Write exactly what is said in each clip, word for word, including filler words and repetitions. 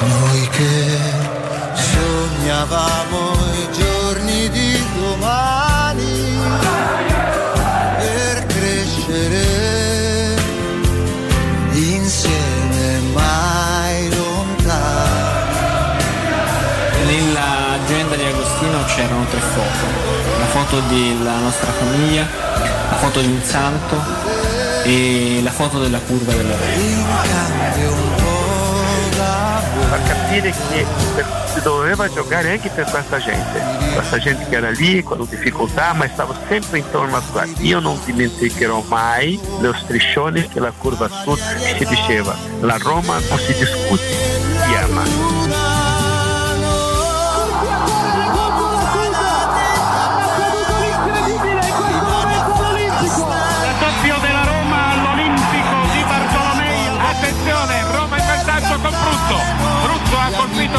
Noi che sognavamo i giorni di domani per crescere insieme mai lontani. Nell'agenda di Agostino c'erano tre foto, la foto della nostra famiglia, la foto di un santo e la foto della curva della Roma. A capire che si doveva giocare anche per questa gente, questa gente che era lì con difficoltà, ma stava sempre intorno a qua. Io non dimenticherò mai lo striscione che la curva sud si diceva: la Roma non si discute, si ama. Ha colpito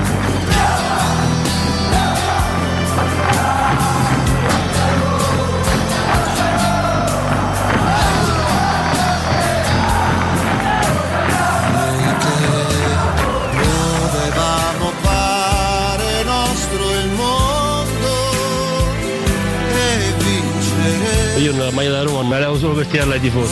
Io nella maglia della Roma andavo solo per tirarla ai tifosi.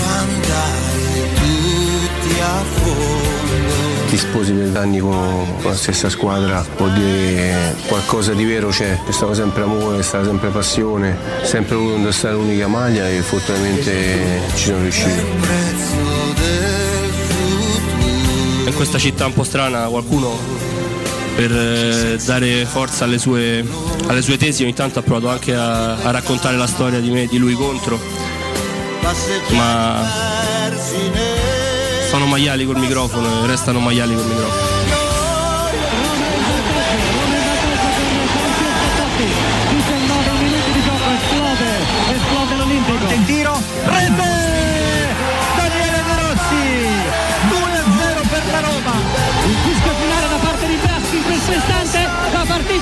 Ti sposi per anni con, con la stessa squadra, vuol dire qualcosa di vero c'è, c'è stato sempre amore, c'è stata sempre passione, sempre voluto indossare l'unica maglia e fortunatamente ci sono riuscito. In questa città un po' strana qualcuno, per dare forza alle sue, alle sue tesi, ogni tanto ha provato anche a, a raccontare la storia di me, di lui contro, ma sono maiali col microfono e restano maiali col microfono.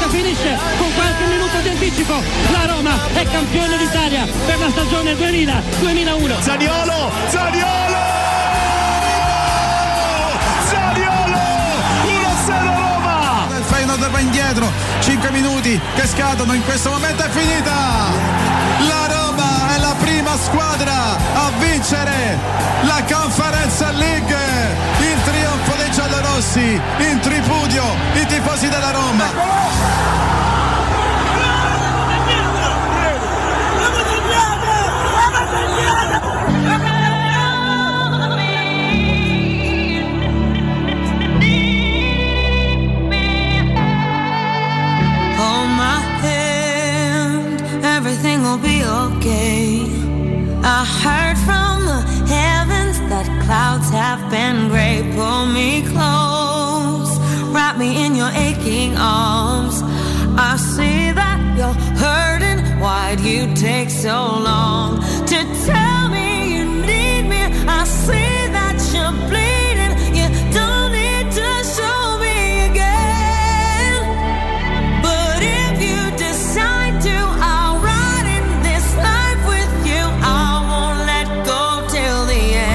Finisce con qualche minuto di anticipo, la Roma è campione d'Italia per la stagione duemila duemilauno. Zaniolo, Zaniolo, Zaniolo, uno a zero Roma. Il Feyenoord va indietro, cinque minuti che scadono, in questo momento è finita. La Roma è la prima squadra a vincere la Conference League, il trionfo dei giallorossi, in tripudio i tifosi della Roma. Clouds have been grey, pull me close, wrap me in your aching arms. I see that you're hurting, why'd you take so long to tell me you need me? I see that you're bleeding, you don't need to show me again. But if you decide to, I'll ride in this life with you, I won't let go till the end.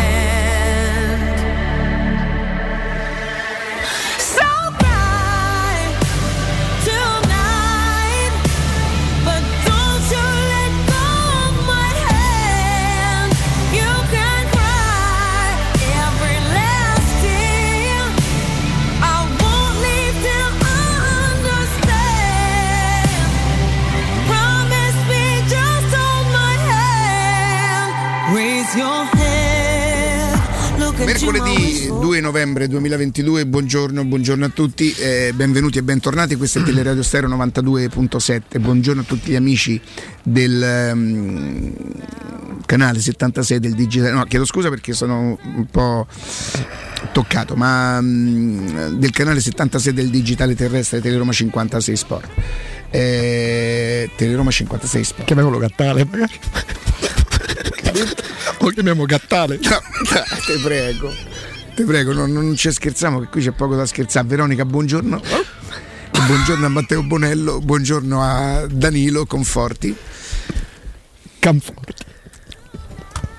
Mercoledì due novembre duemilaventidue, buongiorno, buongiorno a tutti, eh, benvenuti e bentornati, questo è Teleradio Stereo novantadue virgola sette, buongiorno a tutti gli amici del um, canale settantasei del digitale, no chiedo scusa perché sono un po' toccato, ma um, del canale settantasei del digitale terrestre Teleroma cinquantasei Sport, eh, Teleroma cinquantasei Sport, che avevo lo cattale magari. Lo chiamiamo Gattale. No, te prego, te prego, non, non ci scherziamo, che qui c'è poco da scherzare. Veronica, buongiorno. Buongiorno a Matteo Bonello, buongiorno a Danilo Conforti. Conforti.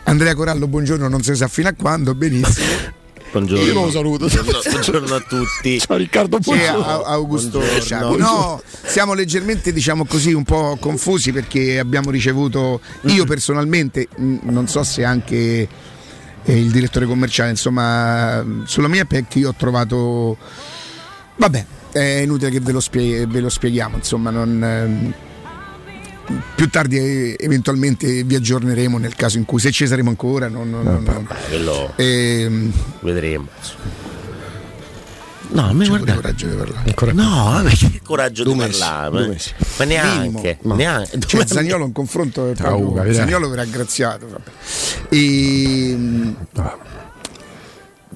Andrea Corallo, buongiorno, non si sa fino a quando, benissimo. Buongiorno. Io lo saluto. Buongiorno, buongiorno a tutti. Ciao Riccardo, buongiorno. Sì, Augusto. Buongiorno. No, siamo leggermente, diciamo così, un po' confusi perché abbiamo ricevuto, io personalmente, non so se anche il direttore commerciale, insomma, sulla mia P E C io ho trovato, vabbè, è inutile che ve lo, spie- ve lo spieghiamo, insomma, non... più tardi eventualmente vi aggiorneremo nel caso in cui, se ci saremo ancora, non, non, non, non. Quello ehm... vedremo. No, a me guarda... coraggio di parlare. Ancora no, a me che coraggio di parlare. Ma neanche, no. neanche. Cioè, Zaniolo in confronto è proprio... oh, Zaniolo verrà graziato. Vabbè. E... no.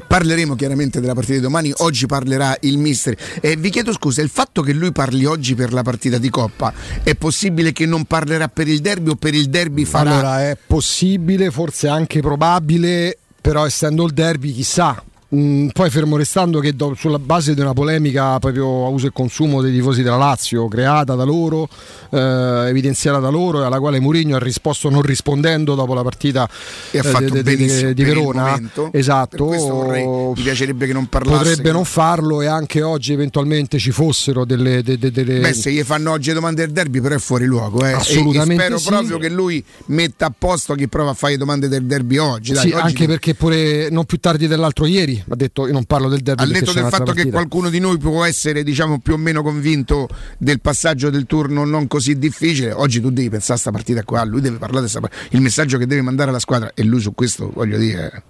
Parleremo chiaramente della partita di domani. Oggi parlerà il mister. Eh, vi chiedo scusa, il fatto che lui parli oggi per la partita di Coppa, è possibile che non parlerà per il derby o per il derby farà? Allora, è possibile, forse anche probabile, però essendo il derby chissà. Mm, poi fermo restando che do, sulla base di una polemica proprio a uso e consumo dei tifosi della Lazio, creata da loro, eh, evidenziata da loro, alla quale Mourinho ha risposto non rispondendo dopo la partita e eh, ha fatto de, de, de, di Verona momento, esatto, vorrei, mi piacerebbe che non parlasse, potrebbe che... non farlo, e anche oggi eventualmente ci fossero delle, de, de, delle... beh, se gli fanno oggi domande del derby però è fuori luogo, eh. Assolutamente, e, e spero sì, proprio che lui metta a posto chi prova a fare domande del derby oggi, dai, sì, oggi anche ti... perché pure non più tardi dell'altro ieri ha detto io non parlo del derby. Ha detto del fatto partita. Che qualcuno di noi può essere, diciamo, più o meno convinto del passaggio del turno non così difficile. Oggi tu devi pensare a sta partita qua, lui deve parlare di sta partita, il messaggio che deve mandare alla squadra, e lui su questo, voglio dire,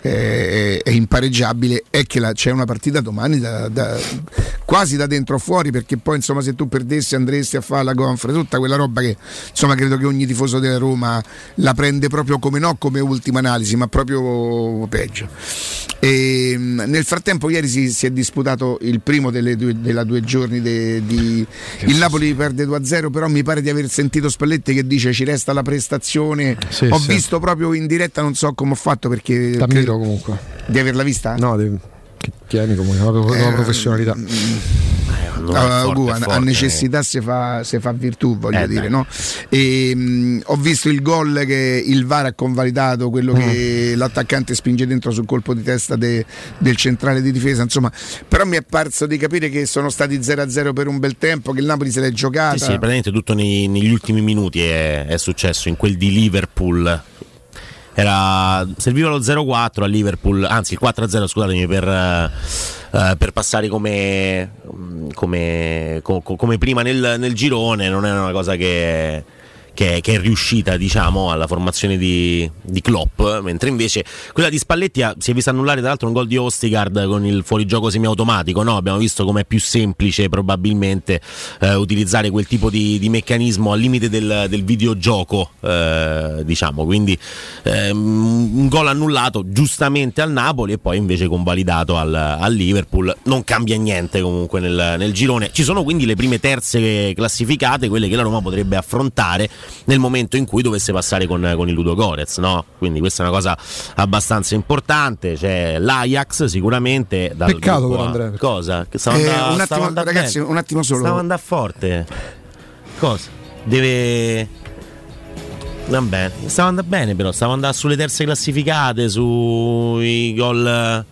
è, è impareggiabile, è che la, c'è una partita domani da, da, quasi da dentro a fuori, perché poi insomma se tu perdessi andresti a fare la gonfra, tutta quella roba che insomma credo che ogni tifoso della Roma la prende proprio come, no come ultima analisi, ma proprio peggio. E, nel frattempo ieri si, si è disputato il primo delle due, della due giorni de, di, il Napoli perde due a zero, però mi pare di aver sentito Spalletti che dice ci resta la prestazione, sì, ho sì. visto proprio in diretta, non so come ho fatto perché credo, comunque di averla vista? No, devi... che tieni comunque una eh, professionalità. Mh, mh, ah, forte, uh, forte, a necessità eh. se fa, se fa virtù, voglio eh, dire, no? E, mh, ho visto il gol che il VAR ha convalidato, quello mm. che l'attaccante spinge dentro sul colpo di testa de, del centrale di difesa, insomma, però mi è parso di capire che sono stati zero a zero per un bel tempo, che il Napoli se l'è giocata. Sì, sì, praticamente tutto nei, negli ultimi minuti è, è successo, in quel di Liverpool. Era, serviva lo zero quattro a Liverpool, anzi il quattro a zero scusatemi, per, uh, per passare come, come, co, come prima nel, nel girone. Non è una cosa che, che, che è riuscita, diciamo, alla formazione di, di Klopp, mentre invece quella di Spalletti ha, si è vista annullare tra l'altro un gol di Østegård con il fuorigioco semiautomatico, no? Abbiamo visto com'è più semplice probabilmente uh, utilizzare quel tipo di, di meccanismo al limite del, del videogioco, uh, diciamo, quindi um, un gol annullato giustamente al Napoli e poi invece convalidato al, al Liverpool. Non cambia niente comunque nel, nel girone. Ci sono quindi le prime terze classificate, quelle che la Roma potrebbe affrontare nel momento in cui dovesse passare con, con il Ludogorets, no? Quindi questa è una cosa abbastanza importante. C'è l'Ajax sicuramente dal peccato per Andrea, cosa? Che eh, andando, un attimo ragazzi bene. Un attimo solo, stava andando forte, cosa? Deve va bene, stava andando bene, però stava andando sulle terze classificate, sui gol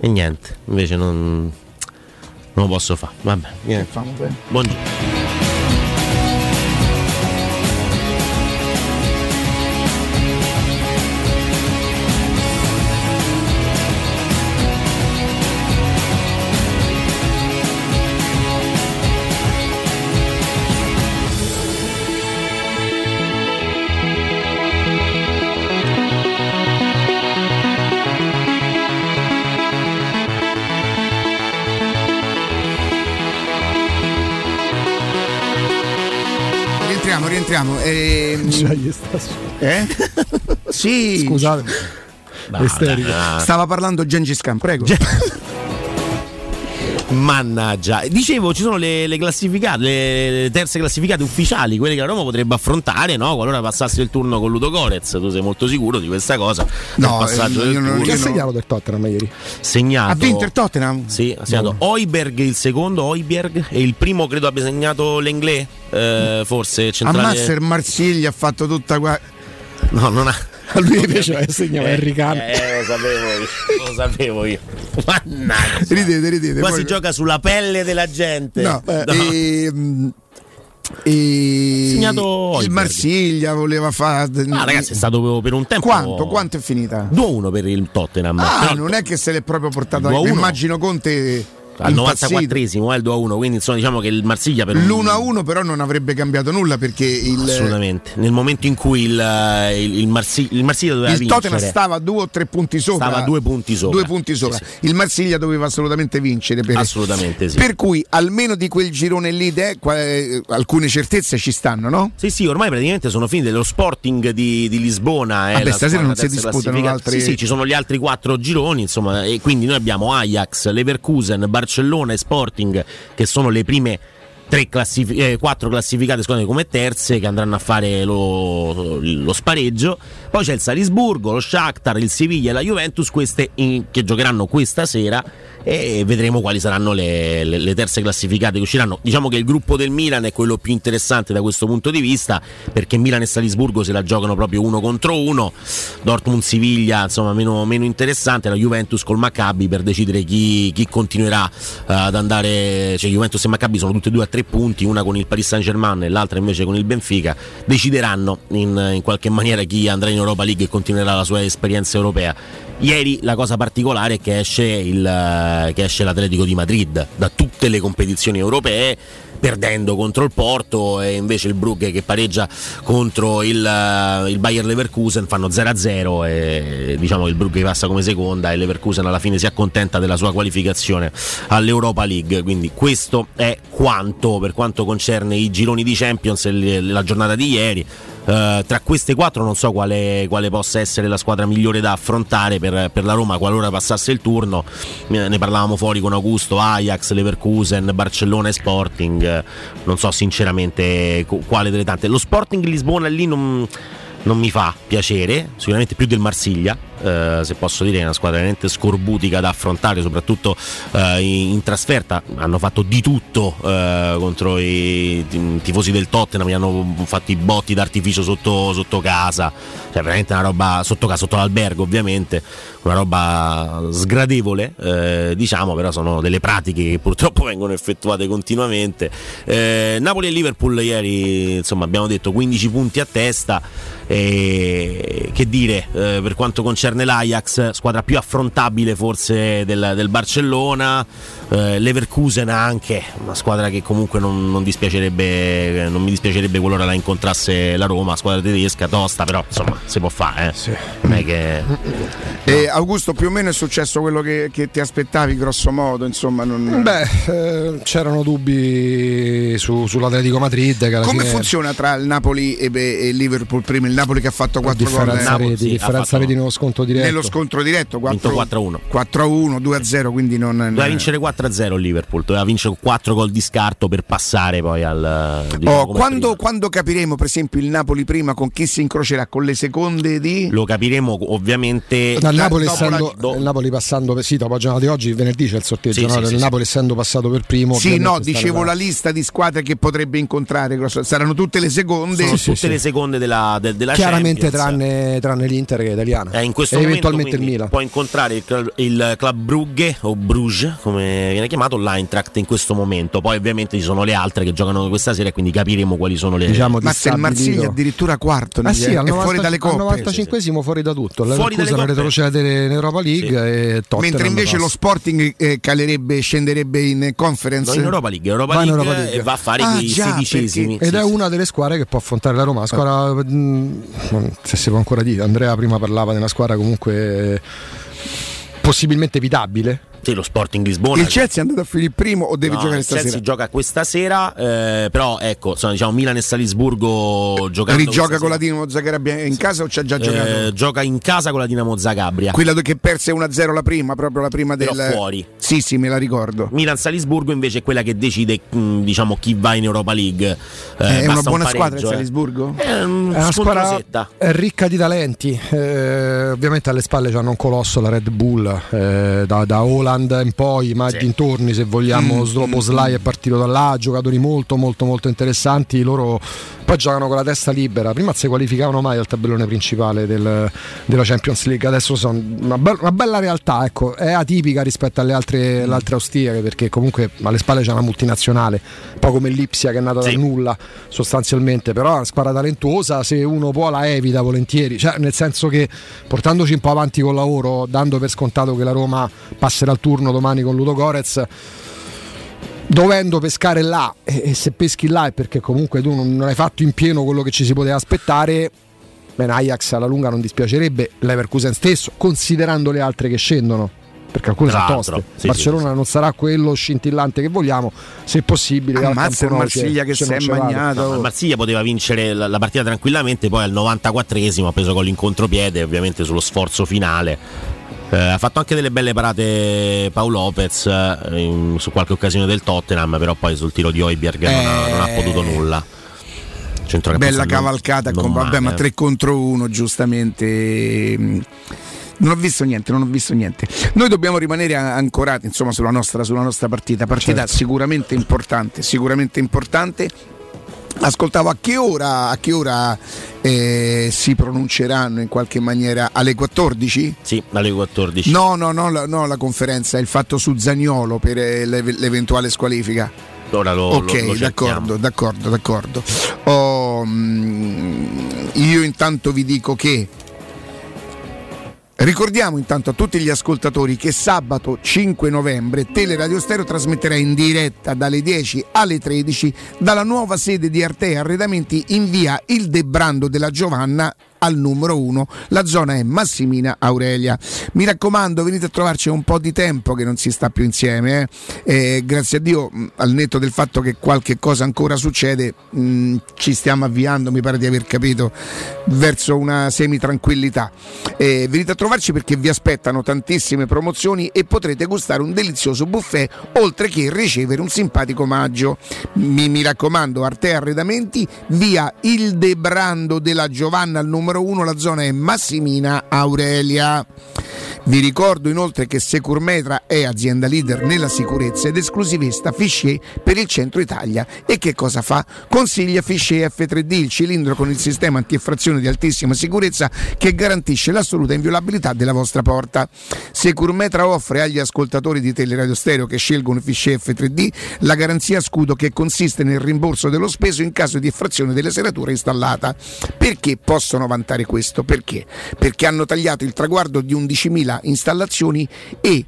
e niente, invece non non lo posso fare, va bene, buongiorno. Rientriamo, ehm... eh? Sì, scusate, no, no, no. Stava parlando Gengis Khan, prego. Gen- Mannaggia. Dicevo, ci sono le, le classificate, le, le terze classificate ufficiali, quelle che la Roma potrebbe affrontare, no? Qualora passasse il turno con Ludo Gorez. Tu sei molto sicuro di questa cosa? No, eh, io del non ha segnato del Tottenham ieri. Segnato. Ha vinto il Tottenham? Sì, ha segnato no. Højbjerg il secondo, Højbjerg, e il primo credo abbia segnato l'Englè, eh, forse centrale. Ammazza, il Marsiglia ha fatto tutta qua. No, non ha. A lui piaceva che segnava Harry Kane. Eh, lo sapevo io. Lo sapevo io. Mannaggia. Ridete, ridete. Qua poi... si gioca sulla pelle della gente. No, no. Ehm... E segnato il Marsiglia voleva fare. Ah, ragazzi, è stato per un tempo. Quanto? Quanto è finita? due a uno per il Tottenham. Ah, però non è che se l'è proprio portato a... Immagino Conte al novantaquattresimo è il due a uno, quindi insomma diciamo che il Marsiglia per l'uno a uno però non avrebbe cambiato nulla, perché il... assolutamente nel momento in cui il, il, il, Marsi, il Marsiglia doveva il vincere, Tottenham stava a due o tre punti sopra, stava a due punti sopra, due punti sopra. Sì, sì. Il Marsiglia doveva assolutamente vincere per... assolutamente sì. Per cui almeno di quel girone lì te, quale, alcune certezze ci stanno, no? Sì, sì, ormai praticamente sono finite. Lo Sporting di, di Lisbona è... Vabbè, stasera non si disputano altri... Sì, sì, ci sono gli altri quattro gironi, insomma, e quindi noi abbiamo Ajax, Leverkusen, Barcellona Barcellona e Sporting, che sono le prime tre classif- eh, quattro classificate scusate, come terze, che andranno a fare lo, lo spareggio. Poi c'è il Salisburgo, lo Shakhtar, il Siviglia e la Juventus, queste in, che giocheranno questa sera, e vedremo quali saranno le, le, le terze classificate che usciranno. Diciamo che il gruppo del Milan è quello più interessante da questo punto di vista, perché Milan e Salisburgo se la giocano proprio uno contro uno. Dortmund, Siviglia, insomma meno, meno interessante. La Juventus col Maccabi per decidere chi, chi continuerà uh, ad andare, cioè Juventus e Maccabi sono tutte e due a tre punti, una con il Paris Saint Germain e l'altra invece con il Benfica. Decideranno in, in qualche maniera chi andrà in Europa League e continuerà la sua esperienza europea. Ieri la cosa particolare è che esce, il, che esce l'Atletico di Madrid da tutte le competizioni europee, perdendo contro il Porto, e invece il Brugge che pareggia contro il, il Bayer Leverkusen, fanno zero a zero, e diciamo che il Brugge passa come seconda e Leverkusen alla fine si accontenta della sua qualificazione all'Europa League. Quindi questo è quanto per quanto concerne i gironi di Champions e la giornata di ieri. Uh, tra queste quattro non so quale, quale possa essere la squadra migliore da affrontare per, per la Roma qualora passasse il turno. Ne parlavamo fuori con Augusto: Ajax, Leverkusen, Barcellona e Sporting. Non so sinceramente quale delle tante. Lo Sporting Lisbona lì non, non mi fa piacere, sicuramente più del Marsiglia. Uh, se posso dire, è una squadra veramente scorbutica da affrontare, soprattutto uh, in, in trasferta. Hanno fatto di tutto uh, contro i, i tifosi del Tottenham, gli hanno fatto i botti d'artificio sotto, sotto casa, cioè veramente una roba sotto casa, sotto l'albergo ovviamente, una roba sgradevole, eh, diciamo, però sono delle pratiche che purtroppo vengono effettuate continuamente. eh, Napoli e Liverpool ieri, insomma, abbiamo detto quindici punti a testa, e che dire eh, per quanto concerne l'Ajax, squadra più affrontabile forse del, del Barcellona. eh, Leverkusen ha anche una squadra che comunque non, non dispiacerebbe non mi dispiacerebbe qualora la incontrasse la Roma, squadra tedesca tosta, però insomma si può fare. eh. Sì. Non è che... no. eh, Augusto, più o meno è successo quello che, che ti aspettavi grosso modo, insomma? Non... Beh, eh, c'erano dubbi su, sull'Atletico Madrid, che alla come fine... funziona tra il Napoli e, e Liverpool? Prima il Napoli che ha fatto quattro differenza gol, reti, sì, differenza fatto... reti nello scontro diretto. Nello scontro diretto quattro a uno, quattro a uno, due a zero, quindi non doveva vincere quattro a zero Liverpool, doveva vincere quattro gol di scarto per passare poi al... diciamo, oh, quando, quando capiremo per esempio il Napoli prima con chi si incrocerà, con le seconde di... Lo capiremo ovviamente dal Napoli, essendo, la... il Napoli passando, sì, dopo la giornata di oggi, venerdì c'è il sorteggio, sì, no? Sì, del sì, Napoli sì. Essendo passato per primo, sì, no, dicevo la lista di squadre che potrebbe incontrare, saranno tutte le seconde. Sono tutte sì, le sì. seconde della, de, della chiaramente Champions, tranne, tranne l'Inter che è italiana, è in questo e momento, eventualmente il Milan. Può incontrare il, il Club Brugge o Bruges, come viene chiamato, l'Eintracht in questo momento. Poi ovviamente ci sono le altre che giocano questa sera, quindi capiremo quali sono le... Diciamo, ma se il Marsiglia addirittura quarto, ah, sì, è novanta, fuori dalle coppe, al novantacinquesimo fuori da tutto, fuori dalle coppe, retrocedere in Europa League, sì. E mentre invece lo Sporting eh, calerebbe, scenderebbe in Conference, no, in Europa League, Europa League, Europa League. E va a fare ah, quei già, sedicesimi perché... Ed è una delle squadre che può affrontare la Roma, la squadra, eh. se si può ancora dire. Andrea prima parlava della squadra comunque possibilmente evitabile. sì, lo Sporting Lisbona. Il Chelsea è andato a finire il primo o deve no, giocare stasera? Il Chelsea gioca questa sera, eh, però ecco, sono, diciamo, Milan e Salisburgo giocando. Rigioca con la Dinamo Zagabria in sì. casa o c'ha già giocato? Eh, gioca in casa con la Dinamo Zagabria. Quella che perse uno a zero la prima, proprio la prima del... Però fuori. Sì, sì, me la ricordo. Milan Salisburgo invece è quella che decide, mh, diciamo, chi va in Europa League. Eh, è una buona un squadra il Salisburgo? Eh. È una squadra ricca di talenti, eh, ovviamente alle spalle c'hanno un colosso, la Red Bull, eh, da, da Haaland in poi, ma sì. dintorni se vogliamo, Szoboszlai mm. è partito da là, giocatori molto molto molto interessanti, loro poi giocano con la testa libera, prima si qualificavano mai al tabellone principale del, della Champions League, adesso sono una, be- una bella realtà, ecco, è atipica rispetto alle altre, mm. altre austriache, perché comunque alle spalle c'è una multinazionale, un po' come l'Ipsia che è nata sì. da nulla sostanzialmente, però è una squadra talentuosa, se uno può la evita volentieri, cioè, nel senso che portandoci un po' avanti col lavoro, dando per scontato che la Roma passerà al turno domani con Ludogorets, dovendo pescare là, e se peschi là è perché comunque tu non hai fatto in pieno quello che ci si poteva aspettare. Ben, Ajax alla lunga non dispiacerebbe, l'Everkusen stesso, considerando le altre che scendono, perché alcune sono toste. Sì, Barcellona sì, sì. non sarà quello scintillante che vogliamo, se possibile. Ammazza il Marsiglia che, che si è magnato. Il Marsiglia poteva vincere la, la partita tranquillamente, poi al novantaquattresimo ha preso con l'incontropiede, ovviamente sullo sforzo finale. Eh, ha fatto anche delle belle parate Pau Lopez, eh, in, su qualche occasione del Tottenham, però poi sul tiro di Højbjerg eh... non, ha, non ha potuto nulla. Bella cavalcata, non, con, non vabbè, ma tre contro uno giustamente... Non ho visto niente, non ho visto niente. Noi dobbiamo rimanere ancorati, insomma, sulla nostra, sulla nostra partita, partita certo. sicuramente importante, sicuramente importante. Ascoltavo a che ora, a che ora eh, si pronunceranno in qualche maniera, alle quattordici? Sì, alle quattordici. No, no, no, no, no la conferenza, il fatto su Zaniolo per l'eventuale squalifica. Allora lo, ok, lo, lo d'accordo, d'accordo, d'accordo. Oh, io intanto vi dico che ricordiamo intanto a tutti gli ascoltatori che sabato cinque novembre Teleradio Stereo trasmetterà in diretta dalle dieci alle tredici dalla nuova sede di Arte Arredamenti in via Il Debrando della Giovanna al numero uno, la zona è Massimina Aurelia. Mi raccomando, venite a trovarci, un po' di tempo che non si sta più insieme, eh? Eh, grazie a Dio, al netto del fatto che qualche cosa ancora succede, mh, ci stiamo avviando, mi pare di aver capito, verso una semitranquillità. Eh, venite a trovarci perché vi aspettano tantissime promozioni e potrete gustare un delizioso buffet oltre che ricevere un simpatico omaggio. Mi, mi raccomando, Arte Arredamenti, via Il Debrando della Giovanna al numero uno, la zona è Massimina Aurelia. Vi ricordo inoltre che Securmetra è azienda leader nella sicurezza ed esclusivista Fichet per il centro Italia. E che cosa fa? Consiglia Fichet effe tre D, il cilindro con il sistema antieffrazione di altissima sicurezza che garantisce l'assoluta inviolabilità della vostra porta. Securmetra offre agli ascoltatori di Teleradio Stereo che scelgono Fichet effe tre D la garanzia scudo che consiste nel rimborso dello speso in caso di effrazione della serratura installata. Perché possono vantare questo? Perché? Perché hanno tagliato il traguardo di undicimila installazioni e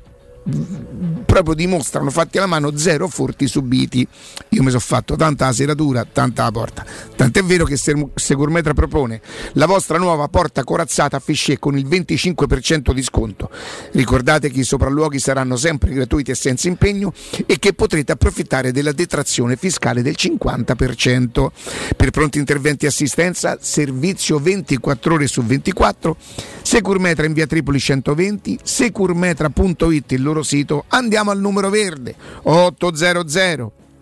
proprio dimostrano fatti alla mano zero furti subiti. Io mi sono fatto tanta la serratura, tanta la porta, tant'è vero che Securmetra propone la vostra nuova porta corazzata Fichet con il venticinque per cento di sconto. Ricordate che i sopralluoghi saranno sempre gratuiti e senza impegno e che potrete approfittare della detrazione fiscale del cinquanta per cento. Per pronti interventi e assistenza, servizio ventiquattro ore su ventiquattro, Securmetra in via Tripoli centoventi, securmetra punto it il loro sito. Andiamo al numero verde ottocento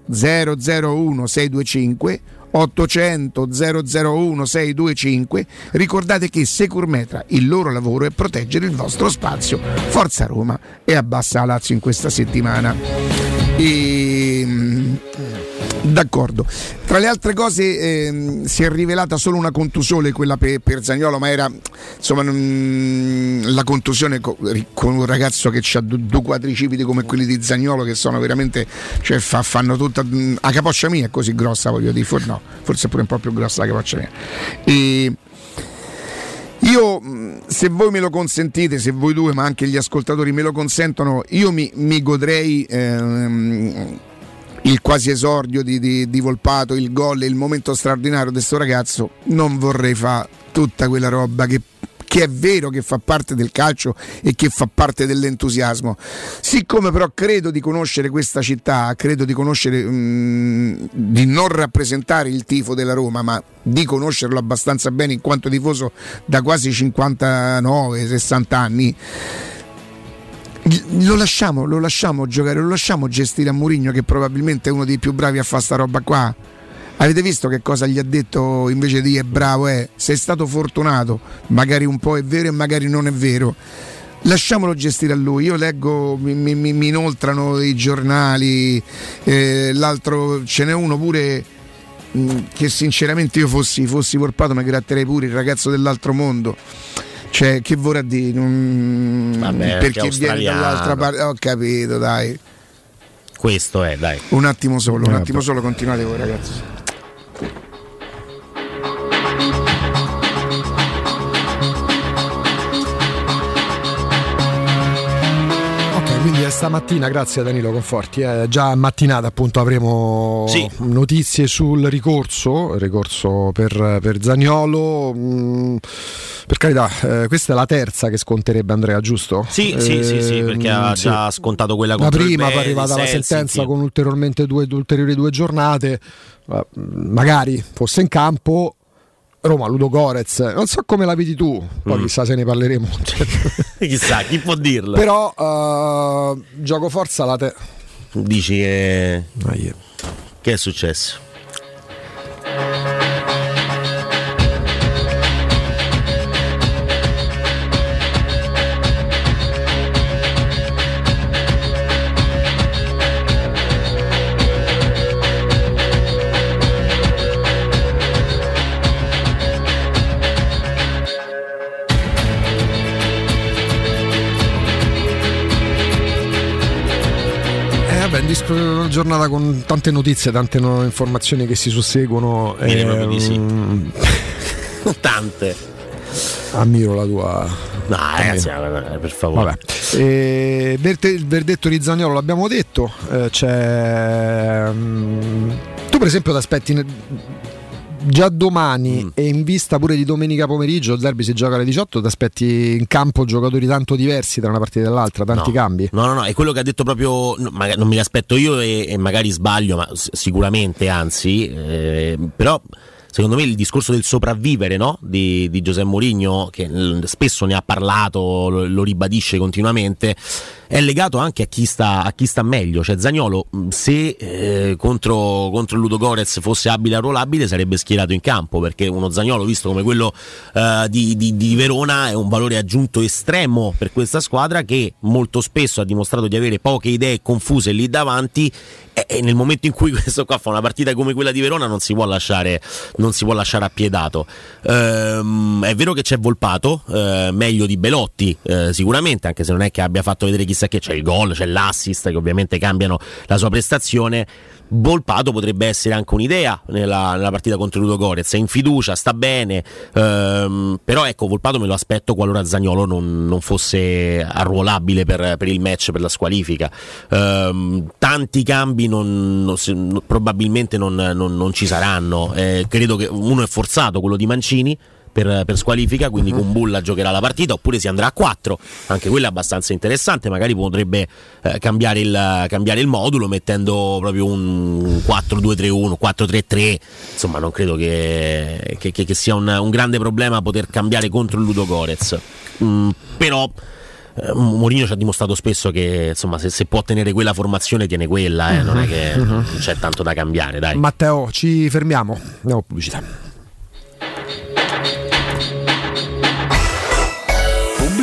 zero zero uno sei due cinque ottocento zero zero uno sei due cinque. Ricordate che Securmetra, il loro lavoro è proteggere il vostro spazio. Forza Roma e abbassa la Lazio in questa settimana. E... d'accordo, tra le altre cose, eh, si è rivelata solo una contusione, quella per, per Zaniolo, ma era insomma mh, la contusione co- con un ragazzo che ha due du quadricipiti come quelli di Zaniolo, che sono veramente, cioè fa, fanno tutta mh, a capoccia mia è così grossa, voglio dire, for, no, forse è pure un po' più grossa la capoccia mia. E io, se voi me lo consentite, se voi due ma anche gli ascoltatori me lo consentono, io mi, mi godrei ehm, il quasi esordio di, di, di Volpato, il gol e il momento straordinario di sto ragazzo. Non vorrei fare tutta quella roba che, che è vero che fa parte del calcio e che fa parte dell'entusiasmo. Siccome però credo di conoscere questa città, credo di conoscere mh, di non rappresentare il tifo della Roma, ma di conoscerlo abbastanza bene in quanto tifoso da quasi cinquantanove sessanta anni, Lo lasciamo, lo lasciamo giocare, lo lasciamo gestire a Mourinho, che probabilmente è uno dei più bravi a fare sta roba qua. Avete visto che cosa gli ha detto invece di è bravo, eh? Sei stato fortunato, magari un po' è vero e magari non è vero. Lasciamolo gestire a lui. Io leggo, mi, mi, mi inoltrano i giornali, eh, l'altro ce n'è uno pure mh, che sinceramente io fossi, fossi portato mi gratterei pure, il ragazzo dell'altro mondo. Cioè, che vorrà dire? Non... Vabbè, perché viene dall'altra parte. Ho capito, dai. Questo è, dai. Un attimo solo, un eh, attimo solo, continuate voi, ragazzi. Quindi è stamattina, grazie a Danilo Conforti, eh, già mattinata appunto avremo sì. notizie sul ricorso, ricorso per, per Zaniolo, mh, per carità, eh, questa è la terza che sconterebbe Andrea, giusto? Sì, eh, sì, sì, sì, perché ha sì. già scontato quella contro la prima, il Beh, poi è arrivata la sentenza sì. con ulteriormente due, ulteriori due giornate, magari fosse in campo Roma, Ludo Gorez, non so come la vedi tu, poi mm. chissà se ne parleremo. Chissà, chi può dirlo? Però uh, gioco forza la te. Dici che... Ah, yeah. Che è successo? Una giornata con tante notizie, tante no- informazioni che si susseguono. Viene ehm... proprio di sì. Tante. Ammiro la tua. No, ragazzi, per favore. Vabbè. E... il verdetto di Zaniolo l'abbiamo detto. Eh, c'è... Tu, per esempio, ti aspetti già domani mm. e in vista pure di domenica pomeriggio, il derby si gioca alle diciotto, ti aspetti in campo giocatori tanto diversi tra una partita e l'altra, tanti no, cambi? No, no, no, è quello che ha detto proprio, no, non me li aspetto io e, e magari sbaglio, ma sicuramente anzi, eh, però secondo me il discorso del sopravvivere, no? di, di José Mourinho, che spesso ne ha parlato, lo, lo ribadisce continuamente, è legato anche a chi sta, a chi sta meglio. Cioè Zaniolo, se eh, contro, contro Ludo Gorez fosse abile a rollabile, sarebbe schierato in campo, perché uno Zaniolo visto come quello eh, di, di, di Verona è un valore aggiunto estremo per questa squadra, che molto spesso ha dimostrato di avere poche idee confuse lì davanti, e, e nel momento in cui questo qua fa una partita come quella di Verona non si può lasciare, non si può lasciare appiedato. Ehm, è vero che c'è Volpato, eh, meglio di Belotti, eh, sicuramente, anche se non è che abbia fatto vedere chi che c'è il gol, c'è l'assist, che ovviamente cambiano la sua prestazione. Volpato potrebbe essere anche un'idea nella, nella partita contro Ludo Gorez, è in fiducia, sta bene, ehm, però ecco, Volpato me lo aspetto qualora Zaniolo non, non fosse arruolabile per, per il match, per la squalifica. Ehm, tanti cambi non, non, probabilmente non, non, non ci saranno, eh, credo che uno è forzato, quello di Mancini, Per, per squalifica, quindi uh-huh. Kumbulla giocherà la partita oppure si andrà a quattro, anche quella è abbastanza interessante, magari potrebbe eh, cambiare, il, cambiare il modulo mettendo proprio un quattro due tre uno, quattro tre tre, insomma non credo che, che, che, che sia un, un grande problema poter cambiare contro il Ludo Gorez, mm, però eh, Mourinho ci ha dimostrato spesso che insomma se, se può tenere quella formazione tiene quella, eh, uh-huh. non è che uh-huh. non c'è tanto da cambiare, dai. Matteo, ci fermiamo, andiamo a pubblicità.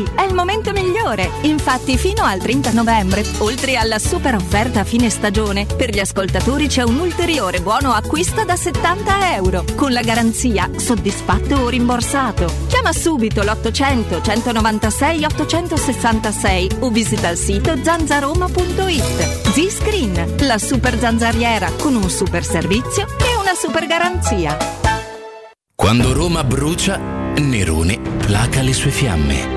Sì, è il momento migliore! Infatti fino al trenta novembre, oltre alla super offerta a fine stagione, per gli ascoltatori c'è un ulteriore buono acquisto da settanta euro, con la garanzia soddisfatto o rimborsato. Chiama subito l'ottocento centonovantasei ottocentosessantasei o visita il sito zanzaroma punto it. Z-Screen, la super zanzariera con un super servizio e una super garanzia. Quando Roma brucia, Nerone placa le sue fiamme.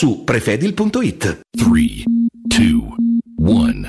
su prefedil punto it. tre, due, uno.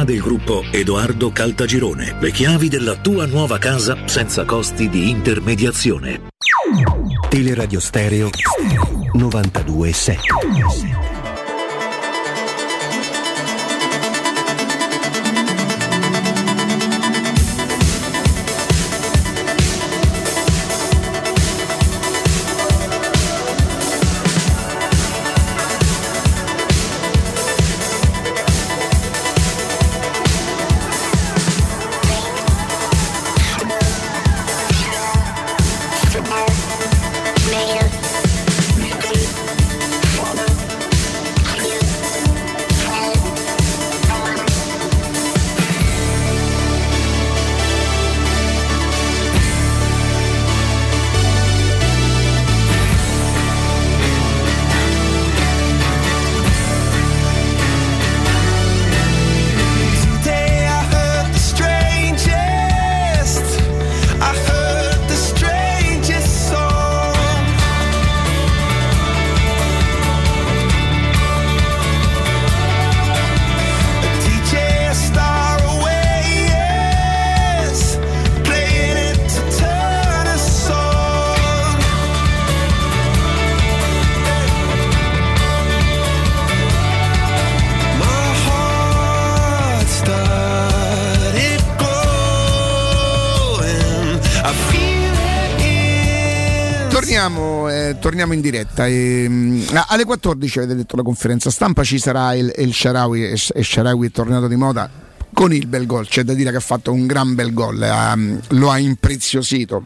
del gruppo Edoardo Caltagirone. Le chiavi della tua nuova casa senza costi di intermediazione. Teleradio Stereo novantadue sette. torniamo, eh, torniamo in diretta. E, alle quattordici avete detto la conferenza stampa, ci sarà il, il Shaarawy, e il Shaarawy è tornato di moda con il bel gol. C'è da dire che ha fatto un gran bel gol, eh, lo ha impreziosito.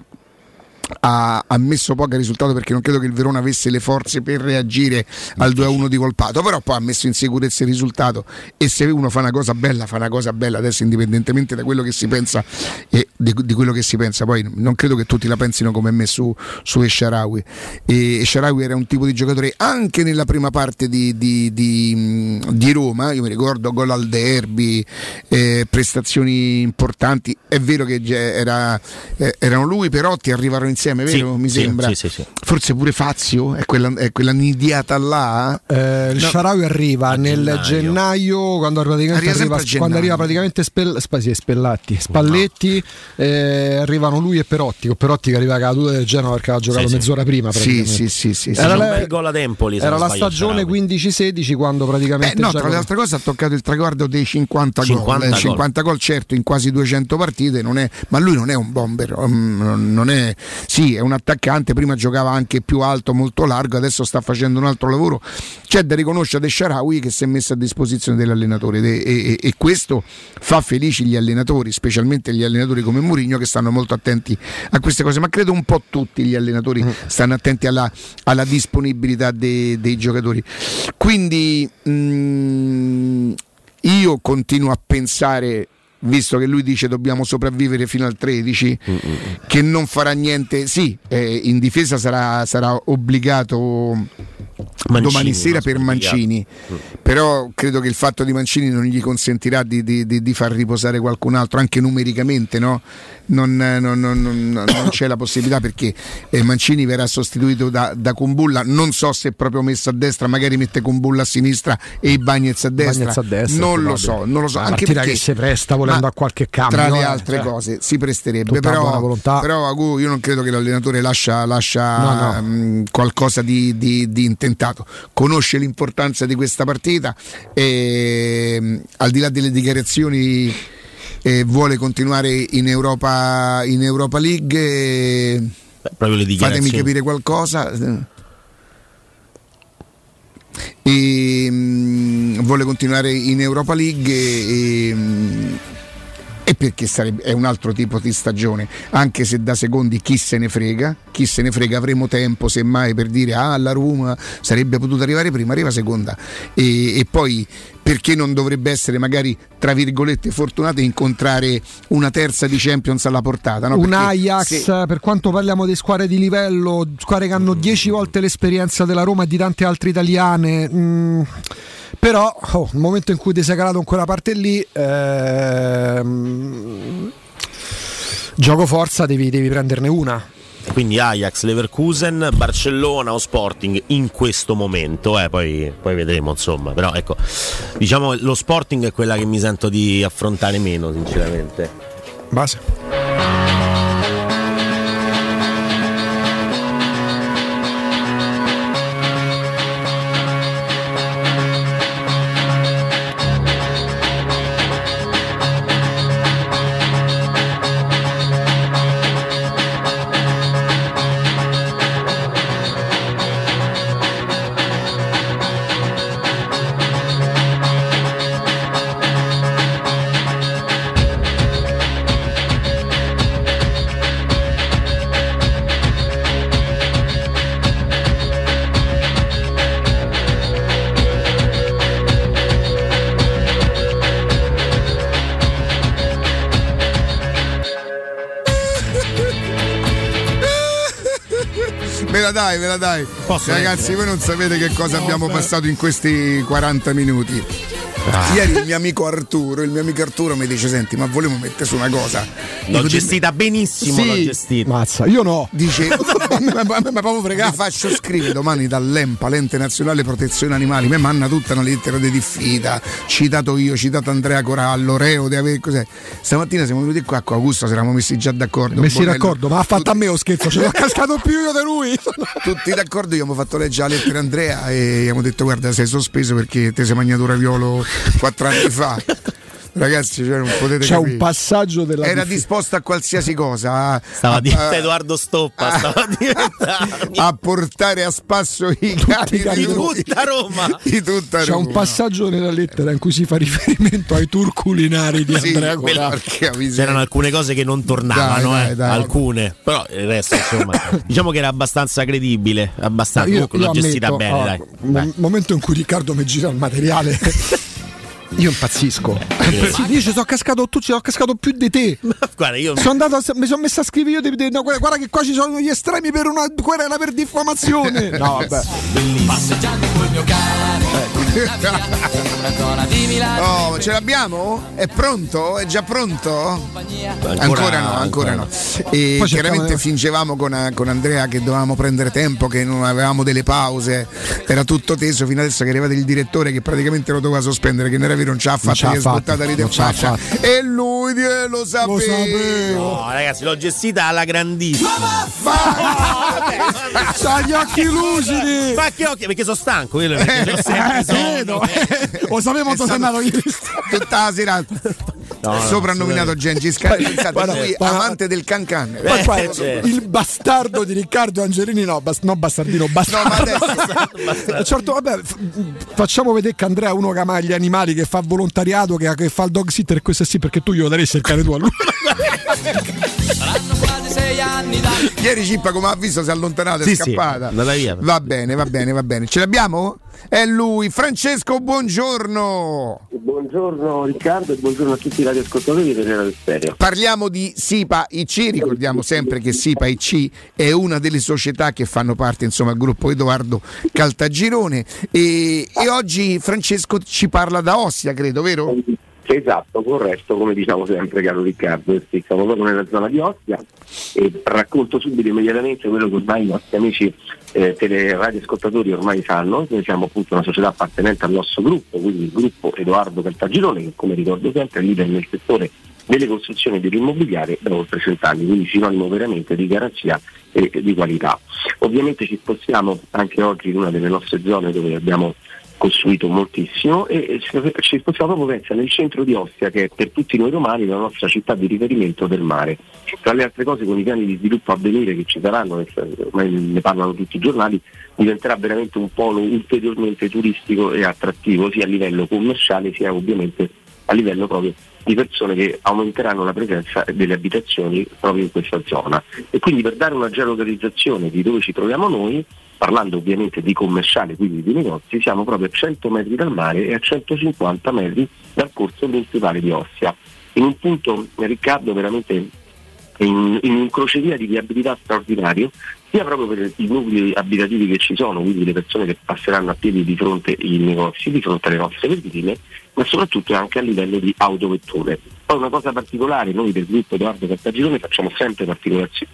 Ha, ha messo poco a risultato perché non credo che il Verona avesse le forze per reagire al due a uno di Colpato, però poi ha messo in sicurezza il risultato, e se uno fa una cosa bella, fa una cosa bella. Adesso, indipendentemente da quello che si pensa, e di, di quello che si pensa, poi non credo che tutti la pensino come me su, su Shaarawy. E Shaarawy era un tipo di giocatore anche nella prima parte di, di, di, di Roma, io mi ricordo gol al derby, eh, prestazioni importanti. È vero che era, eh, erano lui, Perotti arrivarono in insieme, vero? Sì, mi sì, sembra sì, sì, sì. Forse pure Fazio è quella, è quella nidiata là. Eh, il no. Shaarawy arriva a nel gennaio, gennaio quando arriva, arriva, quando arriva praticamente spell, sp- sì, Spellatti, Spalletti, oh, no. eh, arrivano lui e Perotti. Perotti che arriva a caduta del Genova perché aveva giocato sì, mezz'ora sì. prima. Sì, sì, sì, sì, era sì, la, un bel gol a Empoli, era la stagione quindici sedici quando praticamente. Beh, no, tra con... le altre cose ha toccato il traguardo dei cinquanta, cinquanta gol. cinquanta gol, certo, in quasi duecento partite. Non è, ma lui non è un bomber, um, non è. Sì, è un attaccante, prima giocava anche più alto, molto largo, adesso sta facendo un altro lavoro. C'è da riconoscere Shaarawy che si è messo a disposizione dell'allenatore, e, e, e questo fa felici gli allenatori, specialmente gli allenatori come Mourinho, che stanno molto attenti a queste cose, ma credo un po' tutti gli allenatori stanno attenti alla, alla disponibilità de, dei giocatori. Quindi mh, io continuo a pensare, visto che lui dice dobbiamo sopravvivere fino al tredici, mm-mm, che non farà niente. Sì, eh, in difesa sarà, sarà obbligato Mancini, domani sera per Mancini, mm. però credo che il fatto di Mancini non gli consentirà di, di, di, di far riposare qualcun altro, anche numericamente, no? Non, non, non, non, non c'è la possibilità, perché eh, Mancini verrà sostituito da, da Kumbulla. Non so se è proprio messo a destra, magari mette Kumbulla a sinistra e i Bagnez a destra, a destra non, lo so, non lo so, la anche perché si presta volendo a qualche cambio, tra le altre eh, cose si presterebbe, però, però agu, io non credo che l'allenatore lascia, lascia no, no. Mh, qualcosa di, di, di intentato. Conosce l'importanza di questa partita e mh, al di là delle dichiarazioni E vuole continuare in Europa, in Europa League. E... Beh, proprio le dichiarazioni. Fatemi capire qualcosa. E, um, vuole continuare in Europa League e, e, um, e perché sarebbe, è un altro tipo di stagione, anche se da secondi chi se ne frega, chi se ne frega, avremo tempo semmai per dire ah la Roma sarebbe potuta arrivare prima, arriva seconda e, e poi perché non dovrebbe essere magari tra virgolette fortunato incontrare una terza di Champions alla portata, no? Un perché Ajax se... per quanto parliamo di squadre di livello, squadre che hanno dieci volte l'esperienza della Roma e di tante altre italiane, mm. però oh, il momento in cui ti sei calato in quella parte lì, ehm, gioco forza devi, devi prenderne una. Quindi Ajax, Leverkusen, Barcellona o Sporting in questo momento, eh, poi, poi vedremo insomma, però ecco, diciamo lo Sporting è quella che mi sento di affrontare meno sinceramente. Base. Dai, ve la dai. Posso ragazzi, vedere. Voi non sapete che cosa abbiamo passato in questi quaranta minuti. Ah. Ieri il mio amico Arturo, il mio amico Arturo mi dice: senti, ma volevo mettere su una cosa. L'ho dico, gestita dimmi... benissimo, sì. l'ho gestita. Mazza, io no. Dice: mi proprio fregato. Mi faccio scrivere domani dall'ENPA, l'ente nazionale protezione animali. Mi manna tutta una lettera di diffida. Citato io, citato Andrea Corallo, reo di aver cos'è. Stamattina siamo venuti qua con Augusto, si eravamo messi già d'accordo. Messi d'accordo, ma ha fatto tutti... a me lo scherzo, ce l'ho cascato più io di lui. Tutti d'accordo, gli abbiamo fatto leggere la lettera Andrea e gli abbiamo detto: guarda, sei sospeso perché te sei mangiato un raviolo quattro anni fa. ragazzi, cioè, non potete c'è capire. Un passaggio della era diffic... disposta a qualsiasi cosa, stava a, diventando a, Edoardo Stoppa a, stava diventando a portare a spasso i cari di tutta Roma, di tutta c'è Roma. Un passaggio nella lettera in cui si fa riferimento ai tour culinari di sì, Andrea Coracchia. C'erano alcune cose che non tornavano, dai, dai, eh, dai, alcune dai. Però il resto insomma diciamo che era abbastanza credibile, abbastanza io, io l'ho ammetto, gestita bene, oh, dai. M- dai. Momento in cui Riccardo mi gira il materiale io impazzisco. Eh, sì, io ci sono cascato, tu ci sono cascato più di te. Ma guarda, io sono andato a, mi sono messo a scrivere io di, no, guarda, guarda che qua ci sono gli estremi per una querela per diffamazione. No, vabbè. Passeggiando col mio cane. Oh, ce l'abbiamo? È pronto? È già pronto? Ancora, ancora no, ancora no. E poi chiaramente fingevamo con, con Andrea che dovevamo prendere tempo, che non avevamo delle pause. Era tutto teso fino adesso che è arrivato il direttore che praticamente lo doveva sospendere, che ne era non ci ha fatto, è sbottata ride in faccia e lui eh, lo sapevo, lo sapevo. No, ragazzi, l'ho gestita alla grandissima. Ma va, c'ha gli occhi lucidi, ma che occhi, perché sono stanco io, perché eh, sempre eh, sono, eh. Eh. Lo sapevo, sono andato io tutta la serata. No, soprannominato no, Gengis Khan, pensate, lui amante del cancan. Eh, il bastardo di Riccardo Angelini, no, bas- non bastardino, bastardo. No, ma adesso certo, vabbè, f- facciamo vedere che Andrea è uno che ama gli animali, che fa volontariato, che, che fa il dog sitter, questo sì, perché tu glielo daresti il cane tuo a lui. Ieri Cippa, come ha visto, si è allontanata, è sì, scappata. Sì, va bene, va bene, va bene. Ce l'abbiamo? È lui, Francesco, buongiorno. Buongiorno Riccardo e buongiorno a tutti i radioascoltatori di Venera del Stereo. Parliamo di SIPA I C, ricordiamo sempre che SIPA I C è una delle società che fanno parte insomma del gruppo Edoardo Caltagirone e, e oggi Francesco ci parla da Ostia, credo, vero? Esatto, corretto, come diciamo sempre caro Riccardo, siamo proprio nella zona di Ostia e racconto subito immediatamente quello che ormai i nostri amici eh, teleradioascoltatori ormai sanno. Noi siamo appunto una società appartenente al nostro gruppo, quindi il gruppo Edoardo Caltagirone, che come ricordo sempre è leader nel settore delle costruzioni dell'immobiliare da oltre cent'anni, quindi sinonimo veramente di garanzia e di qualità. Ovviamente ci spostiamo anche oggi in una delle nostre zone dove abbiamo costruito moltissimo e ci spostiamo proprio pensa nel centro di Ostia, che è per tutti noi romani la nostra città di riferimento del mare. Tra le altre cose, con i piani di sviluppo a venire che ci saranno, ormai ne parlano tutti i giornali, diventerà veramente un polo ulteriormente turistico e attrattivo sia a livello commerciale sia ovviamente a livello proprio di persone che aumenteranno la presenza delle abitazioni proprio in questa zona. E quindi per dare una geolocalizzazione di dove ci troviamo noi, parlando ovviamente di commerciale, quindi di negozi, siamo proprio a cento metri dal mare e a centocinquanta metri dal corso principale di Ostia, in un punto, Riccardo, veramente in, in un crocevia di viabilità straordinario, sia proprio per i nuclei abitativi che ci sono, quindi le persone che passeranno a piedi di fronte ai negozi, di fronte alle nostre vetrine, ma soprattutto anche a livello di autovetture. Poi una cosa particolare, noi del gruppo Edoardo Caltagirone facciamo sempre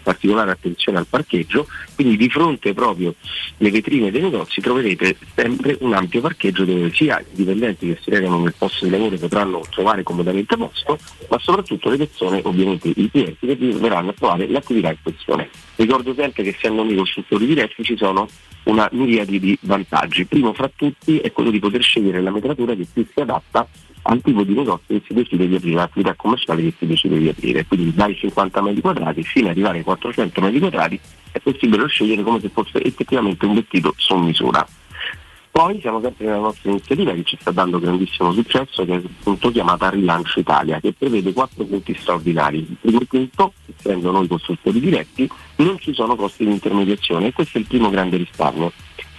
particolare attenzione al parcheggio, quindi di fronte proprio alle vetrine dei negozi troverete sempre un ampio parcheggio dove sia i dipendenti che si recano nel posto di lavoro potranno trovare comodamente posto, ma soprattutto le persone, ovviamente i clienti, che verranno a trovare l'attività in questione. Ricordo sempre che essendo noi costruttori diretti ci sono una miriade di vantaggi. Primo fra tutti è quello di poter scegliere la metratura che più si adatta al tipo di negozio che si decide di aprire, l'attività commerciale che si decide di aprire, quindi dai cinquanta metri quadrati fino ad arrivare ai quattrocento metri quadrati è possibile scegliere come se fosse effettivamente un vestito su misura. Poi siamo sempre nella nostra iniziativa che ci sta dando grandissimo successo, che è appunto chiamata Rilancio Italia, che prevede quattro punti straordinari. Il primo punto, essendo noi costruttori diretti, non ci sono costi di intermediazione e questo è il primo grande risparmio.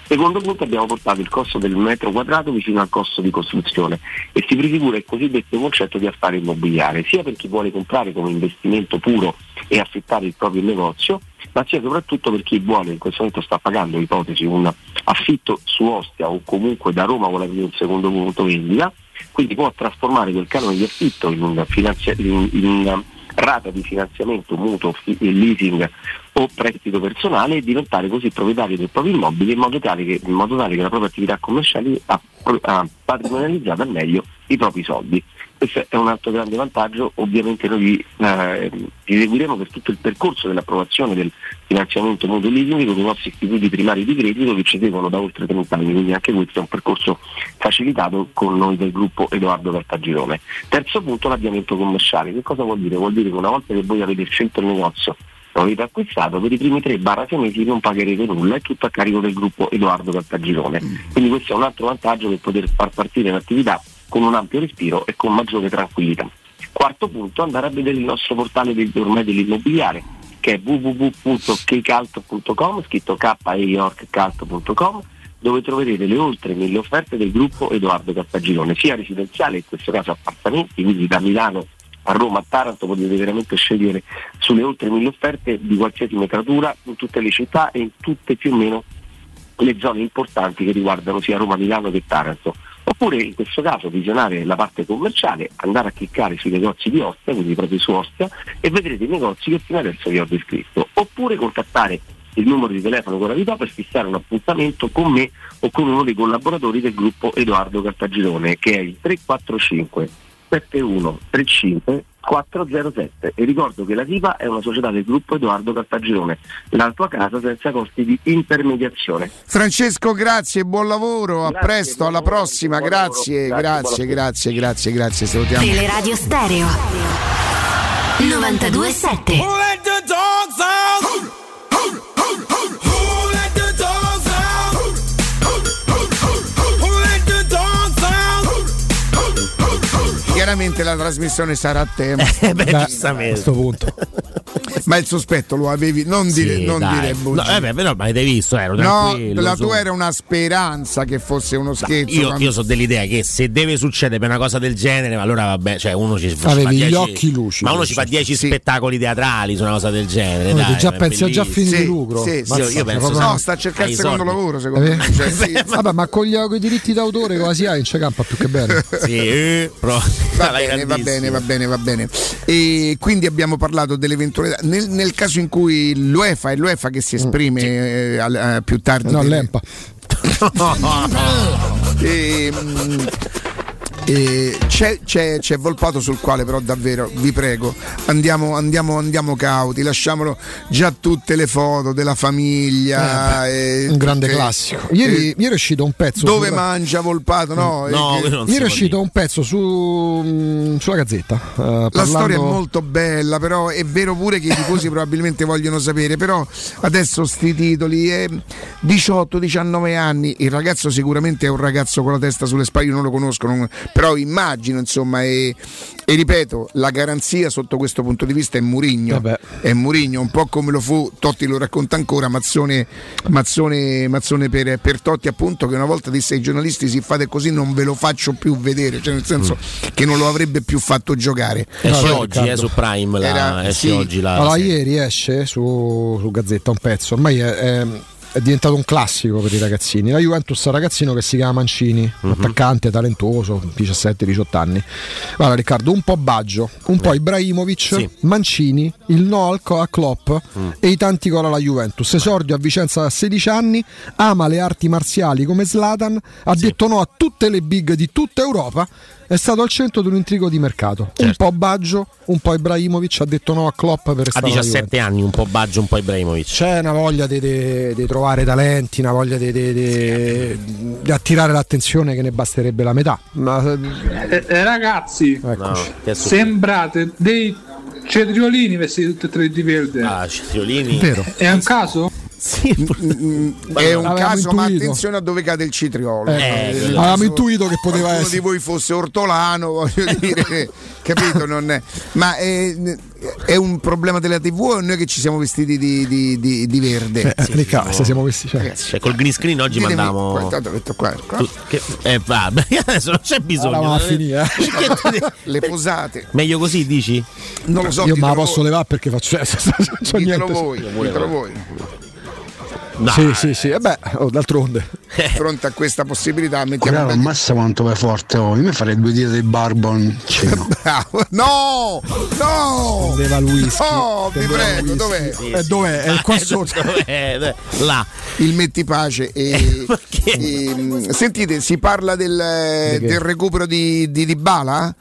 Secondo punto, abbiamo portato il costo del metro quadrato vicino al costo di costruzione e si prefigura il cosiddetto concetto di affare immobiliare, sia per chi vuole comprare come investimento puro e affittare il proprio negozio, ma sia soprattutto per chi vuole, in questo momento sta pagando, ipotesi, un affitto su Ostia o comunque da Roma vuole aprire un secondo punto vendita, quindi può trasformare quel canone di affitto in una, finanzia- in, in una rata di finanziamento, mutuo, fi- leasing o prestito personale e diventare così proprietario del proprio immobile in modo tale che, in modo tale che la propria attività commerciale ha, ha patrimonializzato al meglio i propri soldi. Questo è un altro grande vantaggio. Ovviamente noi vi eh, seguiremo per tutto il percorso dell'approvazione del finanziamento monolitnico dei nostri istituti primari di credito che ci seguono da oltre trenta anni, quindi anche questo è un percorso facilitato con noi del gruppo Edoardo Cartagirone. Terzo punto, l'avviamento commerciale. Che cosa vuol dire? Vuol dire che una volta che voi avete scelto il negozio, lo avete acquistato, per i primi tre a sei mesi non pagherete nulla, è tutto a carico del gruppo Edoardo Cartagirone. Quindi questo è un altro vantaggio per poter far partire l'attività con un ampio respiro e con maggiore tranquillità. Quarto punto, andare a vedere il nostro portale del, ormai dell'immobiliare, che è w w w punto keycult punto com, scritto k e york cult punto com, dove troverete le oltre mille offerte del gruppo Edoardo Cartagirone, sia residenziale, in questo caso appartamenti, quindi da Milano a Roma, a Taranto, potete veramente scegliere sulle oltre mille offerte di qualsiasi metratura in tutte le città e in tutte più o meno le zone importanti che riguardano sia Roma, Milano che Taranto. Oppure in questo caso visionare la parte commerciale, andare a cliccare sui negozi di Ostia, quindi proprio su Ostia, e vedrete i negozi che fino adesso vi ho descritto. Oppure contattare il numero di telefono con la vita per fissare un appuntamento con me o con uno dei collaboratori del gruppo Edoardo Cartagirone, che è il tre quattro cinque sette uno tre cinque quattro zero sette, e ricordo che la T I P A è una società del gruppo Edoardo Cartagirone, la tua casa senza costi di intermediazione. Francesco, grazie, buon lavoro, grazie, a presto, alla prossima, grazie, grazie, grazie, grazie, grazie, grazie, salutiamo. Teleradio Stereo novantadue sette. Chiaramente la trasmissione sarà a tema eh beh, da, a questo punto. Ma il sospetto lo avevi, non dire, sì, non dire no, vabbè, però, ma l'hai visto, ero tranquillo. No, la tua su. Era una speranza che fosse uno scherzo. Io, quando... io sono dell'idea che se deve succedere per una cosa del genere, ma allora vabbè, cioè uno ci fa dieci occhi lucidi, ma uno ci fa dieci sì. spettacoli teatrali su una cosa del genere. Dai, già pensi a già fine sì, di lucro. Sì, sì, io, io penso proprio... No, sta cercando il secondo soldi. Lavoro, secondo eh, me. Cioè, sì. Vabbè, ma con i diritti d'autore con la S I A in c'è campa più che bene. Sì, eh, però, va, bene, va bene, va bene, va bene. E quindi abbiamo parlato dell'eventualità. Nel, nel caso in cui l'UEFA è l'UEFA che si esprime mm, sì. eh, al, eh, più tardi, no, delle... l'EMPA e, mm, e c'è, c'è, c'è Volpato, sul quale però davvero vi prego andiamo, andiamo, andiamo cauti, lasciamolo già tutte le foto della famiglia eh, e, un grande che, classico ieri, eh, ieri è uscito un pezzo dove su... mangia Volpato no, no eh, non ieri è uscito dire. Un pezzo su sulla Gazzetta eh, parlando... La storia è molto bella, però è vero pure che i tifosi probabilmente vogliono sapere, però adesso sti titoli eh, diciotto diciannove anni, il ragazzo sicuramente è un ragazzo con la testa sulle spalle, io non lo conosco, non... però immagino, insomma, e, e ripeto, la garanzia sotto questo punto di vista è Mourinho, eh è Mourinho, un po' come lo fu Totti, lo racconta ancora Mazzone, Mazzone, Mazzone per, per Totti, appunto, che una volta disse ai giornalisti: se fate così non ve lo faccio più vedere, cioè nel senso mm. che non lo avrebbe più fatto giocare. Esce no, oggi eh, su Prime la, era, esce sì. oggi la, allora sì. Ieri esce su, su Gazzetta un pezzo, ormai è, è... è diventato un classico per i ragazzini. La Juventus ha un ragazzino che si chiama Mancini, un mm-hmm. attaccante talentuoso, diciassette diciotto anni. Guarda Riccardo, un po' Baggio, un po' Ibrahimovic, sì. Mancini, il no al a Klopp mm. e i tanti gol alla Juventus. Esordio a Vicenza a sedici anni, ama le arti marziali come Zlatan, ha sì. detto no a tutte le big di tutta Europa, è stato al centro di un intrigo di mercato. Certo. Un po' Baggio, un po' Ibrahimovic, ha detto no a Klopp per restare a diciassette anni, un po' Baggio, un po' Ibrahimovic. C'è una voglia di, di, di trovare talenti, una voglia di, di, di, di attirare l'attenzione che ne basterebbe la metà. Ma... Eh, eh, ragazzi, no, sembrate dei cetriolini vestiti tutti e tre di verde. Ah, cetriolini. Vero. È un caso? Sì, è un caso, intuito. Ma attenzione a dove cade il citriolo. Eh, eh, avevamo intuito che poteva essere. Uno di voi fosse Ortolano, voglio dire, capito? Non è. Ma è, è un problema della tivù o noi che ci siamo vestiti di, di, di, di verde? Eh, sì, le casse siamo vestiti. Cioè. Cioè, col green screen oggi ditemi, mandiamo. Guarda, detto qua, qua. Tu, che, eh, vabbè, adesso non c'è bisogno. Allora, finire, eh. Le posate. Meglio così, dici? Non lo so. Io me la posso voi. Levare perché faccio. Ditelo voi, ditelo voi. No. Sì, sì, sì, e beh, oh, d'altronde fronte a questa possibilità mettiamo Corrado, bel... Massa quanto è forte, oh. Io mi farei due dita di barbon. No, no, deva Luis. No, vi prego, dov'è? Sì, sì. Eh, dov'è? È qua sotto. Là. Il mettipace e, e sentite, si parla del, del recupero di, di Dybala?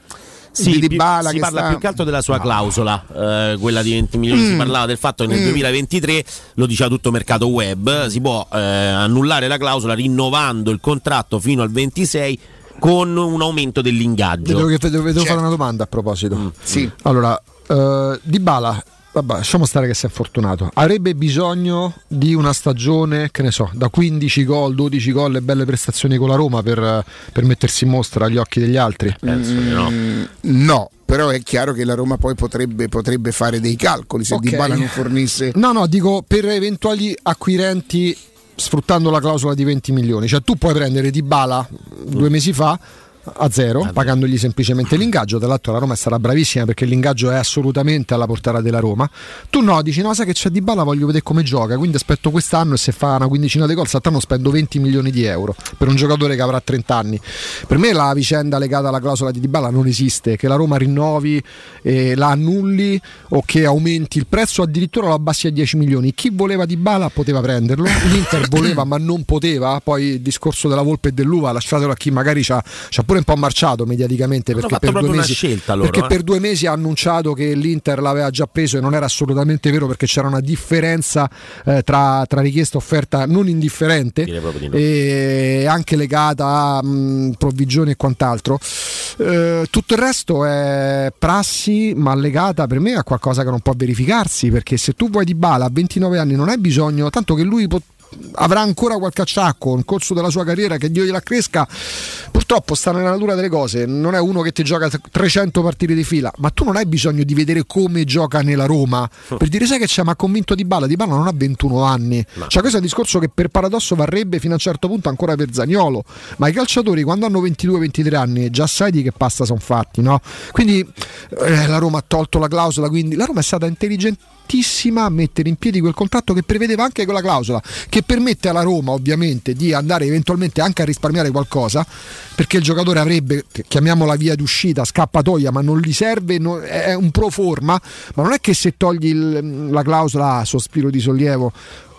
sì, di Dybala si che parla sta... più che altro della sua no. clausola, eh, quella di venti milioni. Mm. Si parlava del fatto che nel mm. duemilaventitré, lo diceva tutto mercato web, si può eh, annullare la clausola rinnovando il contratto fino al ventisei con un aumento dell'ingaggio. Vedo che devo, devo fare una domanda a proposito. Mm. Sì. Allora, eh, Dybala, vabbè, lasciamo stare che si è fortunato, avrebbe bisogno di una stagione, che ne so, da quindici gol, dodici gol e belle prestazioni con la Roma per, per mettersi in mostra agli occhi degli altri? Penso di no. Mm, no, però è chiaro che la Roma poi potrebbe, potrebbe fare dei calcoli se okay. Dybala non fornisse. No, no, dico per eventuali acquirenti sfruttando la clausola di venti milioni. Cioè tu puoi prendere Dybala due mesi fa a zero, ah, pagandogli semplicemente l'ingaggio. Tra l'altro la Roma è stata bravissima perché l'ingaggio è assolutamente alla portata della Roma. Tu no, dici no, sai che c'è Dybala, voglio vedere come gioca, quindi aspetto quest'anno e se fa una quindicina di gol quest'anno spendo venti milioni di euro per un giocatore che avrà trenta anni. Per me la vicenda legata alla clausola di Dybala non esiste, che la Roma rinnovi e la annulli o che aumenti il prezzo, addirittura lo abbassi a dieci milioni. Chi voleva Dybala poteva prenderlo, l'Inter voleva ma non poteva. Poi il discorso della volpe e dell'uva lasciatelo a chi magari c'ha, c'ha un po' marciato mediaticamente, perché, per due, mesi, scelta, loro, perché eh? per due mesi ha annunciato che l'Inter l'aveva già preso e non era assolutamente vero, perché c'era una differenza eh, tra, tra richiesta e offerta non indifferente, no. E anche legata a mh, provvigioni e quant'altro. Eh, tutto il resto è prassi, ma legata per me a qualcosa che non può verificarsi, perché se tu vuoi Dybala a ventinove anni non hai bisogno, tanto che lui pot- avrà ancora qualche acciacco nel corso della sua carriera, che Dio gliela cresca. Purtroppo sta nella natura delle cose, non è uno che ti gioca trecento partite di fila, ma tu non hai bisogno di vedere come gioca nella Roma per dire sai che c'è, ma ha convinto Dybala. Dybala non ha ventuno anni, no. Cioè questo è un discorso che per paradosso varrebbe fino a un certo punto ancora per Zaniolo, ma i calciatori quando hanno ventidue ventitré anni già sai di che pasta sono fatti, no? Quindi eh, la Roma ha tolto la clausola, quindi la Roma è stata intelligente a mettere in piedi quel contratto che prevedeva anche quella clausola, che permette alla Roma ovviamente di andare eventualmente anche a risparmiare qualcosa, perché il giocatore avrebbe, chiamiamola via d'uscita, scappatoia, ma non gli serve, non, è un pro forma. Ma non è che se togli il, la clausola, ah, sospiro di sollievo,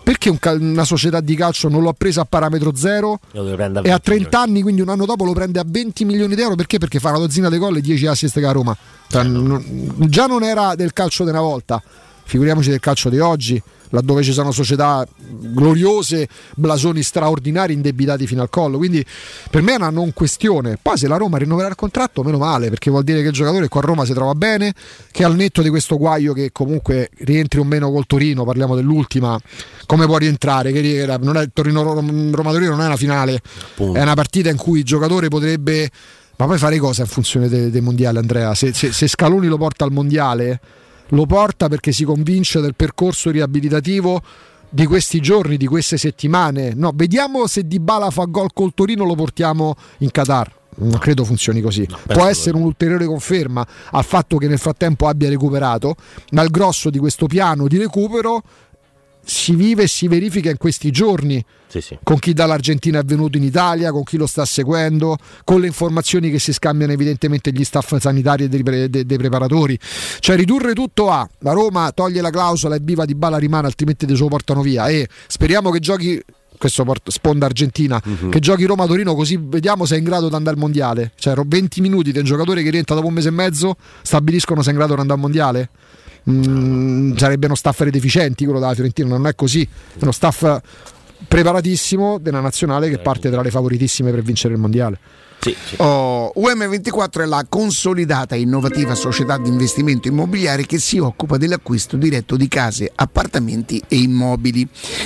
perché un cal- una società di calcio non l'ha presa a parametro zero a e a trenta anni, quindi un anno dopo lo prende a venti milioni di euro, perché? Perché fa una dozzina di gol e dieci assist che a Roma eh, non, già non era del calcio di una volta, figuriamoci del calcio di oggi, laddove ci sono società gloriose, blasoni straordinari, indebitati fino al collo. Quindi per me è una non questione. Poi se la Roma rinnoverà il contratto, meno male, perché vuol dire che il giocatore qua a Roma si trova bene, che al netto di questo guaio che comunque rientri o meno col Torino, parliamo dell'ultima, come può rientrare? Che non è, Torino-Roma Torino non è una finale, appunto. È una partita in cui il giocatore potrebbe, ma poi fare cosa in funzione dei de mondiali, Andrea? Se, se, se Scaloni lo porta al mondiale, lo porta perché si convince del percorso riabilitativo di questi giorni, di queste settimane. No, vediamo se Dybala fa gol col Torino, lo portiamo in Qatar. Non credo funzioni così. No, può essere un'ulteriore conferma al fatto che nel frattempo abbia recuperato, ma il grosso di questo piano di recupero si vive e si verifica in questi giorni, sì, sì. Con chi dall'Argentina è venuto in Italia, con chi lo sta seguendo, con le informazioni che si scambiano evidentemente gli staff sanitari e dei, pre- de- dei preparatori. Cioè ridurre tutto a la Roma toglie la clausola e viva Dybala rimane, altrimenti te lo portano via e speriamo che giochi questo port- sponda argentina, uh-huh. Che giochi Roma-Torino, così vediamo se è in grado di andare al mondiale. Cioè venti minuti di un giocatore che rientra dopo un mese e mezzo stabiliscono se è in grado di andare al mondiale. Mm, sarebbe uno staff deficienti quello della Fiorentina, non è così, è uno staff preparatissimo della nazionale che parte tra le favoritissime per vincere il mondiale. Sì, sì. Oh, U M ventiquattro è la consolidata e innovativa società di investimento immobiliare che si occupa dell'acquisto diretto di case, appartamenti e immobili.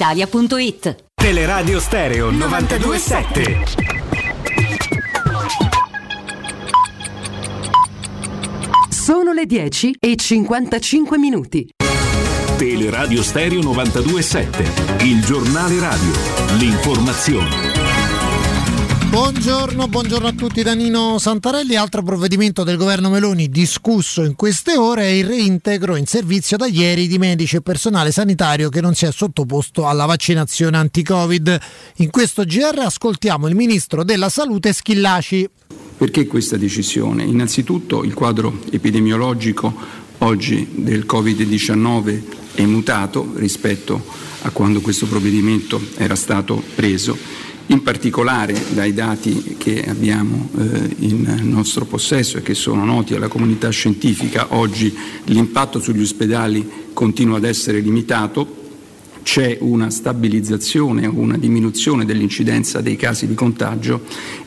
Italia punto it. Teleradio Stereo novantadue sette. Sono le dieci e cinquantacinque minuti. Teleradio Stereo novantadue virgola sette, il giornale radio, l'informazione. Buongiorno, buongiorno a tutti da Nino Santarelli. Altro provvedimento del governo Meloni discusso in queste ore è il reintegro in servizio da ieri di medici e personale sanitario che non si è sottoposto alla vaccinazione anti-Covid. In questo G R ascoltiamo il ministro della Salute Schillaci. Perché questa decisione? Innanzitutto il quadro epidemiologico oggi del Covid diciannove è mutato rispetto a quando questo provvedimento era stato preso. In particolare dai dati che abbiamo eh, in nostro possesso e che sono noti alla comunità scientifica, oggi l'impatto sugli ospedali continua ad essere limitato, c'è una stabilizzazione, una diminuzione dell'incidenza dei casi di contagio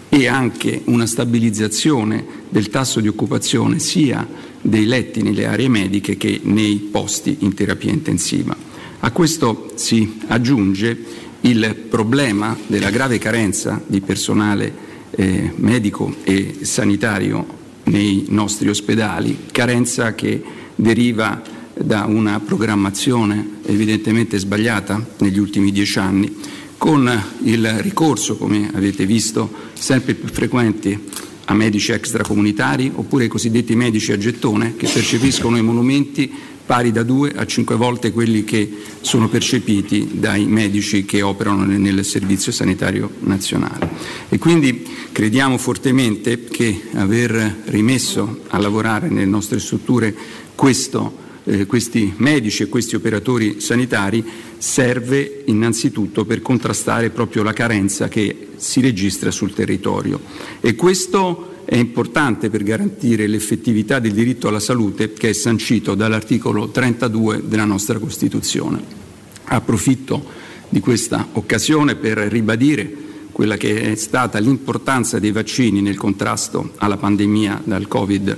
e anche una stabilizzazione del tasso di occupazione sia dei letti nelle aree mediche che nei posti in terapia intensiva. A questo si aggiunge il problema della grave carenza di personale eh, medico e sanitario nei nostri ospedali, carenza che deriva da una programmazione evidentemente sbagliata negli ultimi dieci anni, con il ricorso, come avete visto, sempre più frequente a medici extracomunitari oppure ai cosiddetti medici a gettone che percepiscono i monumenti pari da due a cinque volte quelli che sono percepiti dai medici che operano nel Servizio Sanitario Nazionale. E quindi crediamo fortemente che aver rimesso a lavorare nelle nostre strutture questo, eh, questi medici e questi operatori sanitari serve innanzitutto per contrastare proprio la carenza che si registra sul territorio. E questo è importante per garantire l'effettività del diritto alla salute che è sancito dall'articolo trentadue della nostra Costituzione. Approfitto di questa occasione per ribadire quella che è stata l'importanza dei vaccini nel contrasto alla pandemia dal Covid.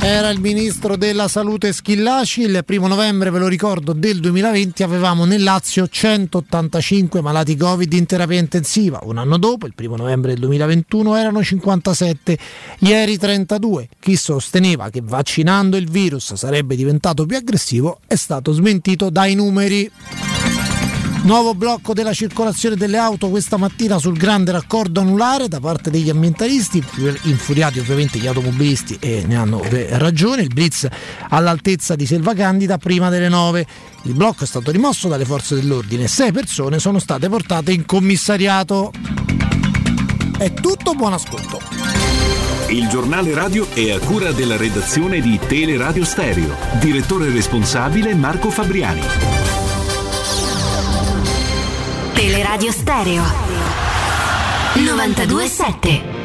Era il ministro della Salute Schillaci. Il primo novembre, ve lo ricordo, del duemilaventi avevamo nel Lazio centottantacinque malati Covid in terapia intensiva. Un anno dopo, il primo novembre del duemilaventuno, erano cinquantasette, ieri trentadue. Chi sosteneva che vaccinando il virus sarebbe diventato più aggressivo è stato smentito dai numeri. Nuovo blocco della circolazione delle auto questa mattina sul grande raccordo anulare da parte degli ambientalisti, infuriati ovviamente gli automobilisti e ne hanno ragione. Il blitz all'altezza di Selvacandida prima delle nove. Il blocco è stato rimosso dalle forze dell'ordine e sei persone sono state portate in commissariato. È tutto, buon ascolto. Il giornale radio è a cura della redazione di Teleradio Stereo. Direttore responsabile Marco Fabriani. Teleradio Stereo novantadue virgola sette.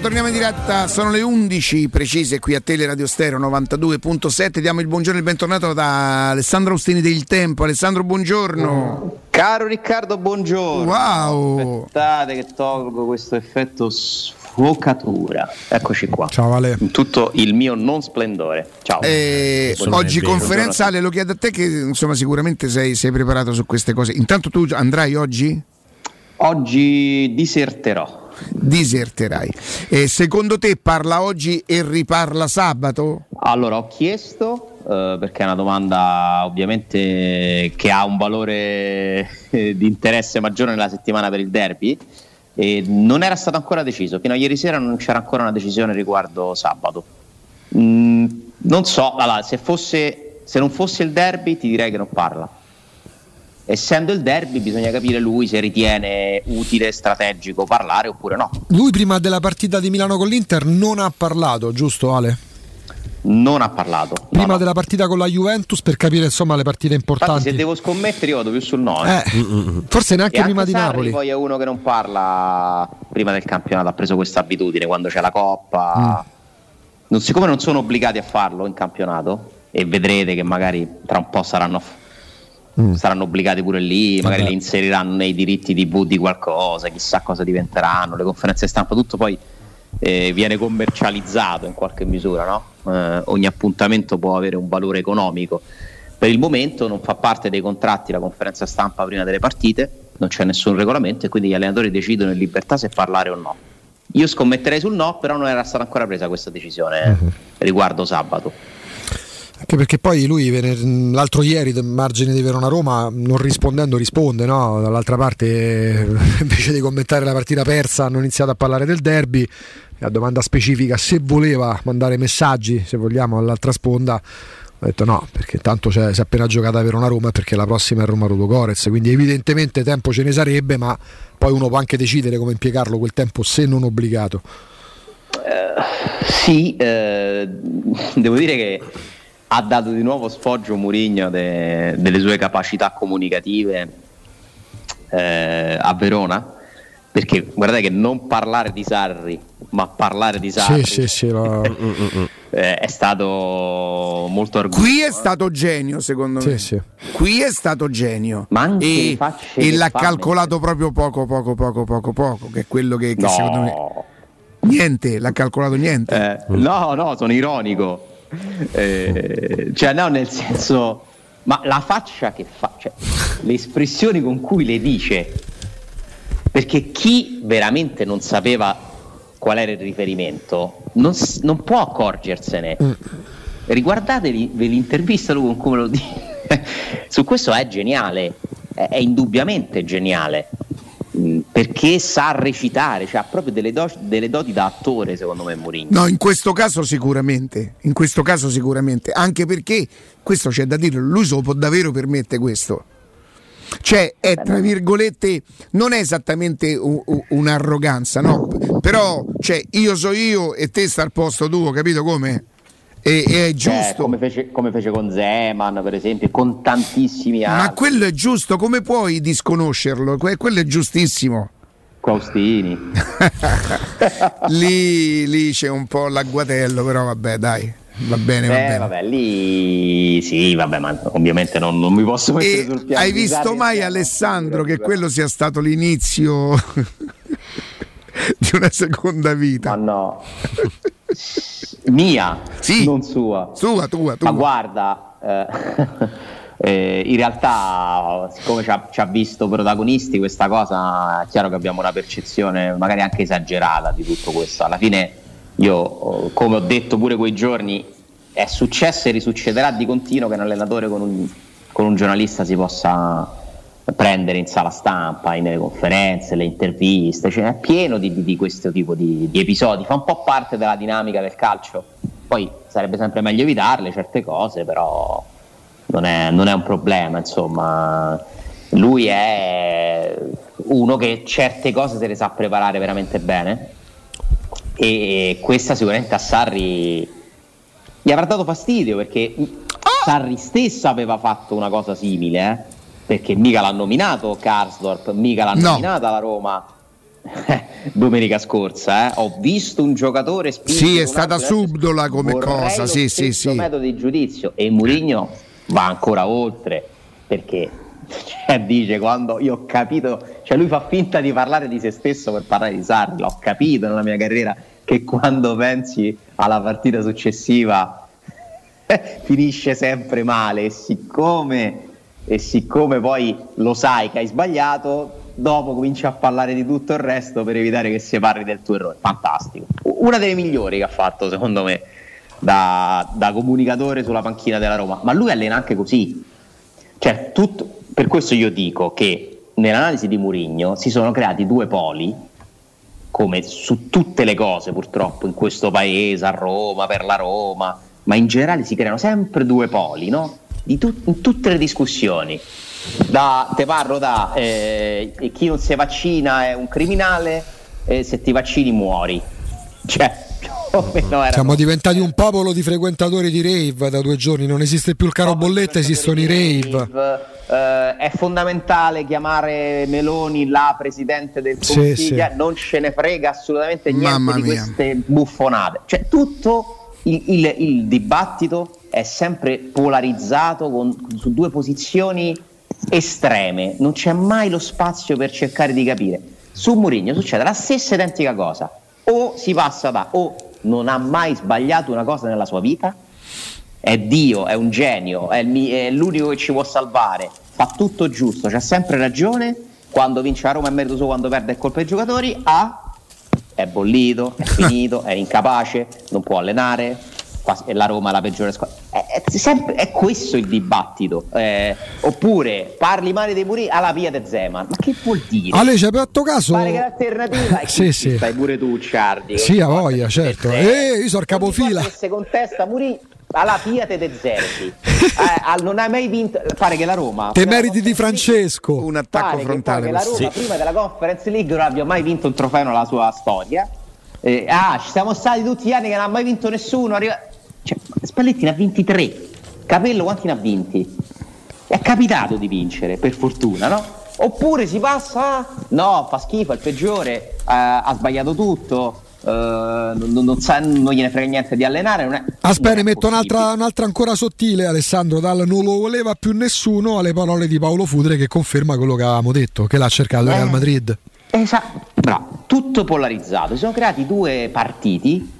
Torniamo in diretta, sono le undici precise qui a Teleradio Stereo novantadue virgola sette. Diamo il buongiorno e il bentornato da Alessandro Austini del Tempo. Alessandro, buongiorno. Caro Riccardo, buongiorno. Wow. Aspettate che tolgo questo effetto sfocatura. Eccoci qua. Ciao Ale. Tutto il mio non splendore. Ciao. Eh, oggi conferenza, Ale, lo chiedo a te che insomma sicuramente sei, sei preparato su queste cose. Intanto tu andrai oggi? Oggi diserterò. diserterai. E secondo te parla oggi e riparla sabato? Allora, ho chiesto, eh, perché è una domanda ovviamente che ha un valore eh, di interesse maggiore nella settimana per il derby, e non era stato ancora deciso. Fino a ieri sera non c'era ancora una decisione riguardo sabato. Mm, non so, allora, se fosse, se non fosse il derby ti direi che non parla. Essendo il derby bisogna capire lui se ritiene utile, strategico parlare oppure no. Lui prima della partita di Milano con l'Inter non ha parlato, giusto Ale? Non ha parlato prima no, no. della partita con la Juventus, per capire insomma le partite importanti. Infatti, se devo scommettere io vado più sul no, eh. Eh, forse neanche e prima di Sarri, Napoli. Poi è uno che non parla prima del campionato, ha preso questa abitudine quando c'è la Coppa. Mm. Non, siccome non sono obbligati a farlo in campionato, e vedrete che magari tra un po' saranno mm. saranno obbligati pure lì, magari Vabbè. li inseriranno nei diritti tivù di qualcosa, chissà cosa diventeranno, le conferenze stampa, tutto poi Eh, viene commercializzato in qualche misura, no? Eh, ogni appuntamento può avere un valore economico. Per il momento non fa parte dei contratti la conferenza stampa prima delle partite, non c'è nessun regolamento e quindi gli allenatori decidono in libertà se parlare o no. Io scommetterei sul no, però non era stata ancora presa questa decisione uh-huh. riguardo sabato. Anche perché poi lui l'altro ieri, margine di Verona-Roma, non rispondendo risponde, no? Dall'altra parte, invece di commentare la partita persa, hanno iniziato a parlare del derby. La domanda specifica, se voleva mandare messaggi, se vogliamo, all'altra sponda, ho detto no, perché tanto si è appena giocata Verona-Roma, perché la prossima è Roma-Ludogorets, quindi evidentemente tempo ce ne sarebbe, ma poi uno può anche decidere come impiegarlo quel tempo, se non obbligato. Eh, sì, eh, devo dire che ha dato di nuovo sfoggio Mourinho de, delle sue capacità comunicative eh, a Verona, perché guardate che non parlare di Sarri, ma parlare di Sarri sì, sì, sì, no. eh, è stato molto argomento. Qui è stato genio, secondo sì, me sì. Qui è stato genio, ma anche e, e l'ha fame. calcolato proprio poco poco poco poco poco, che è quello che, che no. secondo me niente, l'ha calcolato niente eh, mm. no no sono ironico. Eh, cioè no, nel senso, ma la faccia che fa, cioè, le espressioni con cui le dice, perché chi veramente non sapeva qual era il riferimento non, non può accorgersene. Riguardatevi l'intervista lui con come lo dice su questo, è geniale, è, è indubbiamente geniale, perché sa recitare, cioè ha proprio delle, do- delle doti da attore, secondo me Mourinho. No, in questo caso sicuramente, in questo caso sicuramente, anche perché questo c'è da dire, lui se lo può davvero permettere questo. Cioè è tra virgolette, non è esattamente u- u- un'arroganza, no? Però cioè io so io e te sta al posto tuo, capito come? E, e è giusto, eh, come, fece, come fece con Zeman per esempio, con tantissimi altri. Ma quello è giusto, come puoi disconoscerlo? Que- quello è giustissimo. Faustini lì, lì c'è un po' l'agguatello, però vabbè dai, va bene, va eh, bene. Vabbè, lì sì, vabbè, ma ovviamente non, non mi posso mettere e sul piano. Hai visto mai Alessandro che quello sia stato l'inizio di una seconda vita? Ma no. Mia, sì, non sua, sua, tua, tua. Ma guarda, eh, eh, in realtà, siccome ci ha, ci ha visto protagonisti, questa cosa è chiaro che abbiamo una percezione magari anche esagerata di tutto questo. Alla fine, io, come ho detto pure quei giorni, è successo e risuccederà di continuo che un allenatore con un, con un giornalista si possa prendere in sala stampa, nelle conferenze, le interviste, cioè è pieno di, di, di questo tipo di, di episodi, fa un po' parte della dinamica del calcio. Poi sarebbe sempre meglio evitarle certe cose, però non è, non è un problema, insomma. Lui è uno che certe cose se le sa preparare veramente bene, e questa sicuramente a Sarri gli avrà dato fastidio, perché Sarri stesso aveva fatto una cosa simile, eh? Perché mica l'ha nominato Karsdorp, mica l'ha no. nominata la Roma domenica scorsa. Eh? Ho visto un giocatore spinto. Sì, è stata subdola come cosa. Sì, sì, sì. Metodo di giudizio. E Mourinho va ancora oltre, perché cioè, dice quando io ho capito, cioè lui fa finta di parlare di se stesso per parlare di Sarri. L'ho capito nella mia carriera che quando pensi alla partita successiva finisce sempre male, e siccome. E siccome poi lo sai che hai sbagliato, dopo cominci a parlare di tutto il resto per evitare che si parli del tuo errore. Fantastico, una delle migliori che ha fatto secondo me da, da comunicatore sulla panchina della Roma, ma lui allena anche così, cioè, tutto, per questo io dico che nell'analisi di Mourinho si sono creati due poli, come su tutte le cose purtroppo in questo paese, a Roma, per la Roma, ma in generale si creano sempre due poli, no? Di tu- in tutte le discussioni. Da, te parlo da eh, chi non si vaccina è un criminale, eh, se ti vaccini muori. Cioè, oh, no, siamo diventati un popolo di frequentatori di rave da due giorni, non esiste più il caro no, bolletta, esistono i rave, rave. Eh, è fondamentale chiamare Meloni la presidente del Consiglio, sì, sì. Non ce ne frega assolutamente niente. Mamma di mia. Queste buffonate, cioè tutto il, il, il dibattito è sempre polarizzato con, su due posizioni estreme, non c'è mai lo spazio per cercare di capire. Su Mourinho succede la stessa identica cosa, o si passa da o non ha mai sbagliato una cosa nella sua vita, è Dio, è un genio, è, il, è l'unico che ci può salvare, fa tutto giusto, c'ha sempre ragione, quando vince la Roma è merito suo, quando perde è colpa dei giocatori, a è bollito, è finito, è incapace, non può allenare, fa, la Roma è la peggiore squadra, è, è, sempre, è questo il dibattito, eh, oppure parli male dei muri alla via de Zeman, ma che vuol dire? Ale c'è fatto caso? Pare che l'alternativa è sì, chi sì. Stai pure tu Ciardi. Sì, a voglia, certo. Eh, io sono il capofila. Se contesta Muri alla Fiat De Zerbi, eh, non hai mai vinto, pare che la Roma te meriti di Francesco un attacco pare frontale che, pare che la Roma sì. Prima della Conference League non abbia mai vinto un trofeo nella sua storia, eh, ah ci siamo stati tutti gli anni che non ha mai vinto nessuno, arriva... cioè, Spalletti ne ha ventitré, Capello quanti ne ha vinti? È capitato di vincere per fortuna, no? Oppure si passa no, fa schifo, è il peggiore, eh, ha sbagliato tutto. Uh, non, non, sa, non gliene frega niente di allenare, non è, aspetta, non metto un'altra, un'altra ancora sottile. Alessandro Dal non lo voleva più nessuno, alle parole di Paolo Futre che conferma quello che avevamo detto, che l'ha cercato il eh, Real Madrid. Esatto, bravo, tutto polarizzato, si sono creati due partiti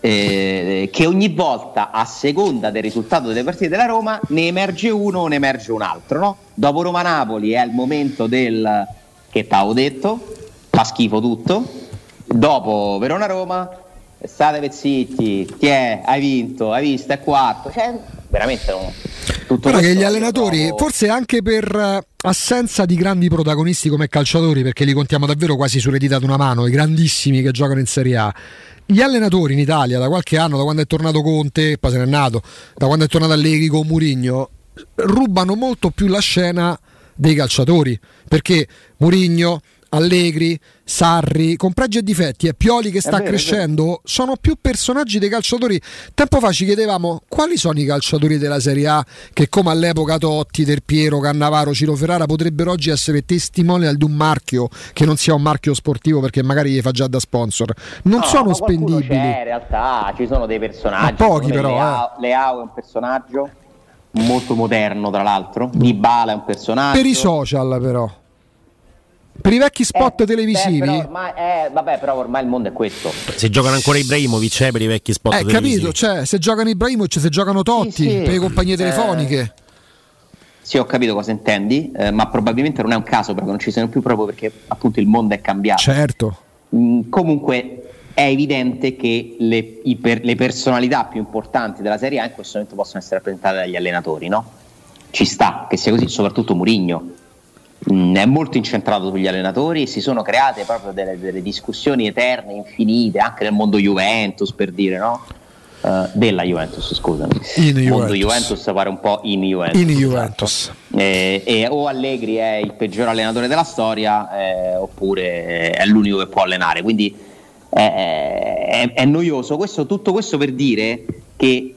eh, che ogni volta a seconda del risultato delle partite della Roma ne emerge uno o ne emerge un altro, no? Dopo Roma-Napoli è il momento del che t'avevo detto, fa schifo tutto. Dopo Verona-Roma, state pezzitti, ti è, hai vinto, hai visto, è quarto, cioè veramente non... tutto. Però che gli allenatori, dopo... forse anche per assenza di grandi protagonisti come calciatori, perché li contiamo davvero quasi sulle dita di una mano, i grandissimi che giocano in Serie A, gli allenatori in Italia da qualche anno, da quando è tornato Conte, poi se n'è nato, da quando è tornato Allegri con Mourinho, rubano molto più la scena dei calciatori, perché Mourinho... Allegri, Sarri, con pregi e difetti e Pioli che sta vero, crescendo, sono più personaggi dei calciatori. Tempo fa ci chiedevamo quali sono i calciatori della Serie A che, come all'epoca Totti, Del Piero, Cannavaro, Ciro Ferrara, potrebbero oggi essere testimonial di un marchio che non sia un marchio sportivo perché magari gli fa già da sponsor. Non no, sono spendibili. C'è, in realtà ci sono dei personaggi. Pochi però. Leao, eh. Leao è un personaggio molto moderno, tra l'altro. Dybala è un personaggio. Per i social però. Per i vecchi spot eh, televisivi, beh, però ormai, eh, vabbè, però ormai il mondo è questo. Se giocano ancora Ibrahimovic, eh, per i vecchi spot eh, televisivi. Capito, cioè, se giocano Ibrahimovic, se giocano Totti, sì, sì. Per le compagnie telefoniche. Eh, sì, ho capito cosa intendi, eh, ma probabilmente non è un caso perché non ci siano più proprio perché appunto il mondo è cambiato. Certo. Mm, comunque è evidente che le, i per, le personalità più importanti della Serie A in questo momento possono essere rappresentate dagli allenatori, no? Ci sta che sia così, soprattutto Mourinho. Mm, è molto incentrato sugli allenatori e si sono create proprio delle, delle discussioni eterne, infinite, anche nel mondo Juventus, per dire, no? Uh, della Juventus, scusami. Il mondo Juventus pare un po' in Juventus. In Juventus. Eh, eh, o Allegri è il peggior allenatore della storia, eh, oppure è l'unico che può allenare. Quindi eh, è, è noioso. Questo, tutto questo per dire che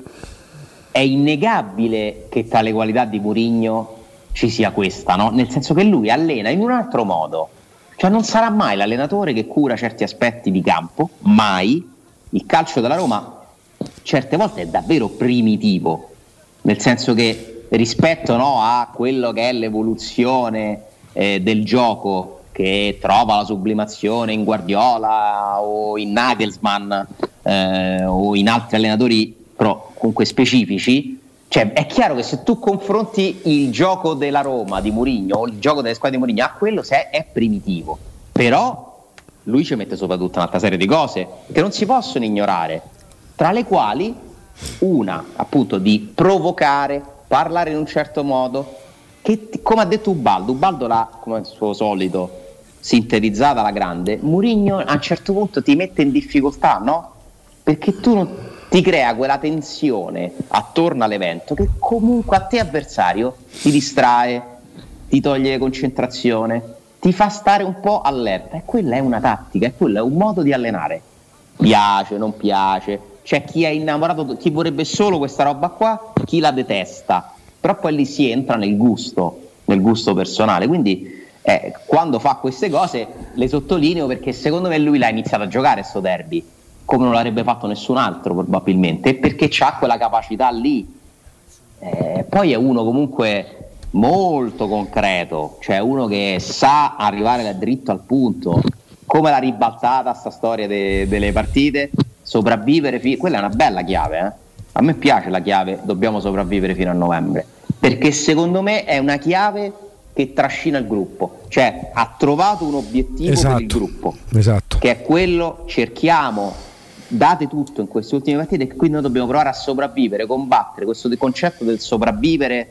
è innegabile che tra le qualità di Mourinho ci sia questa, no? Nel senso che lui allena in un altro modo, cioè non sarà mai l'allenatore che cura certi aspetti di campo, mai. Il calcio della Roma certe volte è davvero primitivo, nel senso che rispetto, no, a quello che è l'evoluzione eh, del gioco che trova la sublimazione in Guardiola o in Nagelsmann eh, o in altri allenatori però comunque specifici, Cioè, è chiaro che se tu confronti il gioco della Roma di Mourinho o il gioco delle squadre di Mourinho a quello, se è, è primitivo, però lui ci mette soprattutto un'altra serie di cose che non si possono ignorare, tra le quali una, appunto, di provocare, parlare in un certo modo che, come ha detto Ubaldo, Ubaldo l'ha, come al suo solito, sintetizzata alla grande. Mourinho a un certo punto ti mette in difficoltà, no? Perché tu non ti crea quella tensione attorno all'evento che comunque a te avversario ti distrae, ti toglie concentrazione, ti fa stare un po' allerta, e quella è una tattica, e quello è un modo di allenare. Piace, non piace, c'è chi è innamorato, chi vorrebbe solo questa roba qua, chi la detesta, però poi lì si entra nel gusto, nel gusto personale, quindi eh, quando fa queste cose le sottolineo perché secondo me lui l'ha iniziato a giocare sto derby come non l'avrebbe fatto nessun altro probabilmente, perché c'ha quella capacità lì. Eh, poi è uno comunque molto concreto, cioè uno che sa arrivare da dritto al punto, come l'ha ribaltata sta storia de- delle partite, sopravvivere, fi- quella è una bella chiave, eh? A me piace la chiave, dobbiamo sopravvivere fino a novembre, perché secondo me è una chiave che trascina il gruppo, cioè ha trovato un obiettivo, esatto, per il gruppo, esatto, che è quello, cerchiamo, date tutto in queste ultime partite, e quindi noi dobbiamo provare a sopravvivere, combattere. Questo concetto del sopravvivere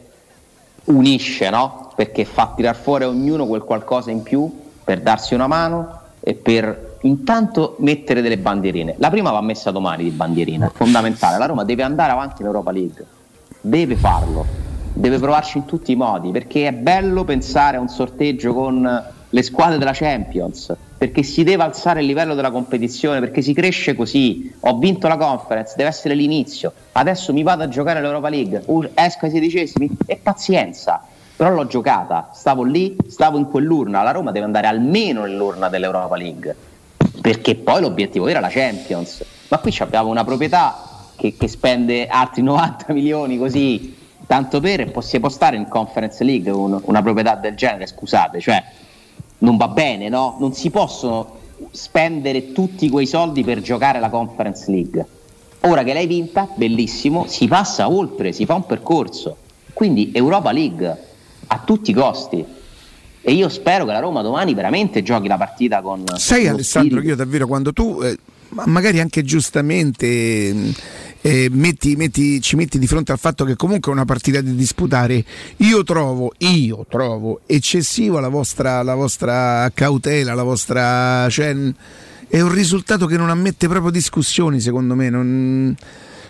unisce, no? Perché fa tirar fuori a ognuno quel qualcosa in più per darsi una mano e per intanto mettere delle bandierine. La prima va messa domani di bandierina, è fondamentale, la Roma deve andare avanti in Europa League, deve farlo, deve provarci in tutti i modi, perché è bello pensare a un sorteggio con le squadre della Champions, perché si deve alzare il livello della competizione, perché si cresce così. Ho vinto la Conference, deve essere l'inizio, adesso mi vado a giocare l'Europa League, esco ai sedicesimi, e pazienza, però l'ho giocata, stavo lì, stavo in quell'urna, la Roma deve andare almeno nell'urna dell'Europa League, perché poi l'obiettivo era la Champions, ma qui abbiamo una proprietà che, che spende altri novanta milioni così, tanto per, si può stare in Conference League un, una proprietà del genere, scusate, cioè non va bene, no? Non si possono spendere tutti quei soldi per giocare la Conference League. Ora che l'hai vinta, bellissimo, si passa oltre, si fa un percorso. Quindi Europa League a tutti i costi. E io spero che la Roma domani veramente giochi la partita con... Sai Alessandro, spirito. Io davvero quando tu, eh, magari anche giustamente... Mh, Eh, metti, metti, ci metti di fronte al fatto che comunque è una partita da disputare, io trovo, io trovo eccessiva la vostra, la vostra cautela, la vostra, cioè, è un risultato che non ammette proprio discussioni, secondo me non,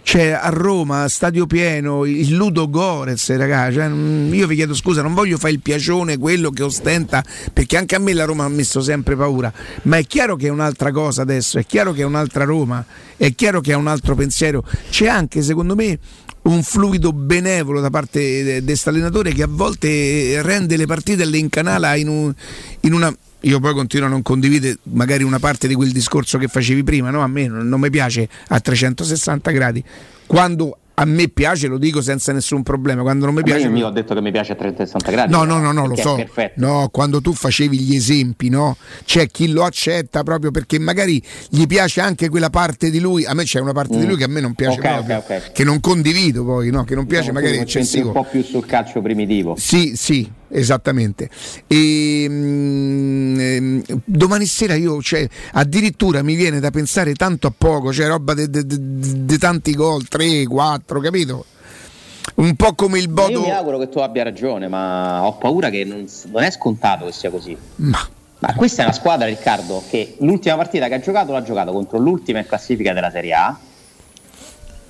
cioè, a Roma, stadio pieno, il Ludo Gorez, ragazzi, cioè, io vi chiedo scusa, non voglio fare il piacione, quello che ostenta, perché anche a me la Roma ha messo sempre paura, ma è chiaro che è un'altra cosa adesso, è chiaro che è un'altra Roma, è chiaro che è un altro pensiero, c'è anche secondo me un fluido benevolo da parte di st'allenatore che a volte rende le partite, le incanala in, un, in una... Io poi continuo a non condividere magari una parte di quel discorso che facevi prima, no? A me non, non mi piace a trecentosessanta gradi. Quando a me piace lo dico senza nessun problema, quando non mi piace... Io mi ho detto che mi piace a trecentosessanta gradi. No, no, no, no, lo so. Perfetto. No, quando tu facevi gli esempi, no? C'è chi lo accetta proprio perché magari gli piace anche quella parte di lui. A me c'è una parte mm. di lui che a me non piace, okay, proprio, okay, okay. Che non condivido poi, no? Che non piace, no, magari eccessivo. Un po' più sul calcio primitivo. Sì, sì. Esattamente. E, mh, domani sera io, cioè, addirittura mi viene da pensare tanto a poco, cioè roba di tanti gol, tre, quattro, capito? Un po' come il Bodo. Io mi auguro che tu abbia ragione, ma ho paura che non, non è scontato che sia così. Ma. ma questa è una squadra, Riccardo, che l'ultima partita che ha giocato l'ha giocato contro l'ultima in classifica della Serie A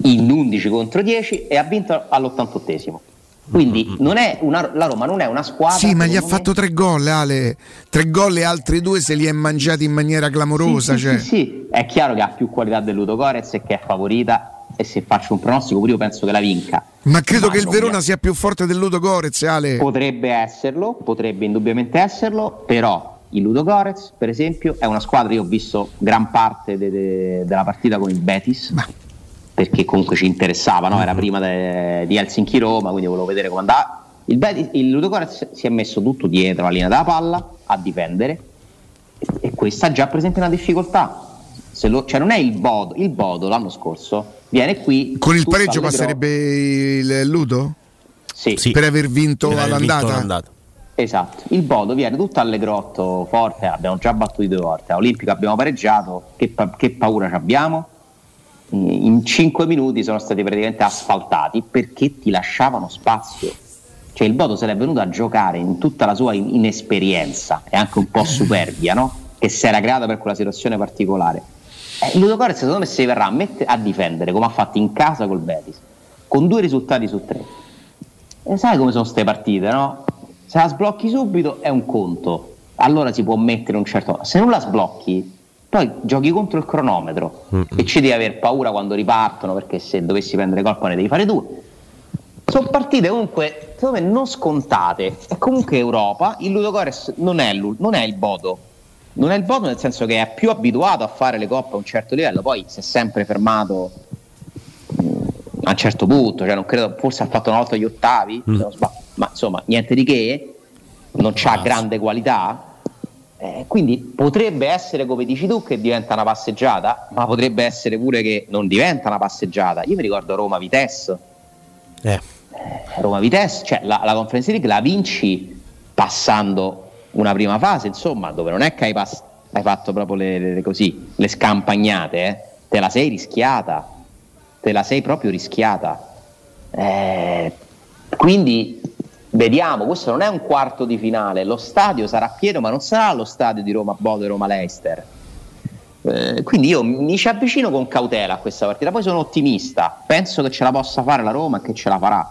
in undici contro dieci e ha vinto all'ottantottesimo. Quindi non è una, la Roma non è una squadra. Sì, ma gli ha fatto tre gol, Ale. Tre gol e altri due se li è mangiati in maniera clamorosa. Sì, cioè. sì, sì, è chiaro che ha più qualità del Ludo Gorez e che è favorita. E se faccio un pronostico, pure io penso che la vinca. Ma credo ma che il Verona è. sia più forte del Ludo Gorez, Ale. Potrebbe esserlo, potrebbe indubbiamente esserlo. Però il Ludo Gorez, per esempio, è una squadra. Io ho visto gran parte de, de, della partita con il Betis. Ma. Perché comunque ci interessava, no? Era prima de, di Helsinki-Roma, quindi volevo vedere come andava. Il, Betis, il Ludo Gorez si è messo tutto dietro la linea della palla a difendere, e, e questa già presenta una difficoltà. se lo, cioè non è il Bodo, il Bodo l'anno scorso viene qui con il pareggio passerebbe gro- il Ludo? Sì. Sì, per aver vinto, per aver all'andata. vinto l'andata. Esatto, il Bodo viene tutto alle grotto forte, abbiamo già battuto due volte, a Olimpica abbiamo pareggiato, che, pa- che paura ci abbiamo? In cinque minuti sono stati praticamente asfaltati perché ti lasciavano spazio. Cioè il Bodo se l'è venuto a giocare in tutta la sua inesperienza e anche un po' superbia, no? Che si era creata per quella situazione particolare. Eh, Ludo Corez secondo me si verrà a, mette- a difendere come ha fatto in casa col Betis, con due risultati su tre. E sai come sono ste partite, no? Se la sblocchi subito è un conto, allora si può mettere un certo... Se non la sblocchi, poi giochi contro il cronometro. Mm-mm. E ci devi aver paura quando ripartono, perché se dovessi prendere colpo ne devi fare due. Sono partite comunque, secondo me, non scontate. E comunque Europa, il Ludo Corez non è, non è il Bodo. Non è il Bodo nel senso che è più abituato a fare le coppe a un certo livello, poi si è sempre fermato a un certo punto, cioè non credo, forse ha fatto una volta gli ottavi, mm. se non sbaglio. Ma insomma niente di che, non c'ha ah, grande qualità, eh, quindi potrebbe essere, come dici tu, che diventa una passeggiata, ma potrebbe essere pure che non diventa una passeggiata. Io mi ricordo Roma-Vitesse, eh. Roma-Vitesse, cioè la, la Conference League la vinci passando una prima fase, insomma, dove non è che hai, pass- hai fatto proprio le, le, così, le scampagnate, eh. Te la sei rischiata, te la sei proprio rischiata, eh, quindi vediamo, questo non è un quarto di finale, lo stadio sarà pieno ma non sarà lo stadio di Roma-Bodo e Roma-Leicester, eh, quindi io mi ci avvicino con cautela a questa partita, poi sono ottimista, penso che ce la possa fare la Roma e che ce la farà,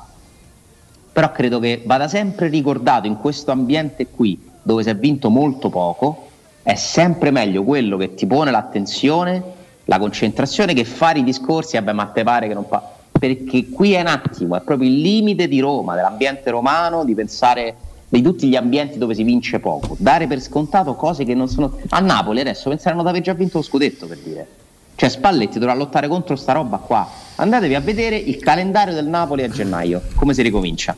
però credo che vada sempre ricordato in questo ambiente qui dove si è vinto molto poco, è sempre meglio quello che ti pone l'attenzione, la concentrazione, che fare i discorsi, vabbè ma te pare che non fa... Perché qui è un attimo, è proprio il limite di Roma, dell'ambiente romano, di pensare di tutti gli ambienti dove si vince poco, dare per scontato cose che non sono. A Napoli adesso penseranno di aver già vinto lo scudetto, per dire, cioè Spalletti dovrà lottare contro sta roba qua. Andatevi a vedere il calendario del Napoli a gennaio, come si ricomincia.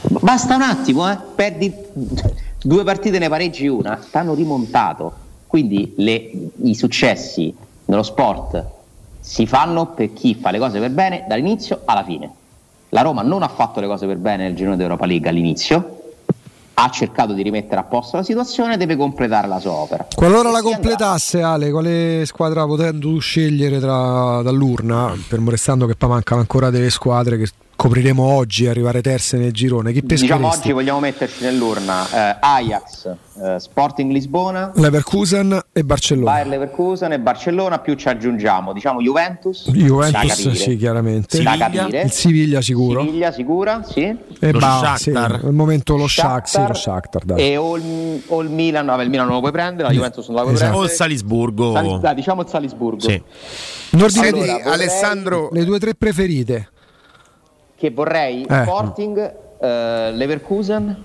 Basta un attimo, eh? Perdi due partite, ne pareggi una, t'hanno rimontato. Quindi le, i successi nello sport si fanno per chi fa le cose per bene dall'inizio alla fine. La Roma non ha fatto le cose per bene nel girone d'Europa League all'inizio, ha cercato di rimettere a posto la situazione, deve completare la sua opera. Qualora e la completasse andrà... Ale, quale squadra potendo scegliere tra, dall'urna, fermo restando che poi mancano ancora delle squadre che copriremo oggi, arrivare terze nel girone, chi pescheresti? Diciamo oggi vogliamo metterci nell'urna eh, Ajax, eh, Sporting Lisbona, Leverkusen e Barcellona. Bayer Leverkusen e Barcellona, più ci aggiungiamo diciamo Juventus, Juventus sì, chiaramente Siviglia. Il Siviglia sicuro. Siviglia sicura, sì. E lo bah, Shakhtar. Sì, al momento lo Shakhtar, Shakhtar, sì, lo Shakhtar dai. E o il, o il Milan, vabbè, il Milan non lo puoi prendere, la Juventus non la puoi esatto. prendere. O il Salisburgo. Sal, dai, diciamo il Salisburgo. Sì. Nordine, allora, vorrei... Alessandro, le due tre preferite? Che vorrei eh. Sporting, eh, Leverkusen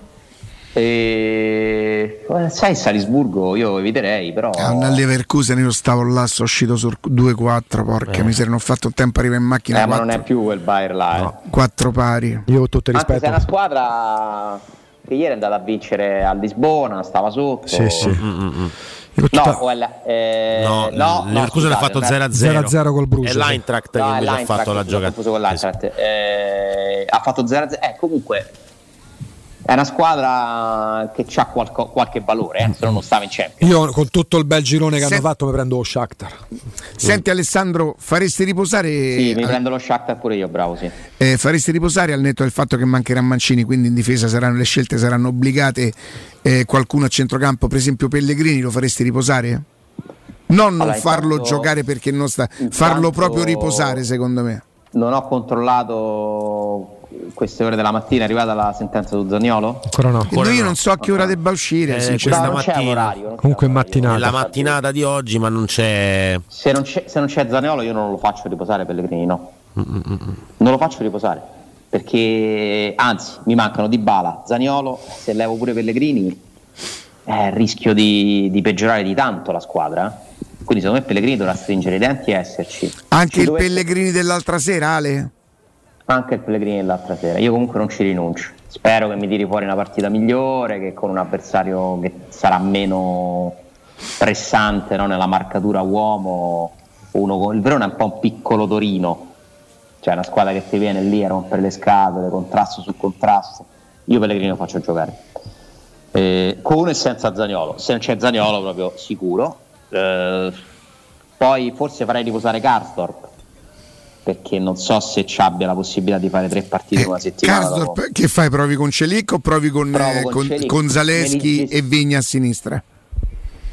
e eh, sai Salisburgo io eviterei, però a Leverkusen io stavo là, sono uscito sul due quattro, porca eh. miseria, non ho fatto il tempo arriva in macchina eh, ma non è più quel Bayer là no. eh. quattro pari, io ho tutto il rispetto, anche se è una squadra che ieri è andata a vincere a Lisbona, stava sotto sì, sì. Mm-hmm. Tutta... No, quella, eh, no, no, no, Leverkusen ha fatto zero a zero col Bruce. È l'Eintracht no, che invece ha fatto la giocata. Eh, ha fatto zero a zero. Eh, comunque è una squadra che ha qualco, qualche valore, eh, se no non stava in Champions. Io con tutto il bel girone che Senti... hanno fatto mi prendo lo Shakhtar. Senti Alessandro, faresti riposare Sì, mi prendo lo Shakhtar pure io, bravo, sì. Eh, faresti riposare al netto del fatto che mancherà Mancini, quindi in difesa saranno le scelte saranno obbligate, eh, qualcuno a centrocampo, per esempio Pellegrini lo faresti riposare? Non allora, non farlo intanto, giocare perché non sta, farlo proprio riposare, secondo me. Non ho controllato queste ore della mattina, è arrivata la sentenza su Zaniolo? Ancora no. Ancora io no. non so a che ora debba uscire. Eh, questa no, mattina. Orario, Comunque è mattinata. È la mattinata di oggi, ma non c'è. Se non c'è, se non c'è Zaniolo, io non lo faccio riposare. Pellegrini, no. Mm-mm. Non lo faccio riposare perché, anzi, mi mancano Dybala, Zaniolo. Se levo pure Pellegrini, eh, rischio di, di peggiorare di tanto la squadra. Quindi, secondo me, Pellegrini dovrà stringere i denti e esserci. Anche Ci il dovesse... Pellegrini dell'altra sera, Ale. Anche il Pellegrini dell'altra sera, io comunque non ci rinuncio, spero che mi tiri fuori una partita migliore, che con un avversario che sarà meno pressante, no? Nella marcatura uomo, uno con... il Verona è un po' un piccolo Torino, cioè una squadra che ti viene lì a rompere le scatole, contrasto su contrasto. Io Pellegrino faccio giocare eh, con e senza Zaniolo, se non c'è Zaniolo proprio sicuro. Eh, poi forse farei riposare Karsdorp, perché non so se ci abbia la possibilità di fare tre partite eh, una settimana. Karsdorp che fai? Provi con Celic o provi con, eh, con, con, con Zalewski e Vigna a sinistra?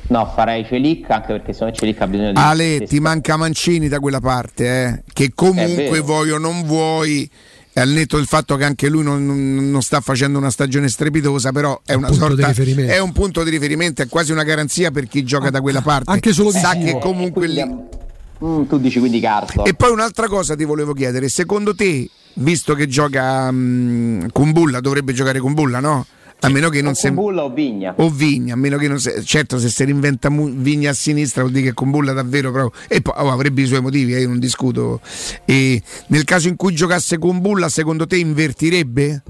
No, farei Celic, anche perché se no Celic ha bisogno di... Ale, ti manca Mancini da quella parte, eh? Che comunque vuoi o non vuoi, al netto del fatto che anche lui non, non, non sta facendo una stagione strepitosa, però è, è, una sorta, è un punto di riferimento, è quasi una garanzia per chi gioca ah, da quella parte, anche solo sa eh, che comunque lì... Li... Mm, tu dici quindi Carto. E poi un'altra cosa ti volevo chiedere, secondo te, visto che gioca mh, Kumbulla, dovrebbe giocare Kumbulla, no? A meno che non se... Kumbulla o Vigna? O Vigna, a meno che non se... certo, se si reinventa mu... Vigna a sinistra vuol dire che Kumbulla davvero proprio... e poi oh, avrebbe i suoi motivi, eh, io non discuto. E nel caso in cui giocasse Kumbulla, secondo te invertirebbe?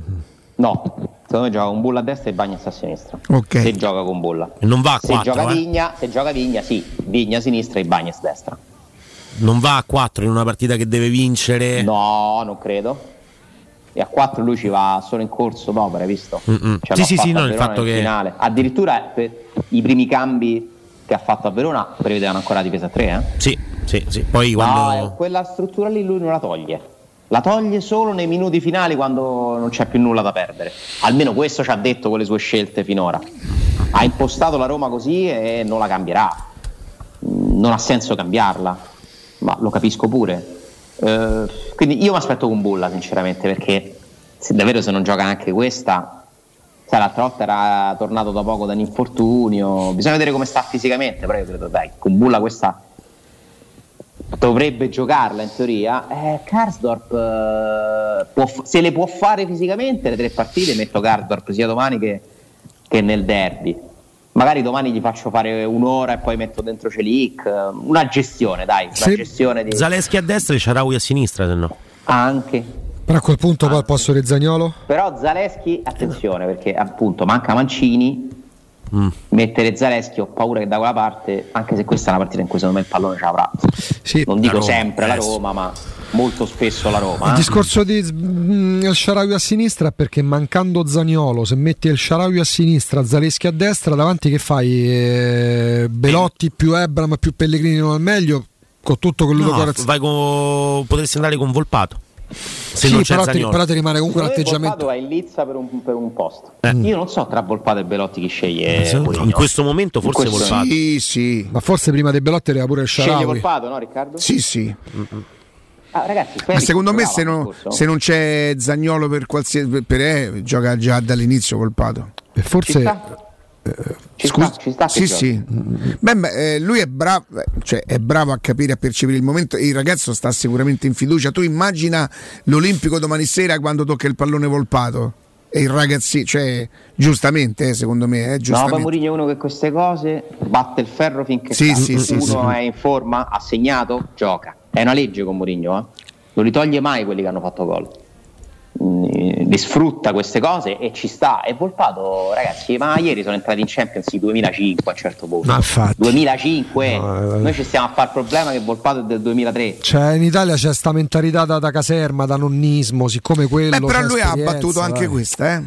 No, secondo me gioca Kumbulla a destra e Bagnas a sinistra. Ok. Se gioca Kumbulla. Non va a quattro, se gioca eh. Vigna, se gioca Vigna, sì, Vigna a sinistra e Bagnas a destra. Non va a quattro in una partita che deve vincere? No, non credo. E a quattro lui ci va solo in corso d'opera, hai visto? Cioè, sì, sì, sì, no, il fatto che... finale. Addirittura per i primi cambi che ha fatto a Verona prevedevano ancora la difesa a tre, eh? Sì, sì, sì. Poi quando... no, quella struttura lì lui non la toglie. La toglie solo nei minuti finali, quando non c'è più nulla da perdere. Almeno questo ci ha detto con le sue scelte finora. Ha impostato la Roma così e non la cambierà. Non ha senso cambiarla. Ma lo capisco pure, eh, quindi io mi aspetto Kumbulla sinceramente, perché se davvero se non gioca anche questa, sai, l'altra volta era tornato da poco da un infortunio, bisogna vedere come sta fisicamente, però io credo dai, Kumbulla questa dovrebbe giocarla in teoria. eh, Karsdorp eh, può, se le può fare fisicamente le tre partite, metto Karsdorp sia domani che, che nel derby. Magari domani gli faccio fare un'ora e poi metto dentro Celic. Una gestione, dai. Una se gestione di... Zalewski a destra e Shaarawy a sinistra, se no. Anche. Però a quel punto anche. Poi al posto di Zaniolo? Però Zalewski, attenzione, perché appunto manca Mancini. Mm. Mettere Zalewski ho paura che da quella parte, anche se questa è una partita in cui secondo me il pallone ce l'avrà. Sì, non dico sempre la Roma, ma molto spesso la Roma. Il eh? discorso di mm, il Shaarawy a sinistra, perché mancando Zaniolo, se metti il Shaarawy a sinistra, Zalewski a destra, davanti che fai? Eh, Belotti più Ebram più Pellegrini non al meglio, con tutto quello no, che vai con... potresti andare con Volpato. Se sì, non c'è però, ti, però ti rimane comunque l'atteggiamento. Volpato è in lizza per un, per un posto. Eh. Io non so tra Volpato e Belotti chi sceglie. Eh, in questo momento forse questo Volpato. Sì, sì. Ma forse prima di Belotti era pure il Shaarawy. Sceglie Volpato, no Riccardo? Sì, sì. Mm-hmm. Ah, ragazzi, ma secondo me se, no, se non c'è Zaniolo per qualsiasi per, per eh, gioca già dall'inizio Volpato. E forse Ci Scusa, sta, ci sta sì, sì. Beh, beh, lui è bravo, cioè è bravo a capire, a percepire il momento. Il ragazzo sta sicuramente in fiducia. Tu immagina l'Olimpico domani sera quando tocca il pallone Volpato e il ragazzi, cioè giustamente, eh, secondo me, eh, giustamente. No, poi Mourinho è uno che queste cose batte il ferro finché sì, sì, uno sì, sì. è in forma, ha segnato, gioca. È una legge con Mourinho, eh? Non li toglie mai quelli che hanno fatto gol. Li sfrutta queste cose e ci sta. E Volpato, ragazzi, ma ieri sono entrati in Champions League duemilacinque a un certo punto. Infatti. duemilacinque no, noi ci stiamo a far problema che Volpato è del duemilatré. Cioè in Italia c'è sta mentalità da, da caserma, da nonnismo, siccome quello. Beh, però lui ha abbattuto anche questa, eh.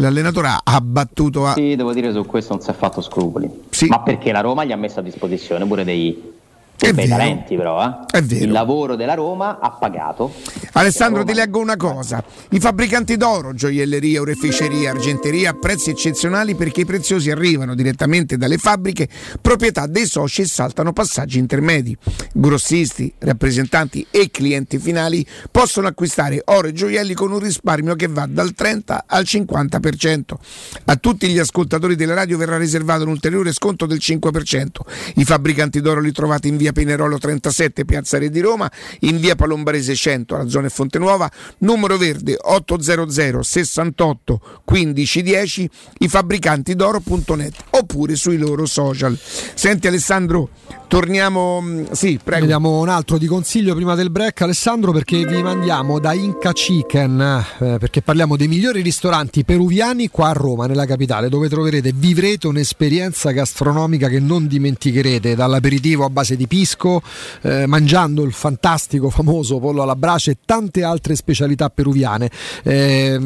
L'allenatore ha abbattuto a... Sì, devo dire su questo non si è fatto scrupoli. Sì. Ma perché la Roma gli ha messo a disposizione pure dei È bei vero. Talenti però, eh? È vero. Il lavoro della Roma ha pagato. Alessandro, Roma... ti leggo una cosa. I fabbricanti d'oro, gioielleria, oreficeria, argenteria a prezzi eccezionali, perché i preziosi arrivano direttamente dalle fabbriche, proprietà dei soci, e saltano passaggi intermedi. Grossisti, rappresentanti e clienti finali possono acquistare oro e gioielli con un risparmio che va dal trenta al cinquanta per cento. A tutti gli ascoltatori della radio verrà riservato un ulteriore sconto del cinque per cento. I fabbricanti d'oro li trovate in via Pinerolo trentasette, piazza Re di Roma, in via Palombarese cento, alla zona Fontenuova, numero verde ottocento sessantotto quindici dieci, i fabbricanti d'oro punto net, oppure sui loro social. Senti Alessandro, torniamo, sì, prego. Vediamo un altro di consiglio prima del break, Alessandro, perché vi mandiamo da Inca Chicken, eh, perché parliamo dei migliori ristoranti peruviani qua a Roma, nella capitale, dove troverete, vivrete un'esperienza gastronomica che non dimenticherete, dall'aperitivo a base di pisco, eh, mangiando il fantastico famoso pollo alla brace e tante altre specialità peruviane, eh,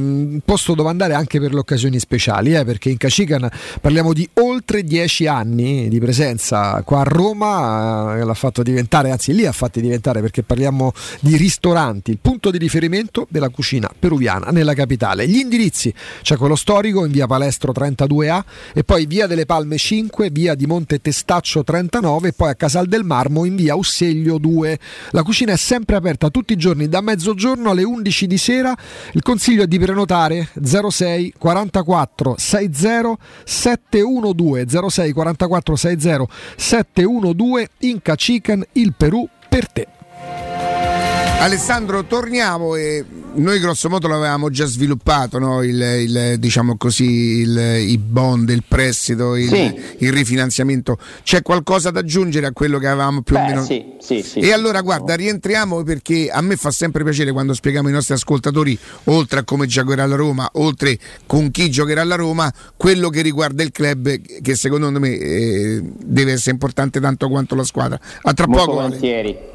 posto dove andare anche per le occasioni speciali, eh, perché Inca Chicken parliamo di oltre dieci anni di presenza qua a Roma, l'ha fatto diventare, anzi lì ha fatto diventare, perché parliamo di ristoranti, il punto di riferimento della cucina peruviana nella capitale. Gli indirizzi: c'è quello storico in via Palestro trentadue A, e poi via delle Palme cinque, via di Monte Testaccio trentanove, e poi a Casal del Marmo in via Ausseglio due. La cucina è sempre aperta tutti i giorni da mezzogiorno alle undici di sera. Il consiglio è di prenotare zero sei quarantaquattro sessanta sette dodici, zero sei quarantaquattro sessanta sette dodici. Inca Chicken, il Perù per te. Alessandro, torniamo, e noi grosso modo l'avevamo già sviluppato, no? il, il diciamo così il, il bond, il prestito, il, sì. il rifinanziamento. C'è qualcosa da aggiungere a quello che avevamo più Beh, o meno? Sì, sì, sì. E allora guarda, rientriamo, perché a me fa sempre piacere quando spieghiamo ai nostri ascoltatori, oltre a come giocherà la Roma, oltre con chi giocherà la Roma, quello che riguarda il club, che secondo me eh, deve essere importante tanto quanto la squadra. A tra Molto poco. Volentieri.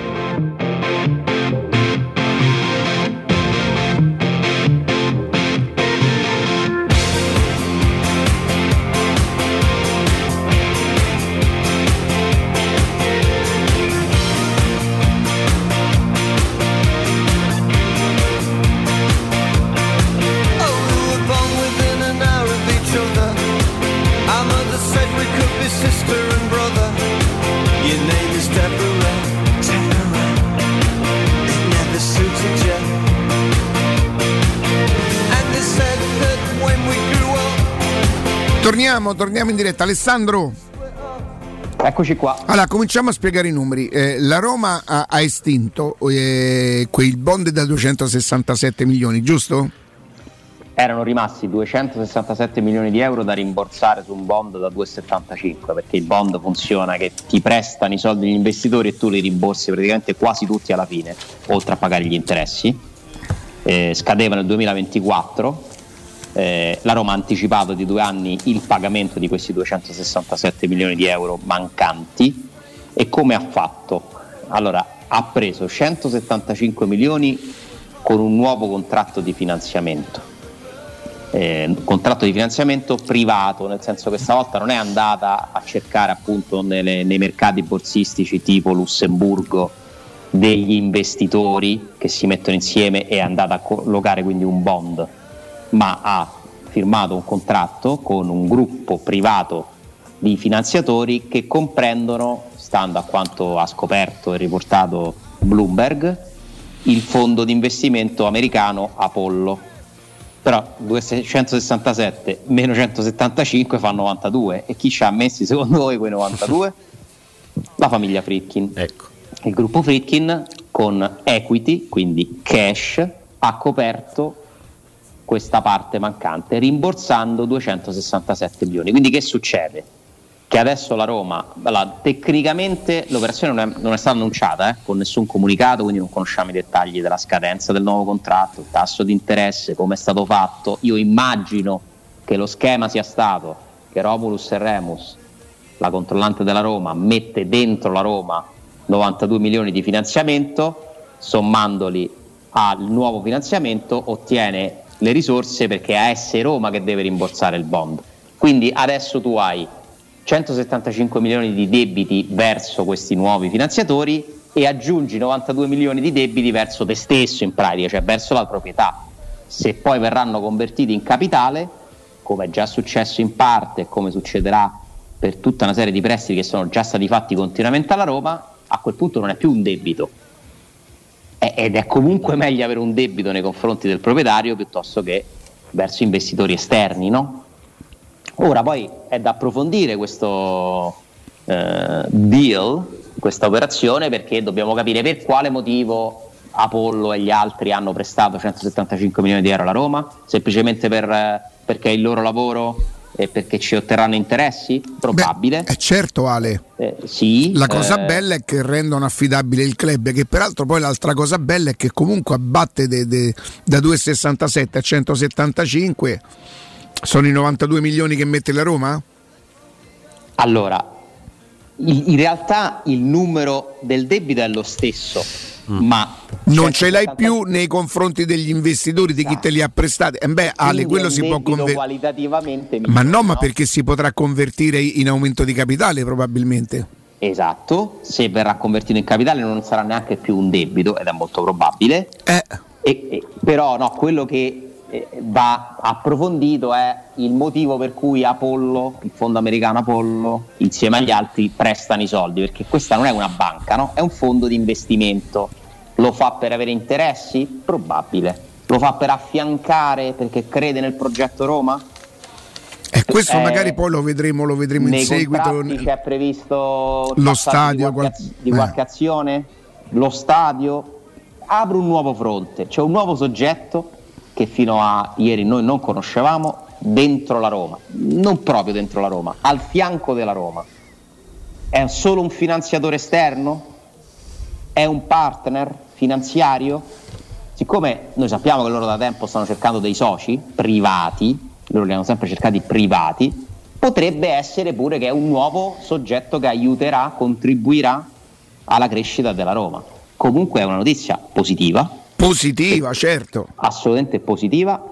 Torniamo, torniamo in diretta. Alessandro, eccoci qua. Allora, cominciamo a spiegare i numeri. Eh, la Roma ha, ha estinto eh, quel bond da duecentosessantasette milioni, giusto? Erano rimasti duecentosessantasette milioni di euro da rimborsare su un bond da due virgola settantacinque, perché il bond funziona che ti prestano i soldi degli investitori e tu li rimborsi praticamente quasi tutti alla fine, oltre a pagare gli interessi. Eh, scadeva nel duemilaventiquattro. Eh, la Roma ha anticipato di due anni il pagamento di questi duecentosessantasette milioni di euro mancanti. E come ha fatto? Allora, ha preso centosettantacinque milioni con un nuovo contratto di finanziamento, eh, contratto di finanziamento privato, nel senso che stavolta non è andata a cercare appunto nelle, nei mercati borsistici tipo Lussemburgo degli investitori che si mettono insieme, e è andata a collocare quindi un bond, ma ha firmato un contratto con un gruppo privato di finanziatori che comprendono, stando a quanto ha scoperto e riportato Bloomberg, il fondo di investimento americano Apollo. Però duecentosessantasette meno centosettantacinque fa novantadue, e chi ci ha messi secondo voi quei novantadue? La famiglia Fritkin, ecco. Il gruppo Fritkin con equity, quindi cash, ha coperto questa parte mancante rimborsando duecentosessantasette milioni. Quindi che succede? Che adesso la Roma, allora, tecnicamente l'operazione non è, non è stata annunciata eh, con nessun comunicato, quindi non conosciamo i dettagli della scadenza del nuovo contratto, il tasso di interesse, come è stato fatto. Io immagino che lo schema sia stato che Romulus e Remus, la controllante della Roma, mette dentro la Roma novantadue milioni di finanziamento, sommandoli al nuovo finanziamento ottiene le risorse, perché è A S Roma che deve rimborsare il bond. Quindi adesso tu hai centosettantacinque milioni di debiti verso questi nuovi finanziatori e aggiungi novantadue milioni di debiti verso te stesso, in pratica, cioè verso la proprietà. Se poi verranno convertiti in capitale, come è già successo in parte e come succederà per tutta una serie di prestiti che sono già stati fatti continuamente alla Roma, a quel punto non è più un debito. Ed è comunque meglio avere un debito nei confronti del proprietario piuttosto che verso investitori esterni, no? Ora poi è da approfondire questo eh, deal, questa operazione, perché dobbiamo capire per quale motivo Apollo e gli altri hanno prestato centosettantacinque milioni di euro alla Roma. Semplicemente per, perché è il loro lavoro e perché ci otterranno interessi? Probabile. Beh, è certo, Ale. Eh, sì, la cosa eh... bella è che rendono affidabile il club, che peraltro poi l'altra cosa bella è che comunque abbatte de, de, da duecentosessantasette a centosettantacinque. Sono i novantadue milioni che mette la Roma? Allora, il, in realtà il numero del debito è lo stesso, mm. ma non ce l'hai più nei confronti degli investitori, di chi te li ha prestati. Eh beh, Ale, quello si può convertire qualitativamente migliore, ma no, ma no? Perché si potrà convertire in aumento di capitale, probabilmente. Esatto, se verrà convertito in capitale non sarà neanche più un debito, ed è molto probabile. Eh. E, e, però no, quello che eh, va approfondito è il motivo per cui Apollo, il fondo americano Apollo, insieme agli altri prestano i soldi, perché questa non è una banca, no? È un fondo di investimento. Lo fa per avere interessi? Probabile. Lo fa per affiancare, perché crede nel progetto Roma? E questo eh, magari poi lo vedremo, lo vedremo in seguito. Nei contratti è previsto lo stadio di qualche, qual... di qualche eh. azione? Lo stadio apre un nuovo fronte, c'è cioè un nuovo soggetto che fino a ieri noi non conoscevamo dentro la Roma, non proprio dentro la Roma, al fianco della Roma. È solo un finanziatore esterno? È un partner finanziario? Siccome noi sappiamo che loro da tempo stanno cercando dei soci privati, loro li hanno sempre cercati privati, potrebbe essere pure che è un nuovo soggetto che aiuterà, contribuirà alla crescita della Roma. Comunque è una notizia positiva. Positiva, certo. Assolutamente positiva.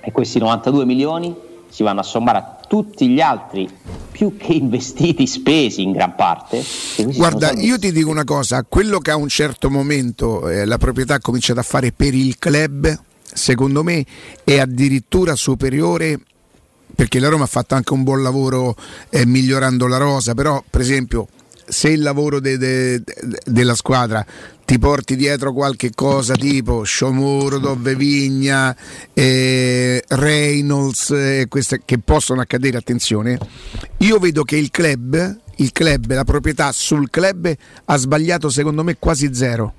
E questi novantadue milioni si vanno a sommare a tutti gli altri, più che investiti, spesi in gran parte. Guarda, soldi... io ti dico una cosa, quello che a un certo momento eh, la proprietà comincia a fare per il club, secondo me è addirittura superiore, perché la Roma ha fatto anche un buon lavoro eh, migliorando la rosa, però per esempio se il lavoro de, de, de, della squadra ti porti dietro qualche cosa tipo Shomurodov, Vigna, eh, Reynolds, eh, queste che possono accadere, attenzione, io vedo che il club, il club, la proprietà sul club ha sbagliato secondo me quasi zero.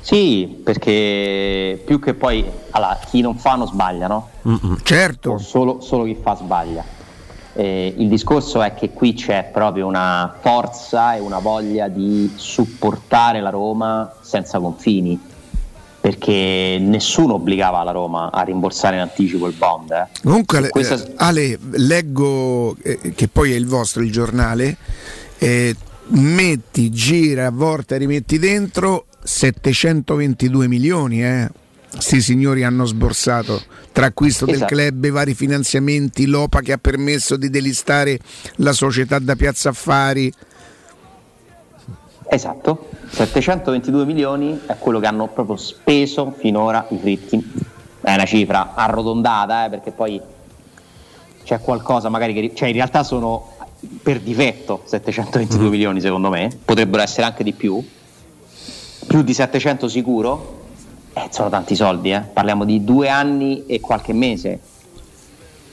Sì, perché più che poi allora, chi non fa non sbaglia, no? Mm-hmm. Certo. Solo, solo chi fa sbaglia. Eh, il discorso è che qui c'è proprio una forza e una voglia di supportare la Roma senza confini, perché nessuno obbligava la Roma a rimborsare in anticipo il bond. Eh. Comunque, questa... eh, Ale, leggo eh, che poi è il vostro, il giornale, eh, metti, gira, volta, rimetti dentro settecentoventidue milioni, eh. Sì, signori, hanno sborsato tra acquisto esatto. del club, vari finanziamenti, l'O P A che ha permesso di delistare la società da Piazza Affari. Esatto, settecentoventidue milioni è quello che hanno proprio speso finora i fritti. È una cifra arrotondata, eh, perché poi c'è qualcosa magari che cioè in realtà sono per difetto settecentoventidue mm. milioni, secondo me potrebbero essere anche di più, più di settecento sicuro. Eh, sono tanti soldi, eh? Parliamo di due anni e qualche mese,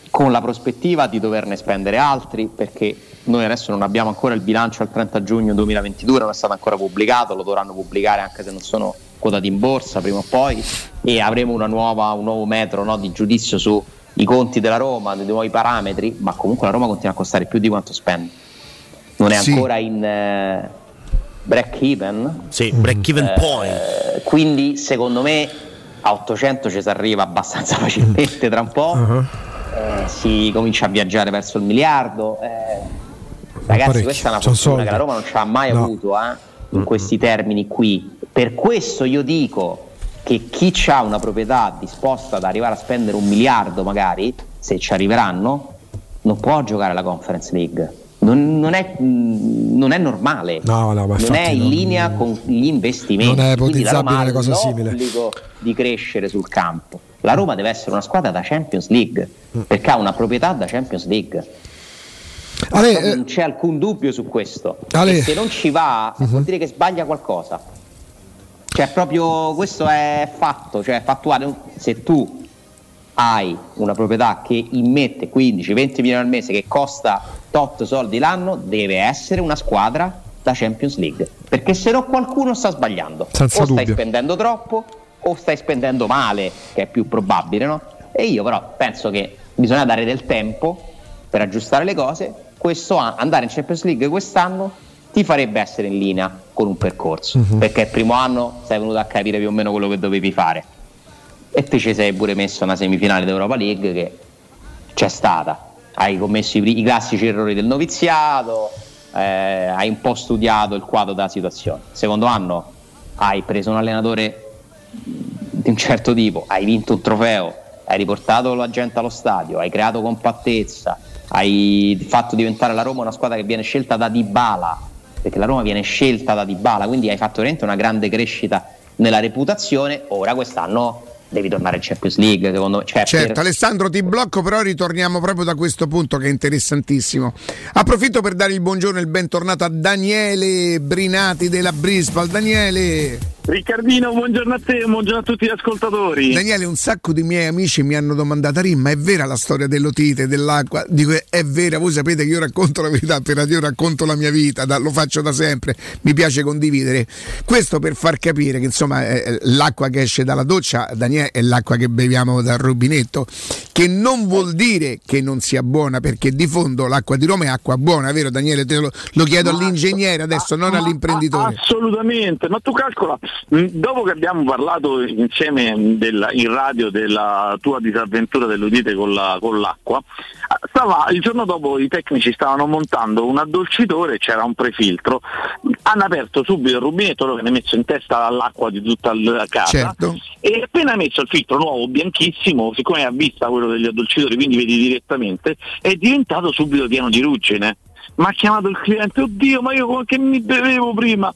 con la prospettiva di doverne spendere altri, perché noi adesso non abbiamo ancora il bilancio al trenta giugno duemilaventidue, non è stato ancora pubblicato, lo dovranno pubblicare anche se non sono quotati in borsa prima o poi, e avremo una nuova, un nuovo metro, no, di giudizio sui conti della Roma, dei nuovi parametri, ma comunque la Roma continua a costare più di quanto spende, non è sì. ancora in... Eh, break even, sì, break even eh, point. Quindi secondo me a ottocento ci si arriva abbastanza facilmente tra un po', uh-huh. eh, si comincia a viaggiare verso il miliardo, eh, ragazzi, questa è una fortuna che la Roma non ci ha mai no. avuto eh, in questi termini qui. Per questo io dico che chi ha una proprietà disposta ad arrivare a spendere un miliardo, magari se ci arriveranno, non può giocare la Conference League. Non, non, è, non è normale, no, no, ma non è in non, linea con gli investimenti. Non è ipotizzabile una cosa simile. L'obbligo di crescere sul campo. La Roma deve essere una squadra da Champions League mm. perché ha una proprietà da Champions League. Ale, non eh, c'è alcun dubbio su questo. Ale, se non ci va, uh-huh. vuol dire che sbaglia qualcosa. Cioè, proprio questo è fatto, cioè è fattuale. Se tu hai una proprietà che immette quindici venti milioni al mese, che costa tot soldi l'anno, deve essere una squadra da Champions League, perché se no qualcuno sta sbagliando, senza o stai dubbio. Spendendo troppo o stai spendendo male, che è più probabile, no? E io però penso che bisogna dare del tempo per aggiustare le cose. Questo andare in Champions League quest'anno ti farebbe essere in linea con un percorso, uh-huh. perché il primo anno sei venuto a capire più o meno quello che dovevi fare e te ci sei pure messo una semifinale d'Europa League che c'è stata. Hai commesso i, i classici errori del noviziato, eh, hai un po' studiato il quadro della situazione. Secondo anno hai preso un allenatore di un certo tipo, hai vinto un trofeo, hai riportato la gente allo stadio, hai creato compattezza, hai fatto diventare la Roma una squadra che viene scelta da Dybala, perché la Roma viene scelta da Dybala, quindi hai fatto veramente una grande crescita nella reputazione. Ora quest'anno devi tornare in Champions League, secondo me. Cioè, certo, per... Alessandro, ti blocco, però ritorniamo proprio da questo punto che è interessantissimo. Approfitto per dare il buongiorno e il bentornato a Daniele Brinati della Brisbane. Daniele. Riccardino, buongiorno a te, buongiorno a tutti gli ascoltatori. Daniele, un sacco di miei amici mi hanno domandato: Rim, ma è vera la storia dell'otite, dell'acqua? Dico, è vera, voi sapete che io racconto la verità, per io racconto la mia vita, da, lo faccio da sempre, mi piace condividere. Questo per far capire che insomma eh, l'acqua che esce dalla doccia, Daniele, è l'acqua che beviamo dal rubinetto, che non vuol dire che non sia buona, perché di fondo l'acqua di Roma è acqua buona, vero Daniele? Te lo, lo chiedo all'ingegnere adesso, non all'imprenditore. Assolutamente, ma tu calcola, dopo che abbiamo parlato insieme della, in radio della tua disavventura dell'udite con, la, con l'acqua, stava, il giorno dopo i tecnici stavano montando un addolcitore, c'era un prefiltro, hanno aperto subito il rubinetto, loro hanno messo in testa l'acqua di tutta la casa, certo. E appena messo il filtro nuovo bianchissimo, siccome è a vista quello degli addolcitori, quindi vedi direttamente, è diventato subito pieno di ruggine. Mi ha chiamato il cliente: oddio, ma io che mi bevevo prima?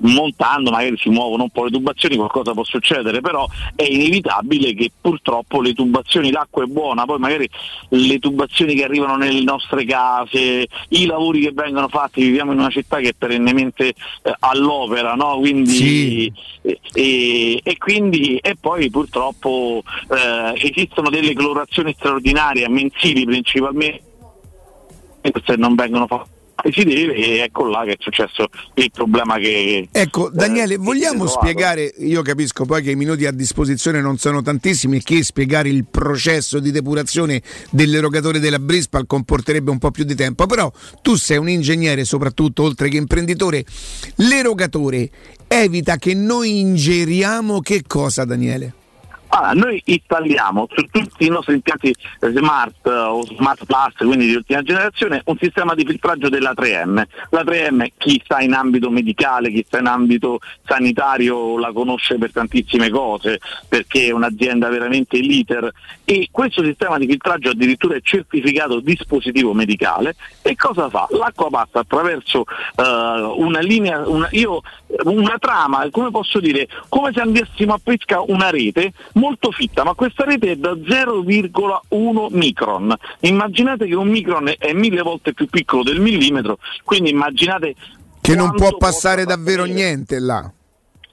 Montando, magari si muovono un po' le tubazioni, qualcosa può succedere, però è inevitabile che purtroppo le tubazioni, l'acqua è buona, poi magari le tubazioni che arrivano nelle nostre case, i lavori che vengono fatti, viviamo in una città che è perennemente eh, all'opera, no? Quindi sì. e, e, e quindi e poi purtroppo eh, esistono delle clorazioni straordinarie mensili principalmente, se non vengono fatte e si deve, e ecco là che è successo il problema che... Ecco Daniele, eh, vogliamo spiegare, io capisco poi che i minuti a disposizione non sono tantissimi, che spiegare il processo di depurazione dell'erogatore della Brispal comporterebbe un po' più di tempo, però tu sei un ingegnere soprattutto, oltre che imprenditore. L'erogatore evita che noi ingeriamo che cosa, Daniele? Allora, noi installiamo su tutti i nostri impianti smart o smart plus, quindi di ultima generazione, un sistema di filtraggio della tre emme. La tre emme, chi sta in ambito medicale, chi sta in ambito sanitario la conosce per tantissime cose, perché è un'azienda veramente leader, e questo sistema di filtraggio addirittura è certificato dispositivo medicale. E cosa fa? L'acqua passa attraverso uh, una linea, una, io, una trama, come posso dire, come se andassimo a pesca una rete molto fitta, ma questa rete è da zero virgola uno micron. Immaginate che un micron è mille volte più piccolo del millimetro, quindi immaginate che non può passare davvero niente là.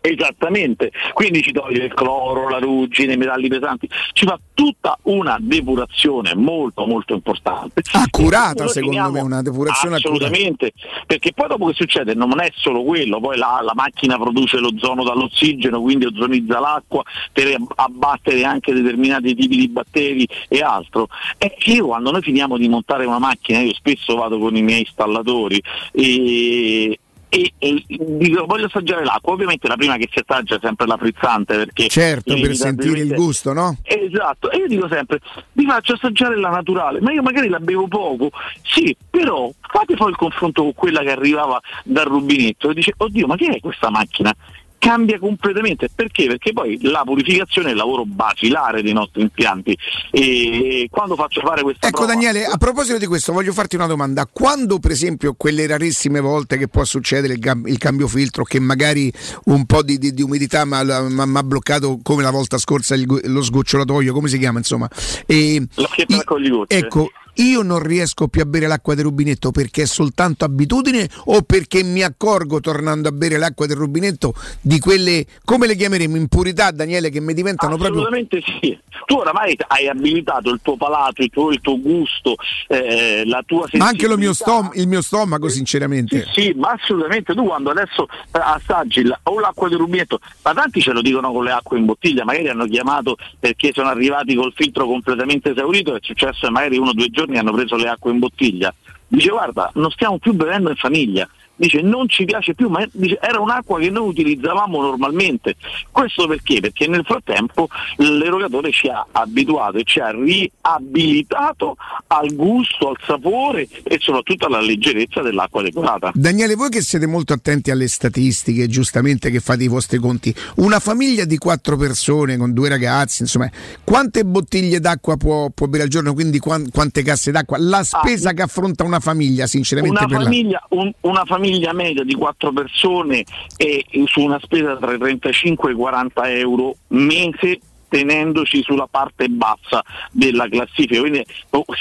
Esattamente, quindi ci toglie il cloro, la ruggine, i metalli pesanti, ci fa tutta una depurazione molto molto importante. Accurata, secondo me, una depurazione accurata. Assolutamente, perché poi dopo che succede non è solo quello, poi la, la macchina produce l'ozono dall'ossigeno, quindi ozonizza l'acqua per abbattere anche determinati tipi di batteri e altro. E io, quando noi finiamo di montare una macchina, io spesso vado con i miei installatori e... E, e dico, voglio assaggiare l'acqua, ovviamente la prima che si assaggia è sempre la frizzante, perché certo, per sentire il gusto, no? Esatto, e io dico sempre: vi faccio assaggiare la naturale, ma io magari la bevo poco, sì, però fate poi il confronto con quella che arrivava dal rubinetto e dice: oddio, ma che è questa macchina? Cambia completamente. Perché? Perché poi la purificazione è il lavoro basilare dei nostri impianti, e quando faccio fare questa ecco prova... Daniele, a proposito di questo voglio farti una domanda. Quando per esempio, quelle rarissime volte che può succedere il, gam- il cambio filtro, che magari un po' di, di, di umidità mi ha bloccato, come la volta scorsa il, lo sgocciolatoio, come si chiama insomma, e, la schietta con gli gocci, ecco, io non riesco più a bere l'acqua del rubinetto perché è soltanto abitudine, o perché mi accorgo tornando a bere l'acqua del rubinetto di quelle, come le chiameremo, impurità, Daniele, che mi diventano proprio... Assolutamente sì. Tu oramai hai abilitato il tuo palato, il tuo, il tuo gusto, eh, la tua sensibilità. Ma anche lo mio stom- il mio stomaco, sinceramente. Sì, sì, ma assolutamente. Tu quando adesso assaggi la, o l'acqua del rubinetto, ma tanti ce lo dicono con le acque in bottiglia, magari hanno chiamato perché sono arrivati col filtro completamente esaurito, è successo magari uno o due giorni hanno preso le acque in bottiglia, dice: guarda, non stiamo più bevendo in famiglia, dice, non ci piace più, ma dice, era un'acqua che noi utilizzavamo normalmente. Questo perché? Perché nel frattempo l'erogatore ci ha abituato e ci ha riabilitato al gusto, al sapore e soprattutto alla leggerezza dell'acqua depurata. Daniele, voi che siete molto attenti alle statistiche, giustamente, che fate i vostri conti, una famiglia di quattro persone con due ragazzi, insomma, quante bottiglie d'acqua può, può bere al giorno, quindi quante casse d'acqua? La spesa ah, che affronta una famiglia, sinceramente, una per famiglia, la... un, una famiglia famiglia media di quattro persone è su una spesa tra i trentacinque e i quaranta euro mese, tenendoci sulla parte bassa della classifica, quindi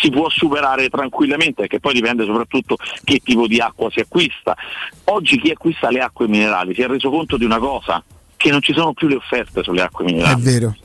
si può superare tranquillamente, perché poi dipende soprattutto che tipo di acqua si acquista. Oggi chi acquista le acque minerali si è reso conto di una cosa, che non ci sono più le offerte sulle acque minerali. È vero.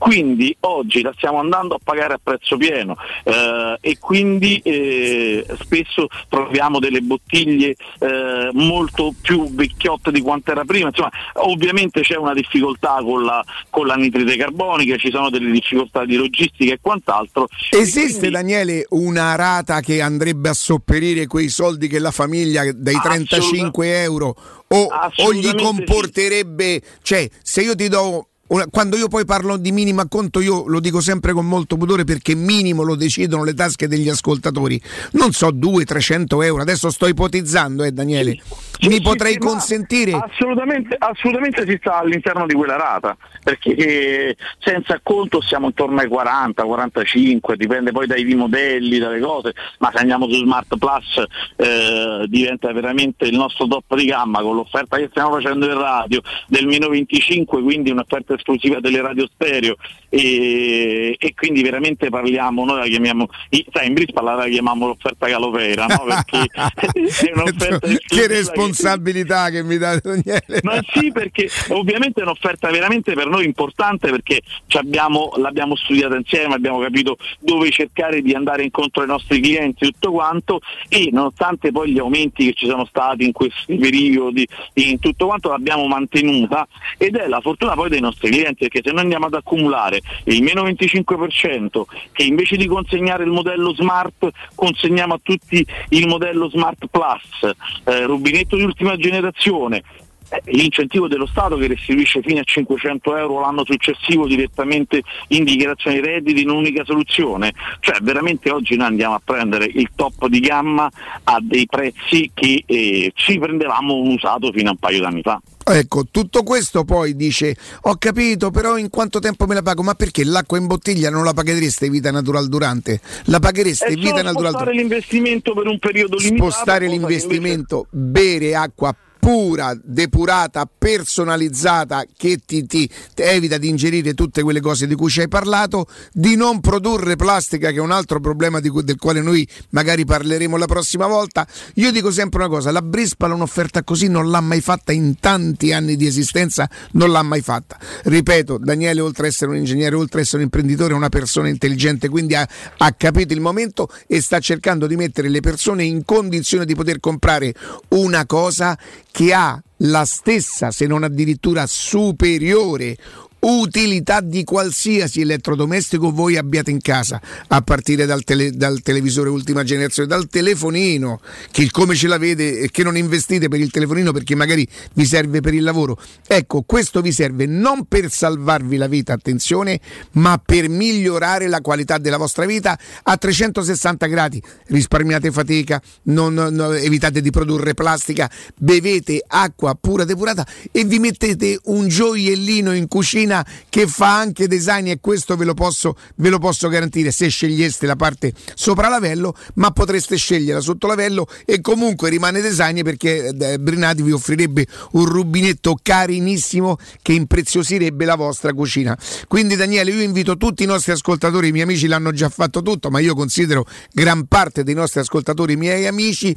Quindi oggi la stiamo andando a pagare a prezzo pieno eh, e quindi eh, spesso troviamo delle bottiglie eh, molto più vecchiotte di quanto era prima. Insomma, ovviamente c'è una difficoltà con la, con la nitride carbonica, ci sono delle difficoltà di logistica e quant'altro. Esiste, quindi, Daniele, una rata che andrebbe a sopperire quei soldi che la famiglia dai trentacinque euro o, o gli comporterebbe, sì. Cioè, se io ti do... Quando io poi parlo di minimo acconto, io lo dico sempre con molto pudore, perché minimo lo decidono le tasche degli ascoltatori, non so, duecento trecento euro, adesso sto ipotizzando, eh Daniele, sì, mi sì, potrei sì, consentire? Assolutamente, assolutamente si sta all'interno di quella rata, perché senza acconto siamo intorno ai quaranta quarantacinque, dipende poi dai modelli, dalle cose, ma se andiamo su Smart Plus eh, diventa veramente il nostro top di gamma, con l'offerta che stiamo facendo in radio del meno venticinque, quindi un'offerta esclusiva delle radio stereo e, e quindi veramente parliamo, noi la chiamiamo, sai, in Brispal la chiamiamo l'offerta Calopera, no? Perché è un'offerta che responsabilità che... che mi dà Daniele. Ma sì, perché ovviamente è un'offerta veramente per noi importante, perché ci abbiamo, l'abbiamo studiata insieme, abbiamo capito dove cercare di andare incontro ai nostri clienti, tutto quanto, e nonostante poi gli aumenti che ci sono stati in questi periodi, in tutto quanto, l'abbiamo mantenuta, ed è la fortuna poi dei nostri clienti, perché se noi andiamo ad accumulare il meno venticinque per cento, che invece di consegnare il modello Smart consegniamo a tutti il modello Smart Plus, eh, rubinetto di ultima generazione, eh, l'incentivo dello Stato che restituisce fino a cinquecento euro l'anno successivo direttamente in dichiarazione di redditi in un'unica soluzione, cioè veramente oggi noi andiamo a prendere il top di gamma a dei prezzi che eh, ci prendevamo un usato fino a un paio d'anni fa. Ecco, tutto questo poi dice, ho capito, però in quanto tempo me la pago? Ma perché l'acqua in bottiglia non la paghereste Vita Natural Durante? La paghereste Vita Natural Durante? Spostare l'investimento per un periodo limitato. Spostare l'investimento, invece... bere acqua pura, depurata, personalizzata, che ti, ti, ti evita di ingerire tutte quelle cose di cui ci hai parlato, di non produrre plastica, che è un altro problema di cui, del quale noi magari parleremo la prossima volta. Io dico sempre una cosa, la Brispal un'offerta così non l'ha mai fatta in tanti anni di esistenza, non l'ha mai fatta. Ripeto, Daniele, oltre ad essere un ingegnere, oltre ad essere un imprenditore, è una persona intelligente, quindi ha, ha capito il momento e sta cercando di mettere le persone in condizione di poter comprare una cosa che ha la stessa, se non addirittura superiore, utilità di qualsiasi elettrodomestico voi abbiate in casa, a partire dal, tele, dal televisore ultima generazione, dal telefonino, che come ce la vede, che non investite per il telefonino perché magari vi serve per il lavoro. Ecco, questo vi serve non per salvarvi la vita, attenzione, ma per migliorare la qualità della vostra vita a trecentosessanta gradi. Risparmiate fatica, non, non, evitate di produrre plastica, bevete acqua pura depurata e vi mettete un gioiellino in cucina che fa anche design, e questo ve lo posso, ve lo posso garantire, se sceglieste la parte sopra lavello, ma potreste sceglierla sotto lavello e comunque rimane design, perché Brinati vi offrirebbe un rubinetto carinissimo che impreziosirebbe la vostra cucina. Quindi Daniele, io invito tutti i nostri ascoltatori, i miei amici l'hanno già fatto tutto, ma io considero gran parte dei nostri ascoltatori i miei amici,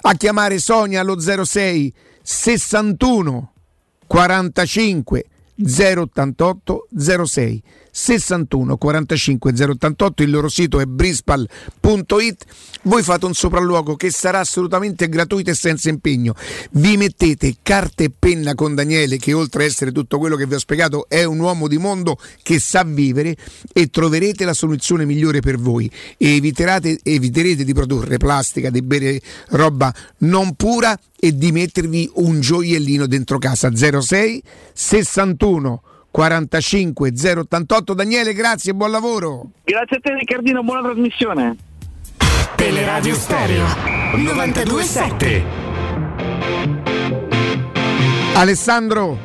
a chiamare Sonia allo zero sei sessantuno quarantacinque zero ottantotto zero sei sessantuno quarantacinque zero ottantotto, il loro sito è brispal punto it. Voi fate un sopralluogo che sarà assolutamente gratuito e senza impegno, vi mettete carta e penna con Daniele, che oltre a essere tutto quello che vi ho spiegato è un uomo di mondo che sa vivere, e troverete la soluzione migliore per voi e eviterete, eviterete di produrre plastica, di bere roba non pura e di mettervi un gioiellino dentro casa. Zero sei sessantuno quarantacinque zero ottantotto. Daniele, grazie e buon lavoro. Grazie a te Riccardino, buona trasmissione. Teleradio Stereo novantadue sette. Alessandro,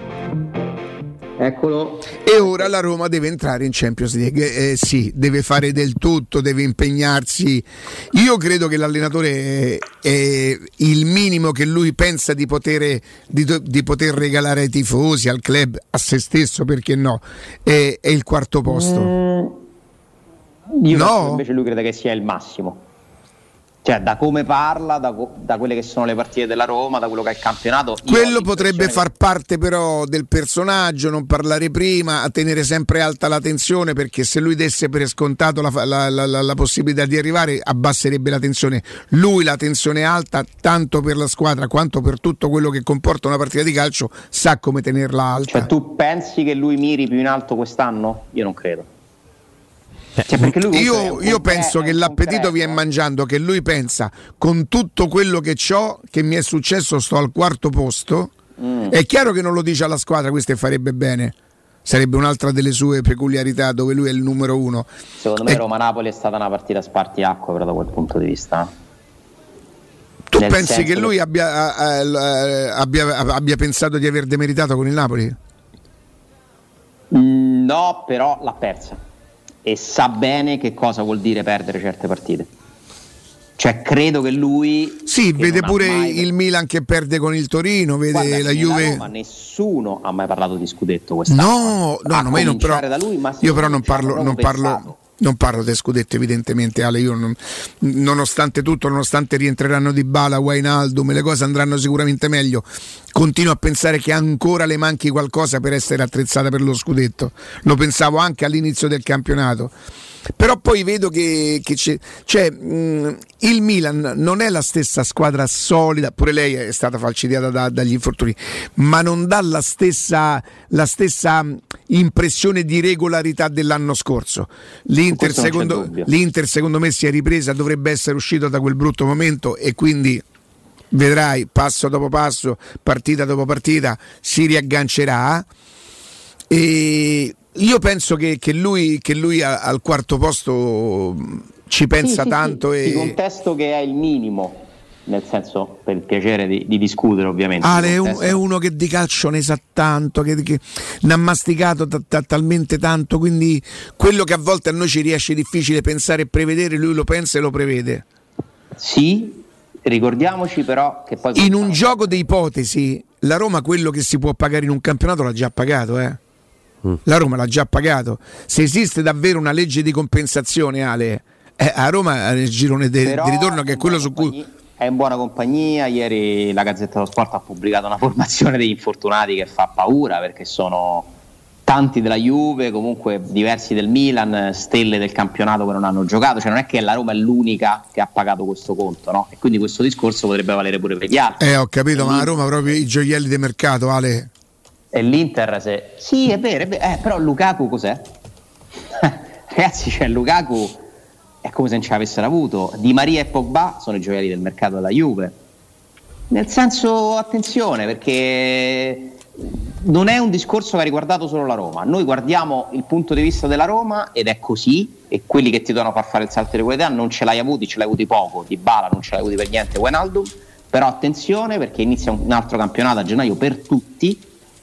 Eccolo. E ora la Roma deve entrare in Champions League, eh, sì, deve fare del tutto, deve impegnarsi. Io credo che l'allenatore è, è il minimo che lui pensa di poter, di, di poter regalare ai tifosi, al club, a se stesso, perché no, è, è il quarto posto. Mm, io no. Invece lui crede che sia il massimo. Cioè, da come parla, da, co- da quelle che sono le partite della Roma, da quello che è il campionato. Quello potrebbe far parte però del personaggio, non parlare prima, a tenere sempre alta la tensione, perché se lui desse per scontato la, la, la, la, la possibilità di arrivare, abbasserebbe la tensione. Lui la tensione alta, tanto per la squadra quanto per tutto quello che comporta una partita di calcio, sa come tenerla alta. Cioè, tu pensi che lui miri più in alto quest'anno? Io non credo. Cioè, lui io, io penso che l'appetito viene mangiando, che lui pensa con tutto quello che c'ho, che mi è successo, sto al quarto posto. Mm. È chiaro che non lo dice alla squadra, questo farebbe bene, sarebbe un'altra delle sue peculiarità dove lui è il numero uno. Secondo me e... Roma-Napoli è stata una partita spartiacque però da quel punto di vista. Tu Nel pensi che lui che... Abbia, abbia, abbia, abbia pensato di aver demeritato con il Napoli? No, però l'ha persa e sa bene che cosa vuol dire perdere certe partite. Cioè, credo che lui sì, che vede pure mai... il Milan che perde con il Torino, vede Guarda, la Juve. Ma nessuno ha mai parlato di scudetto quest'anno. No, no, no, ma io non però, da lui, ma io però non parlo, non parlo, non parlo di scudetto evidentemente, Ale. Io non, nonostante tutto, nonostante rientreranno Dybala, Wijnaldum, le cose andranno sicuramente meglio, continuo a pensare che ancora le manchi qualcosa per essere attrezzata per lo scudetto. Lo pensavo anche all'inizio del campionato, però poi vedo che, che c'è, cioè, mh, il Milan non è la stessa squadra solida, pure lei è stata falcidiata da, dagli infortuni, ma non dà la stessa, la stessa impressione di regolarità dell'anno scorso. L'Inter secondo, l'Inter secondo me si è ripresa, dovrebbe essere uscito da quel brutto momento e quindi vedrai passo dopo passo, partita dopo partita, si riaggancerà. E io penso che, che lui, che lui a, al quarto posto ci pensa sì, tanto. Sì, sì. E... ti contesto che è il minimo, nel senso, per il piacere di, di discutere ovviamente. Ale è, un, è uno che di calcio ne sa tanto, che, che ne ha masticato ta, ta, talmente tanto, quindi quello che a volte a noi ci riesce difficile pensare e prevedere, lui lo pensa e lo prevede. Sì. Ricordiamoci però che poi in un gioco di ipotesi la Roma quello che si può pagare in un campionato l'ha già pagato, eh? mm. La Roma l'ha già pagato. Se esiste davvero una legge di compensazione, Ale, eh, a Roma nel girone de, di ritorno, che è quello su cui è in buona compagnia. Ieri la Gazzetta dello Sport ha pubblicato una formazione degli infortunati che fa paura, perché sono tanti della Juve, comunque diversi del Milan, stelle del campionato che non hanno giocato. Cioè non è che la Roma è l'unica che ha pagato questo conto, no? E quindi questo discorso potrebbe valere pure per gli altri. Eh, ho capito, e ma la Roma proprio i gioielli di mercato, Ale. E l'Inter se... Sì, è vero, è vero. Eh, però Lukaku cos'è? Ragazzi, cioè Lukaku è come se non ce l'avessero avuto. Di Maria e Pogba sono i gioielli del mercato della Juve. Nel senso, attenzione, perché... non è un discorso che ha riguardato solo la Roma. Noi guardiamo il punto di vista della Roma ed è così, e quelli che ti devono far fare il salto di qualità non ce l'hai avuti, ce l'hai avuti poco. Dybala non ce l'hai avuti per niente, Wijnaldum. Però attenzione, perché inizia un altro campionato a gennaio per tutti,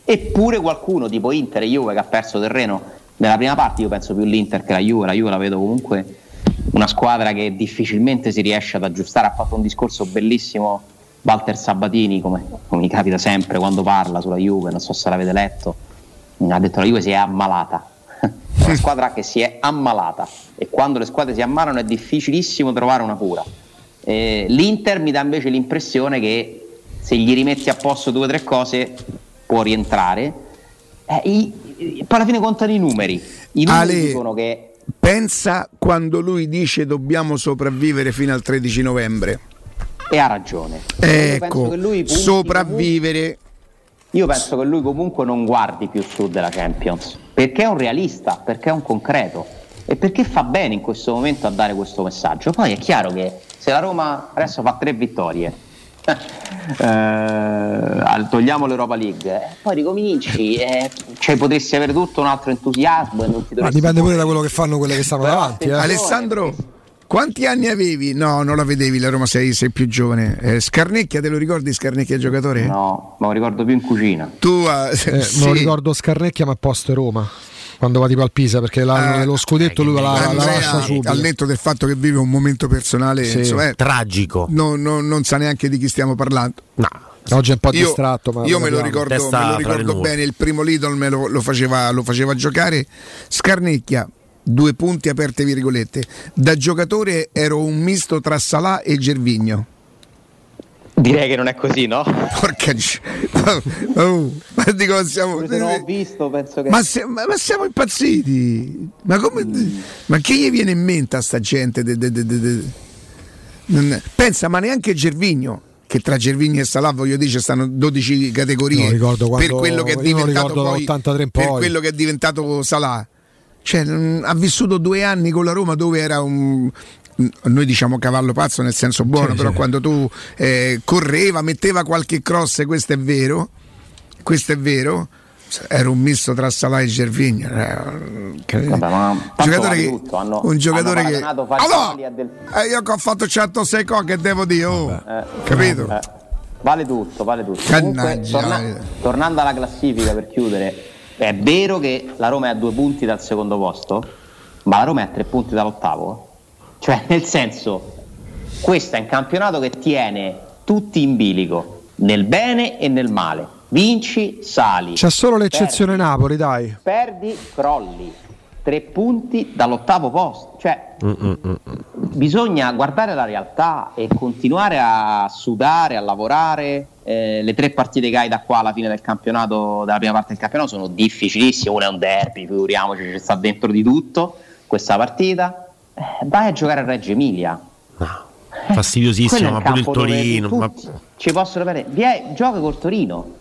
eppure qualcuno tipo Inter e Juve che ha perso terreno nella prima parte. Io penso più l'Inter che la Juve, la Juve la vedo comunque una squadra che difficilmente si riesce ad aggiustare. Ha fatto un discorso bellissimo Walter Sabatini, come, come mi capita sempre quando parla sulla Juve, non so se l'avete letto, ha detto la Juve si è ammalata, è una squadra che si è ammalata, e quando le squadre si ammalano è difficilissimo trovare una cura. Eh, l'Inter mi dà invece l'impressione che se gli rimetti a posto due o tre cose può rientrare, eh, i, i, poi alla fine contano i numeri, i numeri Ale... dicono che... Pensa quando lui dice dobbiamo sopravvivere fino al tredici novembre. E ha ragione. Ecco, io penso che lui punti, sopravvivere. Io penso che lui comunque non guardi più su della Champions, perché è un realista, perché è un concreto e perché fa bene in questo momento a dare questo messaggio. Poi è chiaro che se la Roma adesso fa tre vittorie, eh, togliamo l'Europa League, eh, poi ricominci, eh, cioè potresti avere tutto un altro entusiasmo e non ti dovresti. Ma dipende pure da quello che fanno quelle che stanno davanti, eh. Alessandro. Quanti anni avevi? No, non la vedevi la Roma, sei, sei più giovane. Eh, Scarnecchia, te lo ricordi Scarnecchia giocatore? No, ma lo ricordo più in cucina. Tu eh, sì. Me lo ricordo Scarnecchia, ma post Roma, quando va tipo al Pisa, perché la, eh, lo scudetto eh, lui la, la lascia subito. Al netto del fatto che vive un momento personale sì, insomma, eh, tragico. No, no, non sa neanche di chi stiamo parlando. No. Oggi è un po' io, distratto, ma io me lo ricordo, me lo ricordo bene. Il primo Lidl me lo, lo, faceva, lo faceva giocare. Scarnecchia, due punti aperte virgolette. Da giocatore ero un misto tra Salà e Gervinho. Direi che non è così, no? Porca c... oh, ma dico, siamo... l'ho visto, penso che... ma, se... ma siamo impazziti. Ma come? Mm. Ma che gli viene in mente a sta gente? De, de, de, de... Pensa, ma neanche Gervinho. Che tra Gervinho e Salà, voglio dire, stanno dodici categorie. No, quando... per quello che è diventato poi, ottantatré in poi. Per quello che è diventato Salà. Cioè, mh, ha vissuto due anni con la Roma dove era un... noi diciamo cavallo pazzo nel senso buono, c'è, però c'è. Quando tu eh, correva, metteva qualche cross, questo è vero, questo è vero, era un misto tra Salà e Gervinho. Eh, ma giocatore che, tutto, hanno, un giocatore che allora, del... eh, io che ho fatto centosei co, che devo dire, oh, eh, capito? Eh, vale tutto, vale tutto. Comunque, torna, tornando alla classifica per chiudere, è vero che la Roma è a due punti dal secondo posto, ma la Roma è a tre punti dall'ottavo. Cioè, nel senso, questo è un campionato che tiene tutti in bilico, nel bene e nel male. Vinci, sali. C'è solo l'eccezione perdi, Napoli, dai. Perdi, crolli. Tre punti dall'ottavo posto. Cioè, Mm-mm-mm. bisogna guardare la realtà e continuare a sudare, a lavorare. Eh, le tre partite che hai da qua alla fine del campionato, dalla prima parte del campionato, sono difficilissime. Una è un derby, figuriamoci, ci sta dentro di tutto questa partita. Vai a giocare a Reggio Emilia, no, fastidiosissimo, ma pure il Torino, ma... ci possono perdere. Gioca col Torino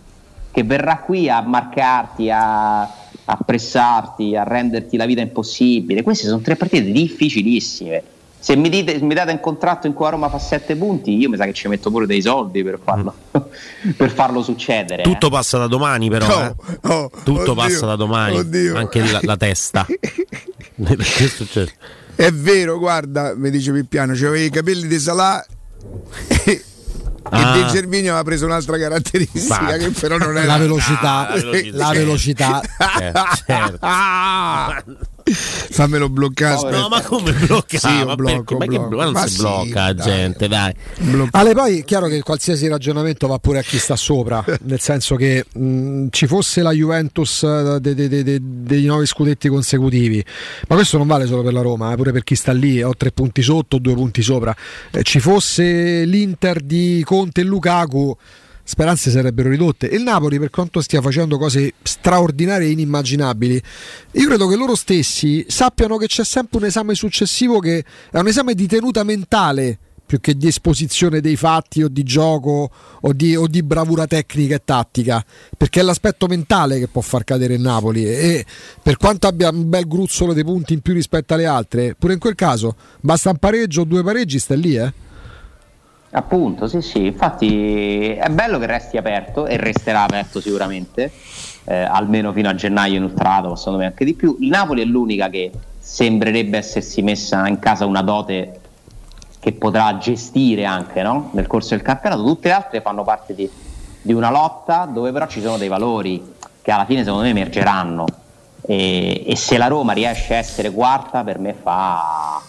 che verrà qui a marcarti, a, a pressarti, a renderti la vita impossibile. Queste sono tre partite difficilissime. Se mi, dite, se mi date un contratto in cui la Roma fa sette punti, io mi sa che ci metto pure dei soldi per farlo, mm. per farlo succedere. Tutto eh. passa da domani, però. No, eh. no, Tutto oddio, passa da domani, oddio. Anche la, la testa. Che succede? È vero, guarda, mi dice Pippiano, c'aveva cioè, i capelli di Salà e, ah. e De Gervinho aveva preso un'altra caratteristica, bah, che però non era la velocità, ah, la velocità. eh, certo. ah. Fammelo bloccare. No, no, ma come blocca? Sì, ma, blocco, perché, blocco. ma che blocca? Non ma si sì, blocca, dai, gente, dai. dai. Ale, poi è chiaro che qualsiasi ragionamento va pure a chi sta sopra, nel senso che mh, ci fosse la Juventus de, de, de, de, dei nove scudetti consecutivi, ma questo non vale solo per la Roma, eh, pure per chi sta lì, ho tre punti sotto, due punti sopra. Eh, ci fosse l'Inter di Conte e Lukaku, speranze sarebbero ridotte, e il Napoli, per quanto stia facendo cose straordinarie e inimmaginabili, io credo che loro stessi sappiano che c'è sempre un esame successivo che è un esame di tenuta mentale più che di esposizione dei fatti o di gioco o di, o di bravura tecnica e tattica, perché è l'aspetto mentale che può far cadere il Napoli, e per quanto abbia un bel gruzzolo dei punti in più rispetto alle altre, pure in quel caso basta un pareggio o due pareggi, sta lì eh appunto, sì sì, infatti è bello che resti aperto e resterà aperto sicuramente, eh, almeno fino a gennaio inoltrato, secondo me anche di più. Il Napoli è l'unica che sembrerebbe essersi messa in casa una dote che potrà gestire anche, no? Nel corso del campionato, tutte le altre fanno parte di, di una lotta dove però ci sono dei valori che alla fine secondo me emergeranno, e, e se la Roma riesce a essere quarta, per me fa...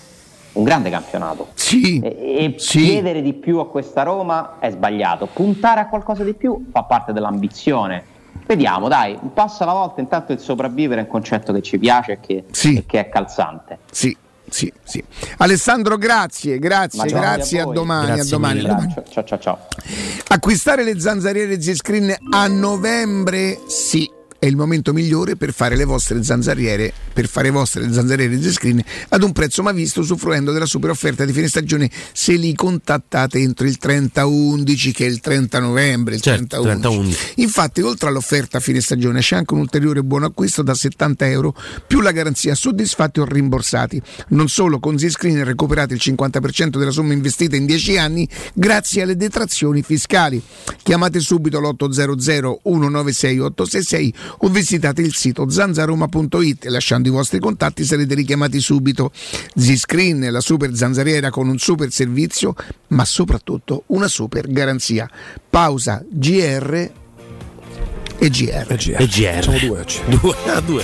un grande campionato. Sì, e, e sì. Chiedere di più a questa Roma è sbagliato, puntare a qualcosa di più fa parte dell'ambizione. Vediamo, dai, un passo alla volta. Intanto il sopravvivere è un concetto che ci piace e che, sì. e che è calzante. Sì, sì, sì. Alessandro, grazie, grazie, grazie, a, a domani, grazie a domani. Mille, a domani. Ciao, ciao, ciao. Acquistare le zanzariere Z-Screen a novembre, sì. È il momento migliore per fare le vostre zanzariere, per fare vostre zanzariere Z-Screen ad un prezzo mai visto, usufruendo della super offerta di fine stagione se li contattate entro il trenta undici, che è il trenta novembre. Il certo, trenta undici. Infatti, oltre all'offerta a fine stagione, c'è anche un ulteriore buono acquisto da settanta euro più la garanzia soddisfatti o rimborsati. Non solo, con Z-Screen recuperate il cinquanta per cento della somma investita in dieci anni grazie alle detrazioni fiscali. Chiamate subito all'ottocento centonovantasei otto sessantasei o visitate il sito zanzaroma punto it, lasciando i vostri contatti sarete richiamati subito. Ziscreen, la super zanzariera con un super servizio, ma soprattutto una super garanzia. Pausa G R e G R. E G R. E G R. Sono due oggi. Due a due.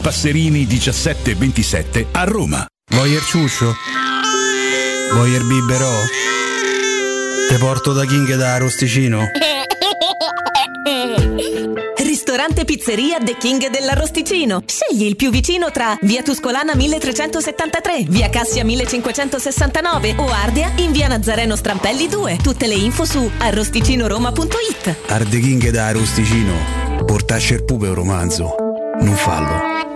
Passerini diciassette ventisette a Roma. Vuoi il ciuscio? Vuoi il biberò? Te porto da King da Arosticino? Ristorante Pizzeria The King dell'Arrosticino. Scegli il più vicino tra via Tuscolana milletrecentosettantatré, via Cassia millecinquecentosessantanove o Ardea in via Nazareno Strampelli due. Tutte le info su arrosticinoroma punto it. Arde King da Arosticino. Portasce il pube un romanzo. Non fallo,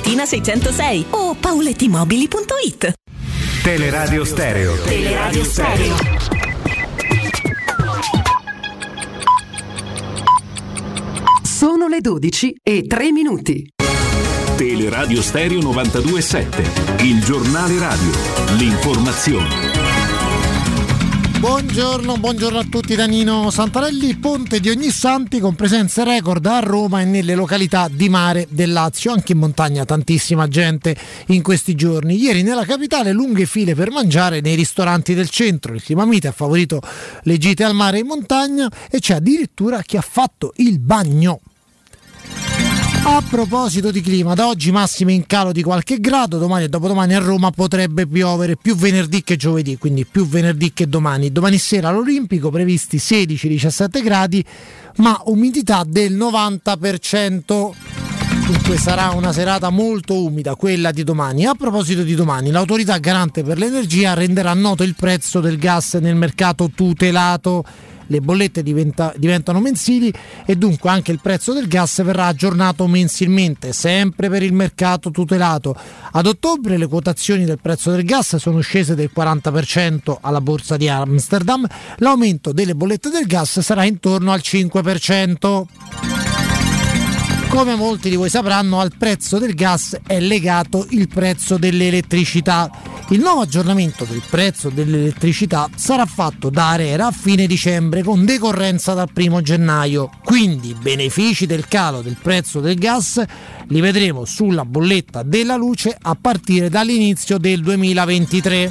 seicentosei o paulettimobili punto it. Teleradio Stereo. Teleradio Stereo. Sono le dodici e tre minuti. Teleradio Stereo novantadue sette, il giornale radio, l'informazione. Buongiorno, buongiorno a tutti da Nino Santarelli. Ponte di Ognissanti con presenze record a Roma e nelle località di mare del Lazio, anche in montagna tantissima gente in questi giorni. Ieri nella capitale lunghe file per mangiare nei ristoranti del centro. Il clima mite ha favorito le gite al mare e in montagna e c'è addirittura chi ha fatto il bagno. A proposito di clima, da oggi massime in calo di qualche grado, domani e dopodomani a Roma potrebbe piovere, più venerdì che giovedì, quindi più venerdì che domani. Domani sera all'Olimpico previsti sedici diciassette gradi, ma umidità del novanta per cento. Dunque sarà una serata molto umida quella di domani. A proposito di domani, l'autorità garante per l'energia renderà noto il prezzo del gas nel mercato tutelato. Le bollette diventa, diventano mensili e dunque anche il prezzo del gas verrà aggiornato mensilmente, sempre per il mercato tutelato. Ad ottobre le quotazioni del prezzo del gas sono scese del quaranta per cento alla borsa di Amsterdam, l'aumento delle bollette del gas sarà intorno al cinque per cento. Come molti di voi sapranno, al prezzo del gas è legato il prezzo dell'elettricità. Il nuovo aggiornamento del prezzo dell'elettricità sarà fatto da ARERA a fine dicembre con decorrenza dal primo gennaio. Quindi i benefici del calo del prezzo del gas li vedremo sulla bolletta della luce a partire dall'inizio del duemilaventitré.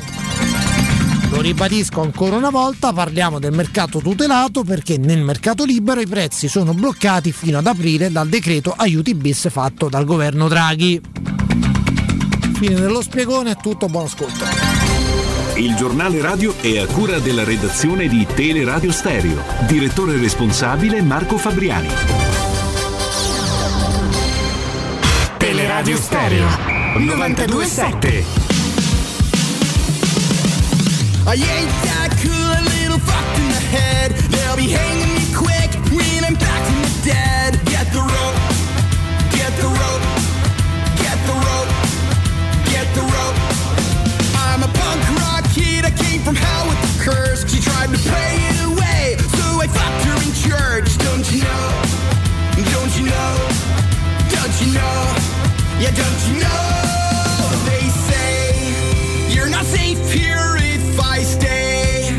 Lo ribadisco ancora una volta, parliamo del mercato tutelato perché nel mercato libero i prezzi sono bloccati fino ad aprile dal decreto aiuti bis fatto dal governo Draghi. Fine dello spiegone, è tutto, buon ascolto. Il giornale radio è a cura della redazione di Teleradio Stereo. Direttore responsabile Marco Fabriani. Teleradio Stereo novantadue sette. I ain't that cool, a little fucked in the head. They'll be hanging me quick when I'm back from the dead. Get the rope, get the rope, get the rope. The rope. I'm a punk rock kid, I came from hell with the curse. She tried to pray it away, so I fucked her in church. Don't you know? Don't you know? Don't you know? Yeah, don't you know? They say you're not safe here if I stay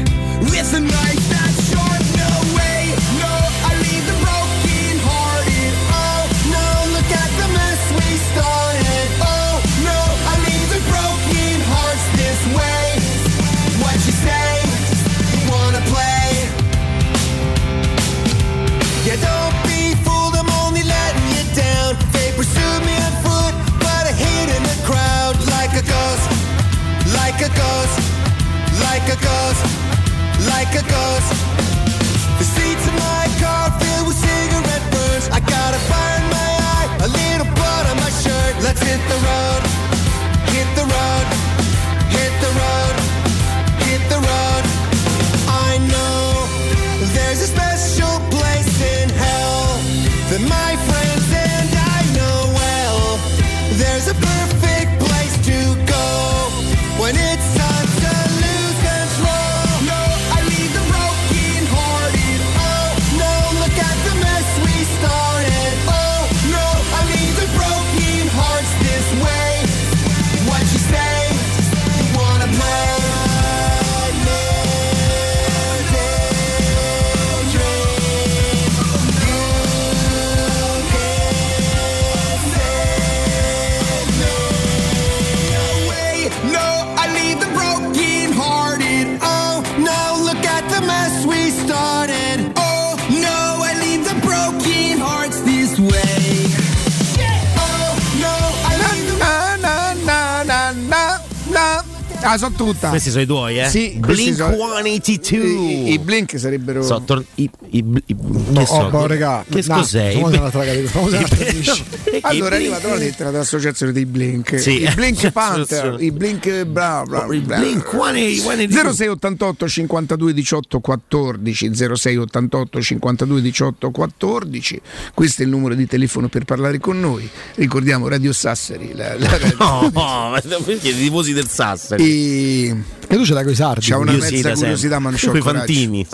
with a knife that's short. No way, no, I leave the broken hearted. Oh no, look at the mess we started. Oh way, what you say, you wanna play. Yeah, don't be fooled, I'm only letting you down. They pursued me on foot, but I hid in the crowd. Like a ghost, like a ghost, like a ghost, like a ghost. The seats in my car filled with cigarette burns. I got a fire in my eye, a little blood on my shirt. Let's hit the road, hit the road. Hit the road, hit the road. I know there's a special place in hell that my friends and I know well. There's a perfect place to go when it's time to lose control. No, I leave the broken hearted. Oh no, look at the mess we started. Oh no, I leave the broken hearts this way. What you say? Ah, sono tutta. Questi sono i tuoi, eh? Sì, Blink sono... centottantadue. I, I Blink sarebbero. So, tor... I, i, i... No, so? Oh, regà. Che no, cos'è? No, allora è arrivata la lettera dell'associazione dei Blink. Sì. I Blink Panther, i Blink bla bla bla. I Blink centottantadue. zero sei ottantotto cinquantadue diciotto quattordici zero sei ottantotto cinquantadue diciotto quattordici. Questo è il numero di telefono per parlare con noi. Ricordiamo Radio Sassari, la, la radio. No, ma perché i tifosi del Sassari? E... e tu ce l'hai coi sardi? C'è una mezza curiosità, curiosità ma non c'ho coi fantini.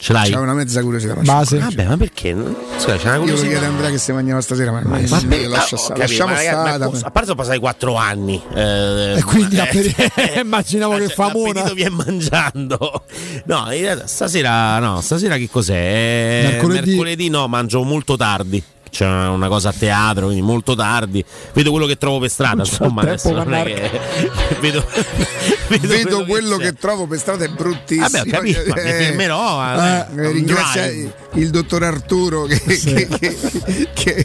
Ce l'hai? C'è una mezza curiosità. Ma vabbè, ma perché? Scusa, c'è una curiosità. Io lo chiedo a Andrea che si mangiava stasera, ma, ma, ma per... lascia ah, stare. Lasciamo stare. A parte sono passati quattro anni. Eh, e quindi eh, appet- eh, immaginavo che famona. L'appetito viene mangiando. No, stasera no, stasera che cos'è? Mercoledì, mercoledì no, mangio molto tardi. c'è una cosa a teatro, quindi molto tardi vedo quello che trovo per strada, insomma adesso non è che vedo, vedo, vedo quello che, che trovo per strada è bruttissimo. Vabbè, ho capito, eh, ma mi fermerò a, eh, a ringrazio drive. Il dottor Arturo che, sì. che, che, che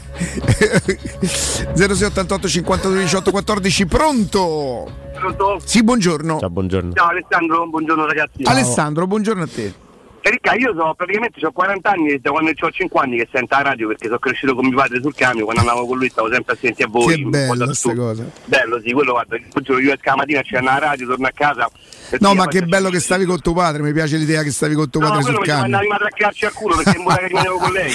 zero sei ottantotto cinquantadue diciotto quattordici. Pronto? Pronto? Sì, buongiorno. Ciao, buongiorno. Ciao Alessandro, buongiorno ragazzi. Ciao. Alessandro, buongiorno a te. Ricca, io so, praticamente ho quaranta anni, da quando ho cinque anni che sento la radio, perché sono cresciuto con mio padre sul camion, quando andavo con lui stavo sempre a sentire a voi. Che bello questa cosa. Bello, sì, quello guarda, io esco la mattina, c'è una radio, torno a casa. No, ma che bello che stavi con tuo padre, mi piace l'idea che stavi con tuo padre sul camion. No, quello mi andava a traccarci al culo perché in che rimanevo con lei.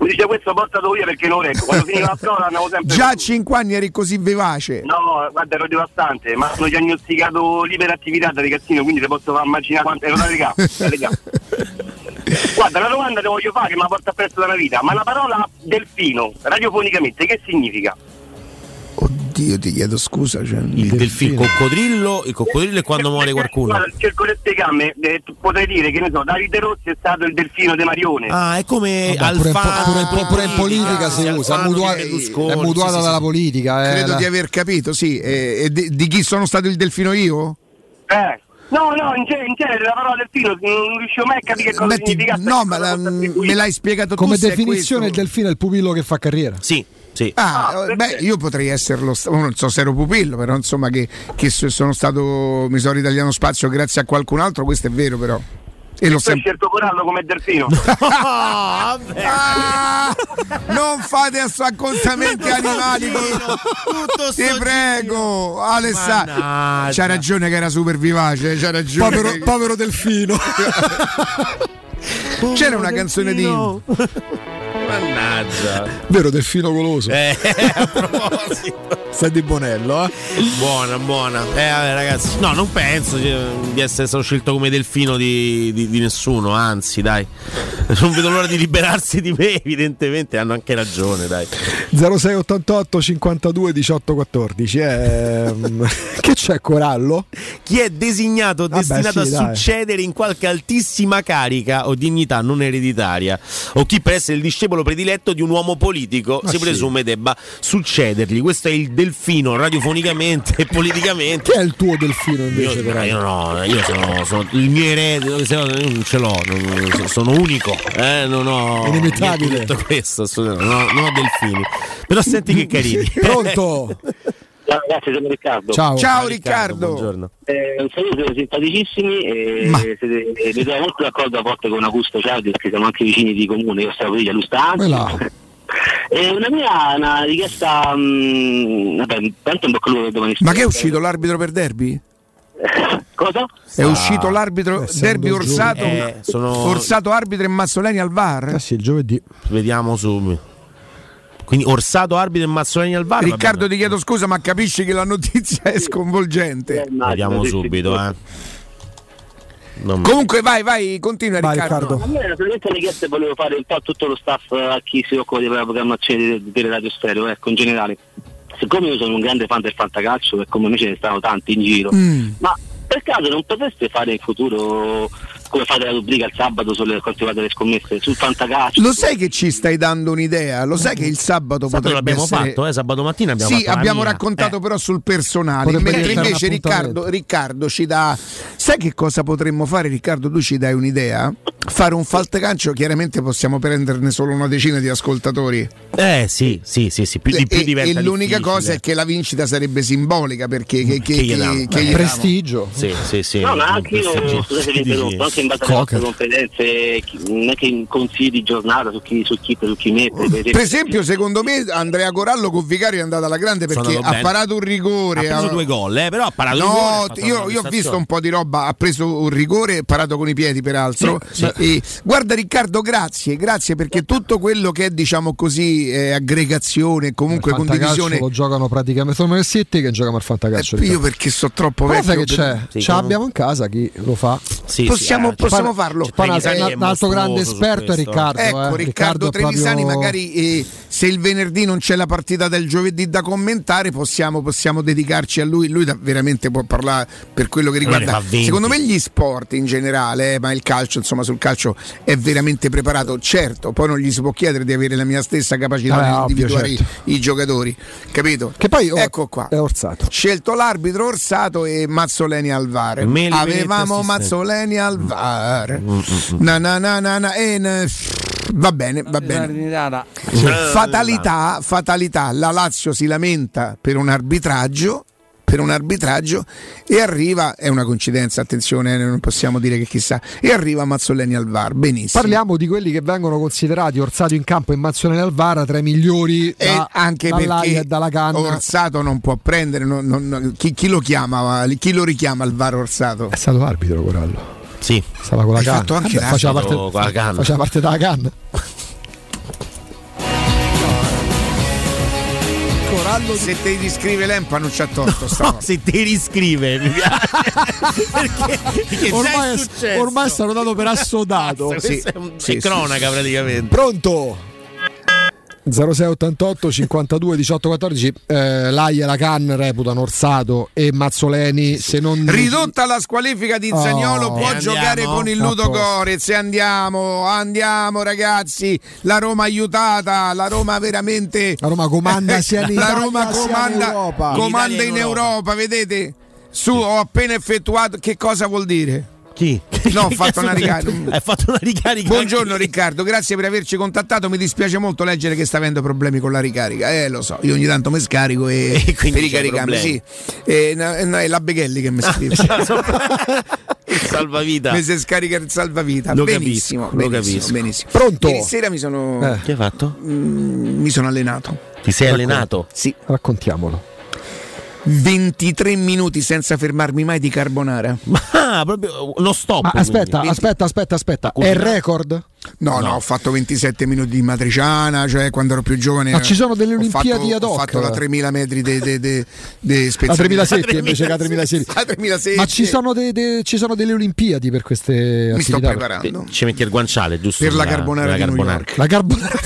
Mi dice questo portato via perché non reggo, quando finiva la prova andavo sempre... Già a cinque anni eri così vivace. No, guarda, ero devastante, ma sono diagnosticato l'iperattività da ragazzino, quindi te posso far immaginare quanto ero. Regà, regà. Guarda, una domanda te voglio fare, ma porta presto dalla vita. Ma la parola delfino, radiofonicamente, che significa? Oddio, ti chiedo scusa. Cioè, il, il delfino, coccodrillo, il coccodrillo è quando muore qualcuno. Guarda, cerco di spiegarmi, eh, potrei dire che ne so, Davide Rossi è stato il delfino di Marione. Ah, è come Alfano, pure, pure in politica ah, si usa, è mutuata, è mutuata sì, dalla sì, politica. Eh, credo la... di aver capito, sì. E, e di, di chi sono stato il delfino io? Eh. No, no, in genere, in genere la parola delfino non riuscivo mai a capire cosa Metti, significa. No, ma la, me l'hai spiegato tu. Come definizione il delfino è il pupillo che fa carriera. Sì, sì. Ah, ah beh, io potrei esserlo, non so se ero pupillo, però insomma che, che sono stato, mi sono ritagliato spazio grazie a qualcun altro, questo è vero però. E lo sem- certo Corallo come delfino. No, ah, non fate accontamenti animali. Tutto ti prego, Alessandro. C'ha ragione che era super vivace, c'ha ragione. Povero, che... povero delfino. Povero c'era una delfino. Canzone di mannaggia. Vero delfino goloso. Eh, a proposito. Sei di Bonello, eh? Buona, buona. Eh, vabbè, ragazzi. No, non penso di essere stato scelto come delfino di, di, di nessuno, anzi, dai. Non vedo l'ora di liberarsi di me, evidentemente hanno anche ragione, dai. zero sei ottantotto cinquantadue diciotto quattordici. Eh, che c'è Corallo? Chi è designato o destinato sì, a dai. succedere in qualche altissima carica o dignità non ereditaria, o chi per essere il discepolo prediletto di un uomo politico, ah, si presume sì. debba succedergli. Questo è il delfino radiofonicamente e politicamente. Chi è il tuo delfino invece? Io, io no, io sono, sono il mio erede, se no, non ce l'ho, non, sono unico, eh, non ho inimitabile. Detto questo, non ho, non ho delfini. Però senti che carini. Pronto? Ciao ragazzi, sono Riccardo. Ciao, ciao Riccardo. Buongiorno. Eh, un saluto, siete simpaticissimi e ma... siete, eh, mi trovo molto d'accordo a volte con Augusto Ciardi perché siamo anche vicini di comune, io stavo lì a Lustanzi. Eh, una mia una richiesta mh, vabbè, tanto un bocca al lupo domani. Ma che è uscito l'arbitro per derby? Cosa? È ah, uscito l'arbitro derby Orsato eh, sono... Orsato arbitro e Mazzoleni al V A R? Ah sì, il giovedì. Vediamo subito. Quindi Orsato arbitro e Mazzoleni al V A R. Riccardo ti chiedo scusa ma capisci che la notizia è sconvolgente. Eh, vediamo subito eh. Non comunque mi... vai vai continua vai, Riccardo, Riccardo. No, a me naturalmente le richieste volevo fare un po' a tutto lo staff a chi si occupa della programmazione delle radio stereo, ecco in generale siccome io sono un grande fan del fantacalcio e come me ce ne stanno tanti in giro mm. ma per caso non potreste fare in futuro come fate la rubrica il sabato sulle coltivate le scommesse sul fantacalcio? Lo sai che ci stai dando un'idea? Lo sai che il sabato, sabato potrebbe l'abbiamo essere... fatto, eh? Sabato mattina abbiamo sì, fatto abbiamo raccontato eh. però sul personale. Potrebbe mentre invece Riccardo, Riccardo ci dà... Sai che cosa potremmo fare Riccardo? Tu ci dai un'idea? Fare un fantacalcio, chiaramente possiamo prenderne solo una decina di ascoltatori. Eh sì, sì, sì, sì. Più di più e, diventa e l'unica difficile. Cosa è che la vincita sarebbe simbolica perché... Che, che, che, che, che, che eh, prestigio. Sì, sì, sì. No, ma anche io... Scusate, in base alle nostre competenze non è che consigli di giornata su chi su chi, su chi mette per esempio, per esempio secondo me Andrea Corallo con Vicario è andata alla grande perché ha parato un rigore, ha preso due gol eh, però ha parato no, un rigore, io, io ho visto un po' di roba, ha preso un rigore parato con i piedi peraltro sì, sì. E, guarda Riccardo grazie grazie perché tutto quello che è diciamo così eh, aggregazione comunque condivisione lo giocano praticamente sono messi te che giocano al fantacalcio eh, io perché so troppo vecchio che c'è sì, c'è abbiamo in casa chi lo fa sì, possiamo, sì, eh, possiamo parla, farlo. Poi un altro grande esperto è Riccardo. Ecco, eh, Riccardo, Riccardo Trevisani, proprio... magari eh, se il venerdì non c'è la partita del giovedì da commentare, possiamo, possiamo dedicarci a lui. Lui da, veramente può parlare per quello che riguarda, secondo me, gli sport in generale, eh, ma il calcio, insomma, sul calcio è veramente preparato. Certo, poi non gli si può chiedere di avere la mia stessa capacità ah, di ovvio, individuare certo. i, i giocatori, capito? Che poi oh, ecco qua. È Orsato. Scelto l'arbitro Orsato e Mazzoleni al V A R. Avevamo Mazzoleni al V A R. Na na na na na e na. Va bene, va bene. Fatalità, fatalità. La Lazio si lamenta per un arbitraggio. Per un arbitraggio e arriva, è una coincidenza, attenzione, non possiamo dire che chissà, e arriva Mazzoleni al V A R, benissimo. Parliamo di quelli che vengono considerati Orsato in campo e Mazzoleni al V A R tra i migliori da, e anche perché e dalla canna. Orsato non può prendere, non, non, chi, chi lo chiama, chi lo richiama al V A R Orsato? È stato arbitro Corallo. Sì, stava con la canna. Vabbè, faceva, parte, con la canna. faceva parte della canna. Se te riscrive l'Empa non c'ha torto, no, se te riscrive mi piace. Perché, perché ormai, è è, ormai è stato dato per assodato. Sì, è un, sì, cronaca sì, praticamente. Pronto? zero sei ottantotto cinquantadue diciotto quattordici eh, Laia e la Can reputano Orsato e Mazzoleni se non ridotta la squalifica di Zaniolo oh, può andiamo, giocare con il Ludo Gorez e andiamo andiamo ragazzi, la Roma aiutata, la Roma veramente la Roma comanda sia la Roma comanda, in Europa. comanda in Europa. Europa vedete su ho appena effettuato che cosa vuol dire? Chi? No, ho fatto una ricarica. Hai fatto una ricarica. Buongiorno Riccardo, grazie per averci contattato. Mi dispiace molto leggere che sta avendo problemi con la ricarica. Eh, lo so, io ogni tanto mi scarico e, e per ricaricarmi, sì. E, no, no, è la Beghelli che mi scrive. Il salvavita. Mi si scarica il salvavita. Lo benissimo, capisco, benissimo, lo capisco. benissimo. Pronto? Ieri sera mi sono eh. Che hai fatto? Mm, mi sono allenato. Ti sei Raccon- allenato? Sì, raccontiamolo. ventitré minuti senza fermarmi mai di carbonara. Ma proprio lo stop. Ma aspetta, aspetta, aspetta, aspetta. È il record? No, no, no, ho fatto ventisette minuti di matriciana, cioè quando ero più giovane. Ma ci sono delle Olimpiadi fatto, ad hoc. Ho fatto la tremila metri de, de, de, de la tremilasette invece che la tremilasei. Ma ci sono, de, de, ci sono delle Olimpiadi per queste Mi attività. Mi sto preparando. Ci metti il guanciale, giusto? Per la, la carbonara di New York. La carbonara.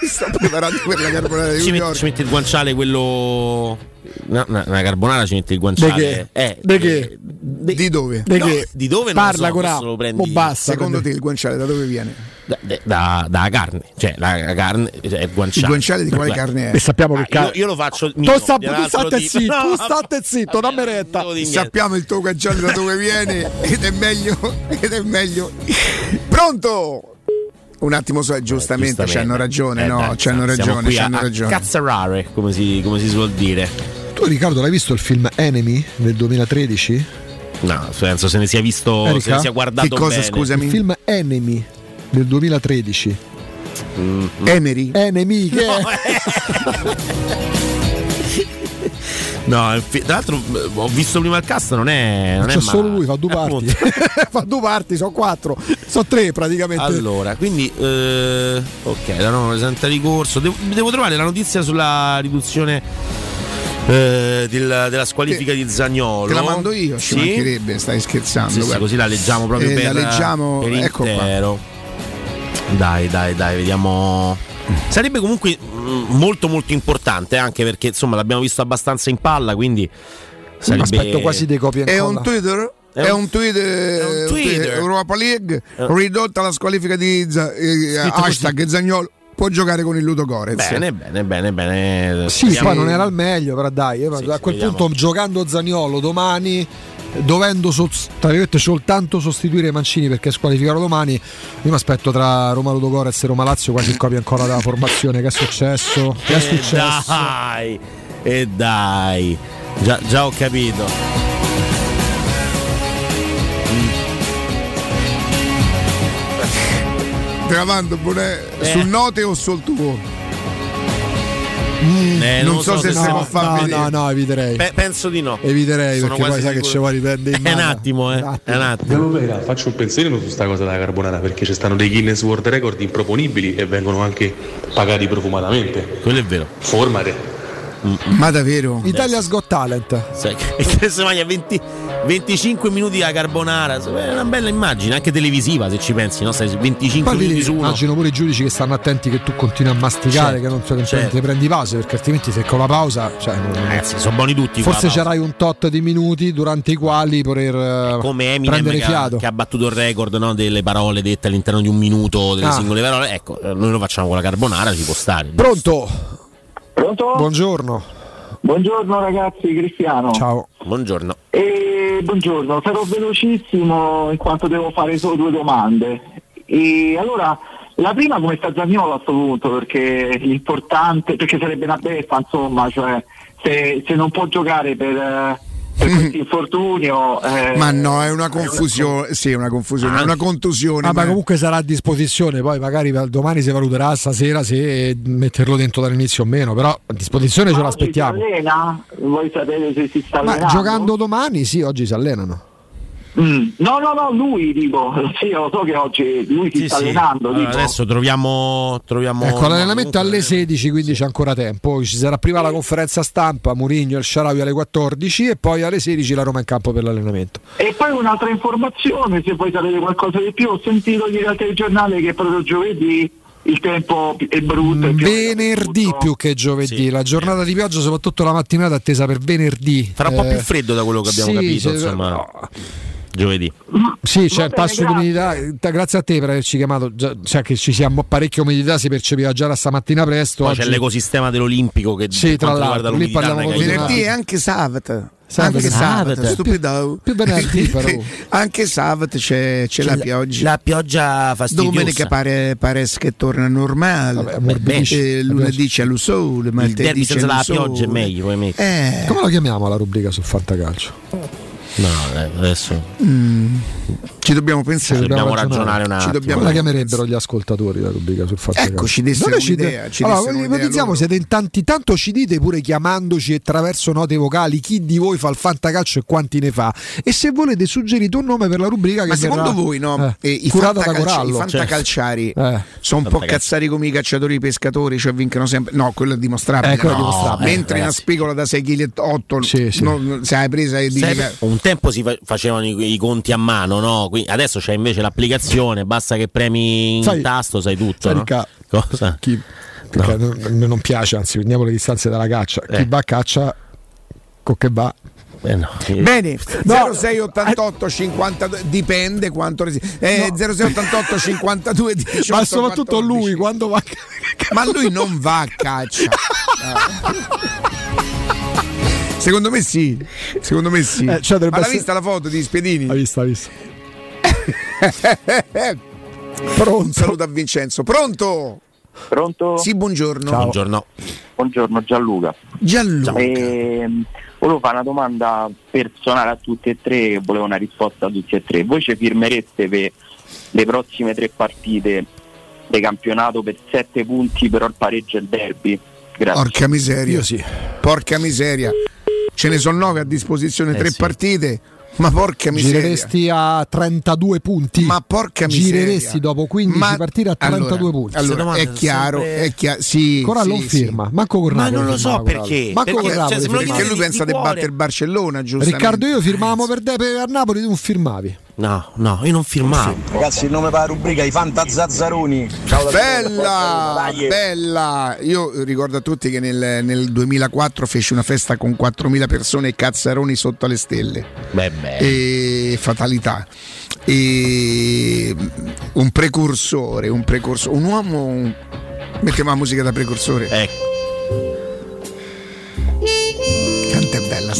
Mi sto preparando per la carbonara di New York. Ci metti il guanciale quello. No, una, una carbonara ci mette il guanciale. De che? Eh, de che? De, de, di dove? De no, che? Di dove non Parla so, con la... lo prendi. Oh, basta, Secondo prendi. te il guanciale da dove viene? Da, de, da, da carne. Cioè la carne cioè, il guanciale. Il guanciale di quale carne è? E sappiamo ah, che carne. Io, io lo faccio mio, tu, sta, tu state zitto, no, tu state zitto, dammi retta. Sappiamo il tuo guanciale da dove viene ed è meglio ed è meglio. Pronto? Un attimo, so, giustamente, eh, giustamente c'hanno ragione, eh, no, dai, c'hanno ragione, c'hanno a, ragione. A cazzarare, come si, come si suol dire. Tu Riccardo l'hai visto il film Enemy del duemilatredici? No, penso se ne sia visto, Erika? se ne sia guardato che cosa, bene. Scusami? Il film Enemy del duemilatredici. Mm, mm. Emery? Enemy, che no, no, tra l'altro ho visto prima il cast, non è. Non c'è è solo male. lui, fa due parti. fa due parti, sono quattro, sono tre praticamente. Allora, quindi eh, ok, la norma presenta ricorso. Devo, devo trovare la notizia sulla riduzione eh, della, della squalifica che, di Zaniolo. Te la mando io, ci sì? mancherebbe, stai scherzando. Sì, sì, così la leggiamo proprio eh, per, la leggiamo, per ecco intero. Qua. Dai, dai, dai, vediamo. Sarebbe comunque molto molto importante, anche perché insomma l'abbiamo visto abbastanza in palla, quindi sarebbe... aspetto quasi dei copie ancora. È un Twitter? È un tweet, è un tweet. Europa League ridotta la squalifica di Z- hashtag così. Zaniolo può giocare con il Ludo Gorez. Bene, bene, bene, bene. Sì, qua non era il meglio, però dai, sì, a quel vediamo. punto giocando Zaniolo domani, dovendo sost- soltanto sostituire Mancini perché squalificarono domani, io mi aspetto tra Roma Ludo Gorez e Roma Lazio qualche copia ancora della formazione. Che è successo? Che è successo? E dai, e dai. Già, già ho capito. Tramando eh. sul note o sul tuo? Mm, eh, non, non so, so se, se si può fare. No, no, no, eviterei. Pe- penso di no. Eviterei Sono perché poi sai che ci vuoi riprendere in mano. È un attimo, eh. Un attimo. È un attimo. Allora, faccio un pensiero su sta cosa della carbonara perché ci stanno dei Guinness World Record improponibili e vengono anche pagati profumatamente. Quello è vero. Formate. Mm-mm. Ma davvero? Italia's Got Talent. Sai che se vai a venti, venticinque minuti alla carbonara, è una bella immagine anche televisiva, se ci pensi, no? Stai venticinque poi minuti su uno. Immagino pure i giudici che stanno attenti che tu continui a masticare, certo, che non so, certo, te prendi pause, perché altrimenti se con la pausa, cioè, ragazzi, non... sono buoni tutti. Forse c'erai un tot di minuti durante i quali poter come Eminem prendere che fiato. Ha, che ha battuto il record, no, delle parole dette all'interno di un minuto, delle ah. singole parole. Ecco, noi lo facciamo con la carbonara, ci può stare. Pronto? Pronto? Buongiorno. Buongiorno ragazzi, Cristiano. Ciao. Buongiorno. E buongiorno, sarò velocissimo in quanto devo fare solo due domande. E allora, la prima come sta Zaniolo a questo punto, perché l'importante, perché sarebbe una beffa, insomma, cioè se, se non può giocare per per questi infortunio, eh, ma no, è una confusione, sì, è una confusione, ah, è una contusione. Ah, ma, ma comunque sarà a disposizione, poi magari domani si valuterà stasera se metterlo dentro dall'inizio o meno, però a disposizione, ma ce l'aspettiamo. Si allena? Vuoi sapere se si sta allenando? Ma giocando domani, sì, oggi si allenano. Mm. No, no, no, lui dico, sì, io lo so che oggi lui si sì, sta sì. allenando. Allora, adesso troviamo, troviamo ecco, l'allenamento alle sedici, quindi sì, c'è ancora tempo. Ci sarà prima la conferenza stampa, Mourinho e il Shaarawy alle quattordici e poi alle sedici la Roma in campo per l'allenamento. E poi un'altra informazione, se vuoi sapere qualcosa di più, ho sentito ieri al telegiornale che proprio giovedì il tempo è brutto, è venerdì più che giovedì, sì, la giornata di pioggia soprattutto la mattinata attesa per venerdì. Farà eh, un po' più freddo da quello che abbiamo sì, capito, insomma. No. Giovedì. Sì, c'è il tasso di umidità. Grazie a te per averci chiamato. Già, cioè che ci siamo parecchia umidità, si percepiva già la stamattina presto. Poi oggi c'è l'ecosistema dell'Olimpico che sì, tra l'altro lì parliamo di venerdì e anche sabato. Sabato, anche sabato, sabato. Stupido. Più, più venerdì però. Anche sabato c'è, c'è, c'è la pioggia. La pioggia fastidiosa. Domenica pare, pare che torna normale. Vabbè, lunedì c'è lo sole, ma il derby senza la pioggia è meglio. Come lo chiamiamo la rubrica sul Fantacalcio? No, adesso mm. ci dobbiamo pensare, ci dobbiamo ragionare, ragionare un attimo. Ci dobbiamo... la chiamerebbero gli ascoltatori la rubrica sul fatto, ecco, ci desse un'idea, de... ci allora, desse un'idea ipotizziamo, siete in tanti, tanto ci dite pure chiamandoci attraverso note vocali chi di voi fa il fantacalcio e quanti ne fa, e se volete suggerite un nome per la rubrica che ma verrà... secondo voi no eh, i, fantacalci, i fantacalciari cioè. eh. sono un po' cazzari come i cacciatori, i pescatori, cioè vincono sempre, no, quello è dimostrabile, eh, quello no, è dimostrabile. Eh, mentre eh, una spigola da sei virgola otto chili sì, sì. no, se hai presa e un tempo si facevano i, i conti a mano, no? Quindi adesso c'è invece l'applicazione, basta che premi il tasto, sai tutto, sai, no? Ca- cosa? Chi, no. Non, non piace, anzi prendiamo le distanze dalla caccia, eh. Chi va a caccia con che va. Eh no. Bene, no. zero sei ottantotto cinquantadue dipende quanto resi- eh, no. zero sei ottantotto cinquantadue diciotto, ma soprattutto quattordici. Lui quando va a... ma lui non va a caccia. Secondo me sì, secondo me sì. Eh, cioè, ma l'ha vista la foto di Spiedini? L'ha vista, l'ha vista. Pronto? Saluto a Vincenzo. Pronto? Pronto? Sì, buongiorno. Ciao. Buongiorno. Buongiorno Gianluca. Gianluca. Eh, volevo fare una domanda personale a tutti e tre, volevo una risposta a tutti e tre. Voi ci firmereste per le prossime tre partite del campionato per sette punti però il pareggio e il derby? Grazie. Porca miseria. Io sì. Porca miseria. Ce ne sono nove a disposizione, eh tre sì. partite, ma porca miseria. Gireresti a trentadue punti. Ma porca miseria. Gireresti dopo quindici ma... partite a trentadue allora, punti. Allora è chiaro, sempre... è chiaro. Sì, Corrado sì, non firma, sì. Manco Corrado. Ma non lo so perché. Manco perché, Corrado, cioè, perché, perché lui di, pensa di battere il Barcellona, giusto? Riccardo, io firmavo per te per Napoli, tu non firmavi. No, no, io non firmavo. Ragazzi, il nome per la rubrica i Fantazazzaroni. Ciao, bella, bella. Io ricordo a tutti che nel, nel duemilaquattro feci una festa con quattromila persone e Cazzaroni sotto alle stelle. Beh, beh. E fatalità. E un precursore, un precursore, un uomo. Un... Mettiamo la musica da precursore. Ecco. Quanto è bella.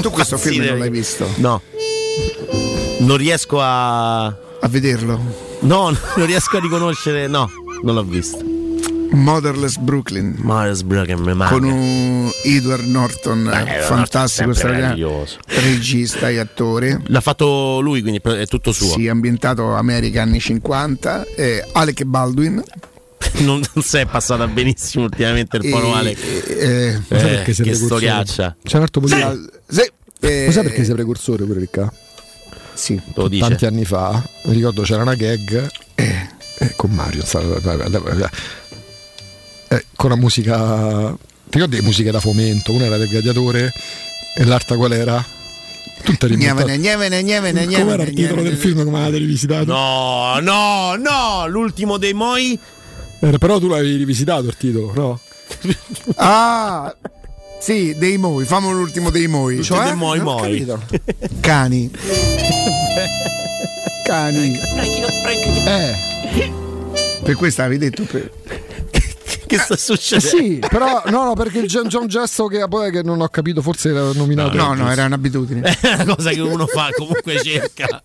Tu questo film non l'hai visto? No. Non riesco a... a vederlo? No, non riesco a riconoscere. No, non l'ho visto. Motherless Brooklyn. Motherless Brooklyn con un Edward Norton, eh, fantastico, meraviglioso regista e attore. L'ha fatto lui, quindi è tutto suo. Sì, ambientato America anni cinquanta. Eh, Alec Baldwin. Non, non si è passata benissimo ultimamente il polo Alec. Eh, eh, eh, che storiaccia. C'è un altro sì, sì. Eh, sai perché sei precursore pure Ricca? Sì, tanti dice. Anni fa mi ricordo c'era una gag eh, eh, con Mario eh, con la musica ti ricordi le musiche da fomento? Una era del Gladiatore e l'altra qual era? Tutta nievene, nievene, nievene, nievene. Come era il titolo del film, come l'avete rivisitato? No, no, no, l'ultimo dei Moi. Eh, però tu l'avevi rivisitato il titolo, no? Ah, sì, dei Moi, famo l'ultimo dei Moi. Cioè, dei Moi, Moi. Cani. Cani. Eh. Per questo avevi detto per... Che sta succedendo? Sì, però no, no, perché c'è un gesto che poi che non ho capito, forse era nominato. No, no, no, era un'abitudine. È una cosa che uno fa, comunque cerca.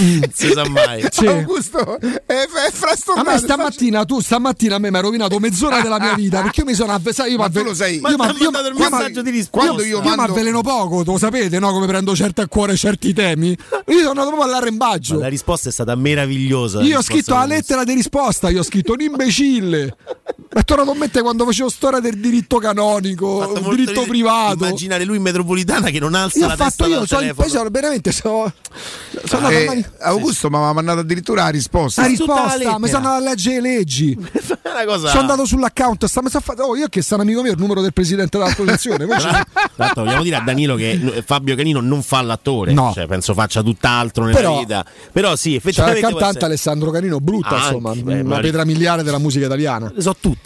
Mm. Si sa mai. Sì. Augusto è, è frastornato. A me stamattina tu stamattina a me mi hai rovinato mezz'ora della mia vita, perché io mi sono avvesato. Io ma tu lo sai. Io, ma io, ma, io ma, il messaggio di risposta. Quando io, io mando... mi avveleno poco, lo sapete, no? Come prendo certo a cuore certi temi. Io sono andato proprio all'arrembaggio. Ma la risposta è stata meravigliosa. Io ho scritto la lettera di risposta, io ho scritto un imbecille. È tornato a mettere quando facevo storia del diritto canonico, il diritto ris- privato. Immaginare lui in metropolitana che non alza io la testa dal telefono. Io ho veramente sono sono andato a Augusto sì. Mi aveva mandato addirittura la risposta. La risposta, la mi sono andato a leggere le leggi. Cosa... Sono andato sull'account. Sta, mi sono fatto, oh, io che sono amico mio, il numero del presidente dell'associazione. Vogliamo dire a Danilo che Fabio Canino non fa l'attore, no. Cioè, penso faccia tutt'altro nella però, vita. Però sì, effettivamente. C'è il cantante Alessandro Canino, brutta, anche, insomma, beh, una pietra miliare della musica italiana. Sono tutte.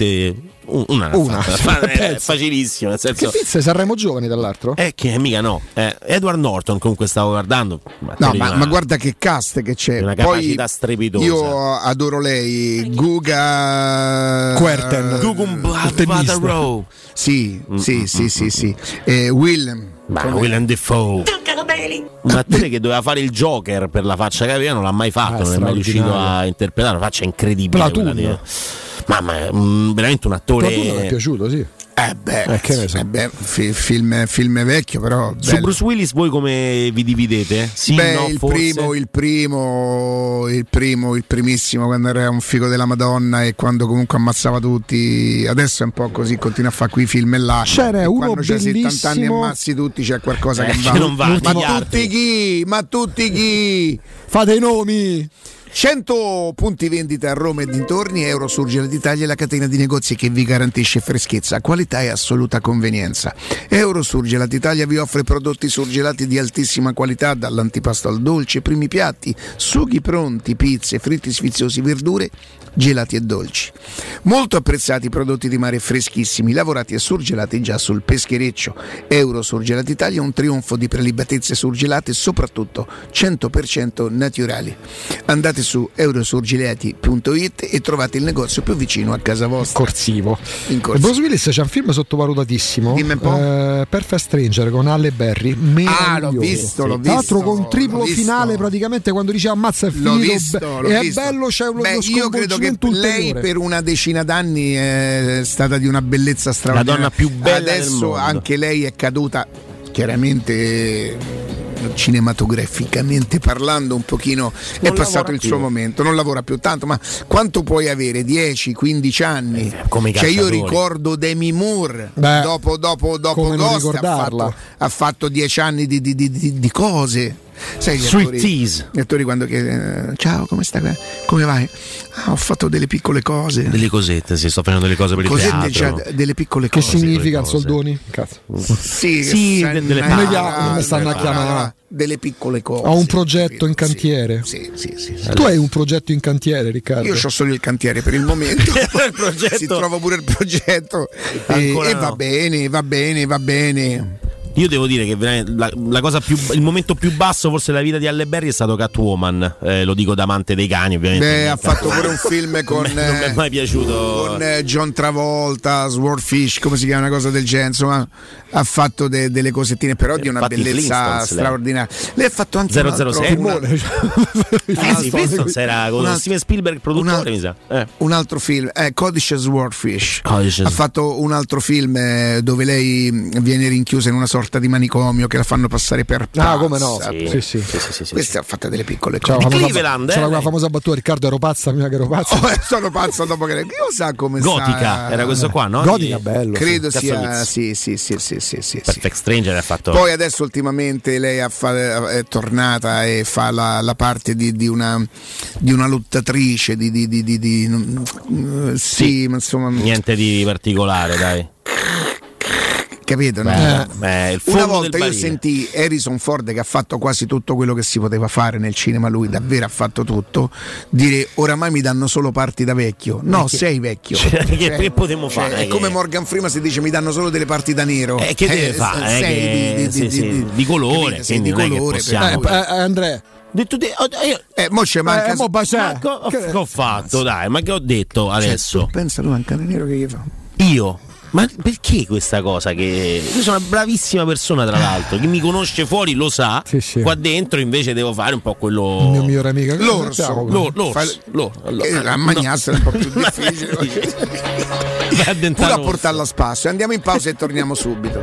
Una, una è facilissima, nel senso... Che pizza Sanremo Giovani dall'altro? Eh che mica no, eh, Edward Norton comunque stavo guardando. Ma no, ma, una... ma guarda che cast che c'è. Una capacità poi strepitosa. Io adoro lei, Guga Querten, Guga Sì, sì, sì, sì, sì. Eh, Willem. Ma Willem Dafoe. Un attore che doveva fare il Joker per la faccia che aveva, non l'ha mai fatto, ah, non è mai riuscito a interpretare una faccia incredibile. Platoon. Mamma, mh, veramente un attore. Platoon mi è piaciuto, sì. Eh beh, eh, che ne so. eh beh fi- film, film vecchio però bello. Su Bruce Willis voi come vi dividete? Sì, beh, no, il, forse? Primo, il primo il primo il primissimo quando era un figo della Madonna e quando comunque ammazzava tutti. Adesso è un po' così, continua a fare qui film e là. C'era e uno quando bellissimo. C'è settanta anni e ammazzi tutti, c'è qualcosa eh, che, che non va. Ma tutti chi? Ma tutti chi? Fate i nomi. cento punti vendita a Roma e dintorni. Eurosurgelati d'Italia è la catena di negozi che vi garantisce freschezza, qualità e assoluta convenienza. Eurosurgelati d'Italia vi offre prodotti surgelati di altissima qualità, dall'antipasto al dolce, primi piatti, sughi pronti, pizze, fritti sfiziosi, verdure, gelati e dolci. Molto apprezzati prodotti di mare freschissimi, lavorati e surgelati già sul peschereccio. Eurosurgelati d'Italia è un trionfo di prelibatezze surgelate e soprattutto cento per cento naturali. Andate su eurosurgelati punto it e trovate il negozio più vicino a casa vostra. Corsivo. In corsivo. Bruce Willis c'è un film sottovalutatissimo, eh, Perfect Stranger con Halle Berry. Ah, l'ho visto, l'ho visto. Tra l'altro con triplo finale praticamente quando dice ammazza il figlio. L'ho visto, l'ho e visto. È bello, c'è uno Beh, io credo che ulteriore. Lei per una decina d'anni è stata di una bellezza straordinaria. La donna più bella adesso del mondo. Anche lei è caduta chiaramente cinematograficamente parlando un pochino, non è passato il più. Suo momento, non lavora più tanto, ma quanto puoi avere? dieci quindici anni? Eh, come cioè io ricordo Demi Moore. Beh, dopo dopo dopo Ghost ha fatto, ha fatto dieci anni di, di, di, di cose. Sai, gli attori, gli attori quando che, ciao come stai, come vai? Ah, ho fatto delle piccole cose, delle cosette, sì, sto facendo delle cose per cosette, il teatro, cioè, delle piccole cose. Che significa soldoni? Cazzo. Sì, sì, che delle parole, stanno a chiamare delle piccole cose. Ho un progetto in cantiere. Sì, sì, sì, sì. Tu hai un progetto in cantiere, Riccardo? Io ho solo il cantiere per il momento. Il progetto. Si trova pure il progetto e, e va no. bene, va bene, va bene. Io devo dire che la, la cosa più, il momento più basso forse della vita di Halle Berry è stato Catwoman, eh, lo dico da amante dei cani ovviamente. Beh, ha fatto pure un film con non, eh, non mi è mai piaciuto con eh, John Travolta, Swordfish, come si chiama, una cosa del genere, insomma ha fatto de, delle cosettine però eh, di una bellezza straordinaria. Lei ha fatto anche zero zero sette un altro film, era con Steven Spielberg produttore, mi sa. Eh. Un altro film, eh, Codice Swordfish. Codice. Ha fatto un altro film eh, dove lei viene rinchiusa in una sorta di manicomio che la fanno passare per pazza. Ah, come no? Sì, sì, sì, sì, sì, sì, sì. Questa ha fatta delle piccole cose. C'è Cleveland, c'era eh, quella eh. famosa battuta, Riccardo ero pazza, mia che ero pazza. Oh, sono pazzo dopo che io sa come Gotica, sa... era questo qua, no? Gotica bello. Credo sì. sia sì, sì, sì, sì, sì, sì. Perfect Stranger ha fatto. Poi adesso ultimamente lei ha fa... è tornata e fa la, la parte di, di una di una lottatrice di di di, di, di... Sì, sì, ma insomma niente di particolare, dai. capito? Beh, no? Beh, una volta io sentii Harrison Ford, che ha fatto quasi tutto quello che si poteva fare nel cinema, lui davvero ha fatto tutto, dire oramai mi danno solo parti da vecchio. No, perché? Sei vecchio, cioè, cioè, che potremmo cioè, fare? È come Morgan Freeman, si dice mi danno solo delle parti da nero, eh, che deve eh, fare? Sei che... di, di, sì, di, sì, di, di colore, sei di colore, possiamo... eh, Andrea detto te, io, eh, mo c'è manca eh, mo ma co- che ho fatto, dai, ma che ho detto adesso? Cioè, pensa tu al canoniero che gli fa. Io? Ma perché questa cosa che... Io sono una bravissima persona, tra l'altro, chi mi conosce fuori lo sa, sì, sì. Qua dentro invece devo fare un po' quello... Il mio migliore amico. L'orso. L'orso. L'orso. Fai... L'orso. Allora, eh, a magnassare no. È un po' più difficile. Pure a portarla a spasso. Andiamo in pausa e torniamo subito.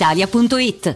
Italia.it.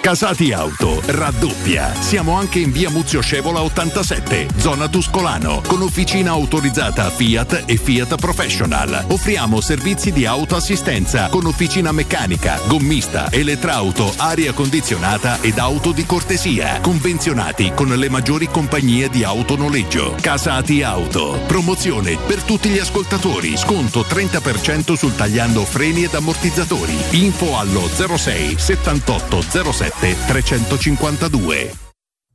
Casati Auto raddoppia. Siamo anche in via Muzio Scevola ottantasette, zona Tuscolano, con officina autorizzata Fiat e Fiat Professional. Offriamo servizi di autoassistenza con officina meccanica, gommista, elettrauto, aria condizionata ed auto di cortesia, convenzionati con le maggiori compagnie di autonoleggio. Casati Auto, promozione per tutti gli ascoltatori, sconto trenta per cento sul tagliando freni ed ammortizzatori. Info allo zero sei settantotto zero sette trecentocinquantadue.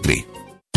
tre.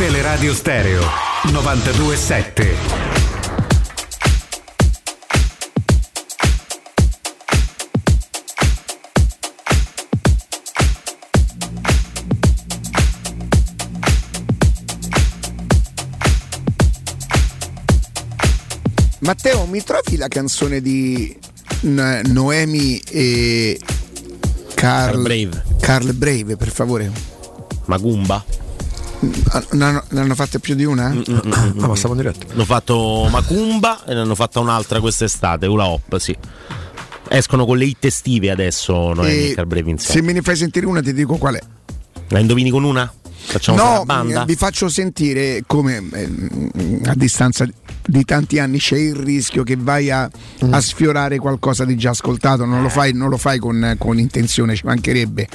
Teleradio Stereo novantadue sette. Matteo, mi trovi la canzone di Noemi e Carl Brave? Carl Brave, per favore. Magumba? N- ne hanno fatta più di una? No, ma stavo in diretta. Hanno fatto Macumba e ne hanno fatta un'altra quest'estate, Ula Hop, sì. Escono con le hit estive adesso Noemi e Carl Brave insieme. Se me ne fai sentire una ti dico qual è. La indovini con una? Facciamo no, banda? Vi faccio sentire come eh, a distanza di tanti anni c'è il rischio che vai a, mm. a sfiorare qualcosa di già ascoltato. Non eh. lo fai, non lo fai con, con intenzione, ci mancherebbe,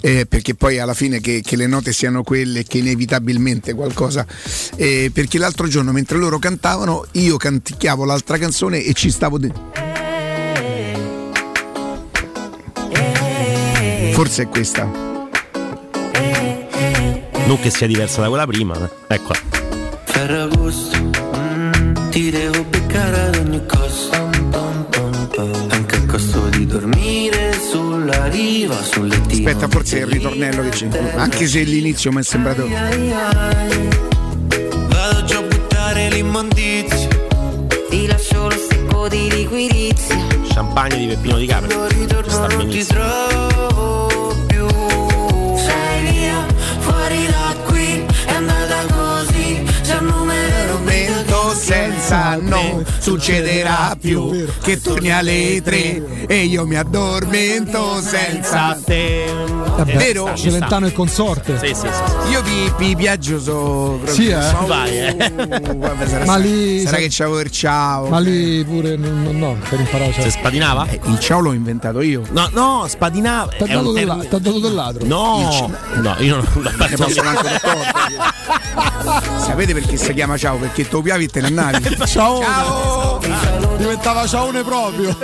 eh, perché poi alla fine che, che le note siano quelle, che inevitabilmente qualcosa eh, perché l'altro giorno mentre loro cantavano io canticchiavo l'altra canzone e ci stavo dentro. Forse è questa. Non che sia diversa da quella prima, eh. Eccola. Ferragosto, mm, ti devo beccare ad ogni costo, pom, pom, pom, anche a costo di dormire sulla riva, sulle tine. Aspetta, forse è il ritornello che c'è. Anche se l'inizio mi è sembrato. Ai, ai, ai. Vado già a buttare l'immondizia. Ti lascio lo secco di liquirizia. Champagne di Peppino di Capri. Sta benissimo. Non ti trovo più. Sei via, fuori da. Senza non succederà più che torni alle tre e io mi addormento senza te. Vabbè, vero? Celentano e consorte. Sì, sì, sì, sì. Io vi, vi viaggio so sì, eh. So, vai, eh. Uh, vabbè, sarà, ma lì sarà se... che c'avevo il ciao. Ma lì pure non no, no, per imparare. Ciao. Se spadinava? Eh, il ciao l'ho inventato io. No, no, spadinava. T'ha dato, un... della... T'ha dato del ladro. No, il... no, io non l'ho fatto. Sapete perché si chiama ciao? Perché tu piavi e te ne andavi. Ciao. Ciao. Diventava ciaone proprio.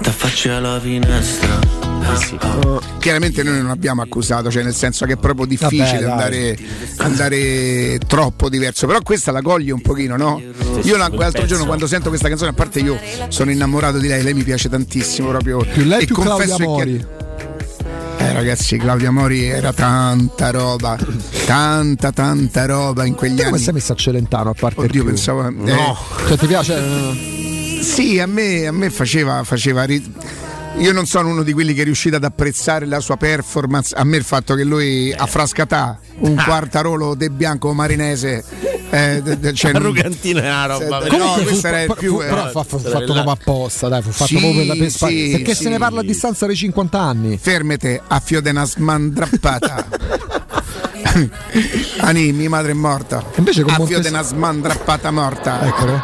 T'affaccia alla finestra. Eh sì. uh, Chiaramente noi non abbiamo accusato, cioè nel senso che è proprio difficile. Vabbè, andare, andare troppo diverso. Però questa la coglio un pochino, no? Io l'altro giorno quando sento questa canzone, a parte io sono innamorato di lei, lei mi piace tantissimo proprio. Più lei e più Claudia Mori. Eh, ragazzi, Claudia Mori era tanta roba, tanta tanta roba in quegli anni. Come sei messa a Celentano a parte? Oddio, pensavo. Eh, no, cioè, ti piace? Sì, a me, a me faceva, faceva. Io non sono uno di quelli che è riuscito ad apprezzare la sua performance. A me il fatto che lui eh. a Frascatà un ah. quartarolo de bianco marinese eh, de, de, cioè, arrogantina è una roba. Se, no, fu, questa era il più. Fu, eh, però fu, fu fatto come apposta, dai, fu fatto sì, proprio per la pespa. Sì, perché sì. Se ne parla a distanza dei cinquanta anni. Fermete a fio de una smandrappata. Ani, mia madre è morta. Invece con a Montes... fio de una smandrappata morta. Eccolo.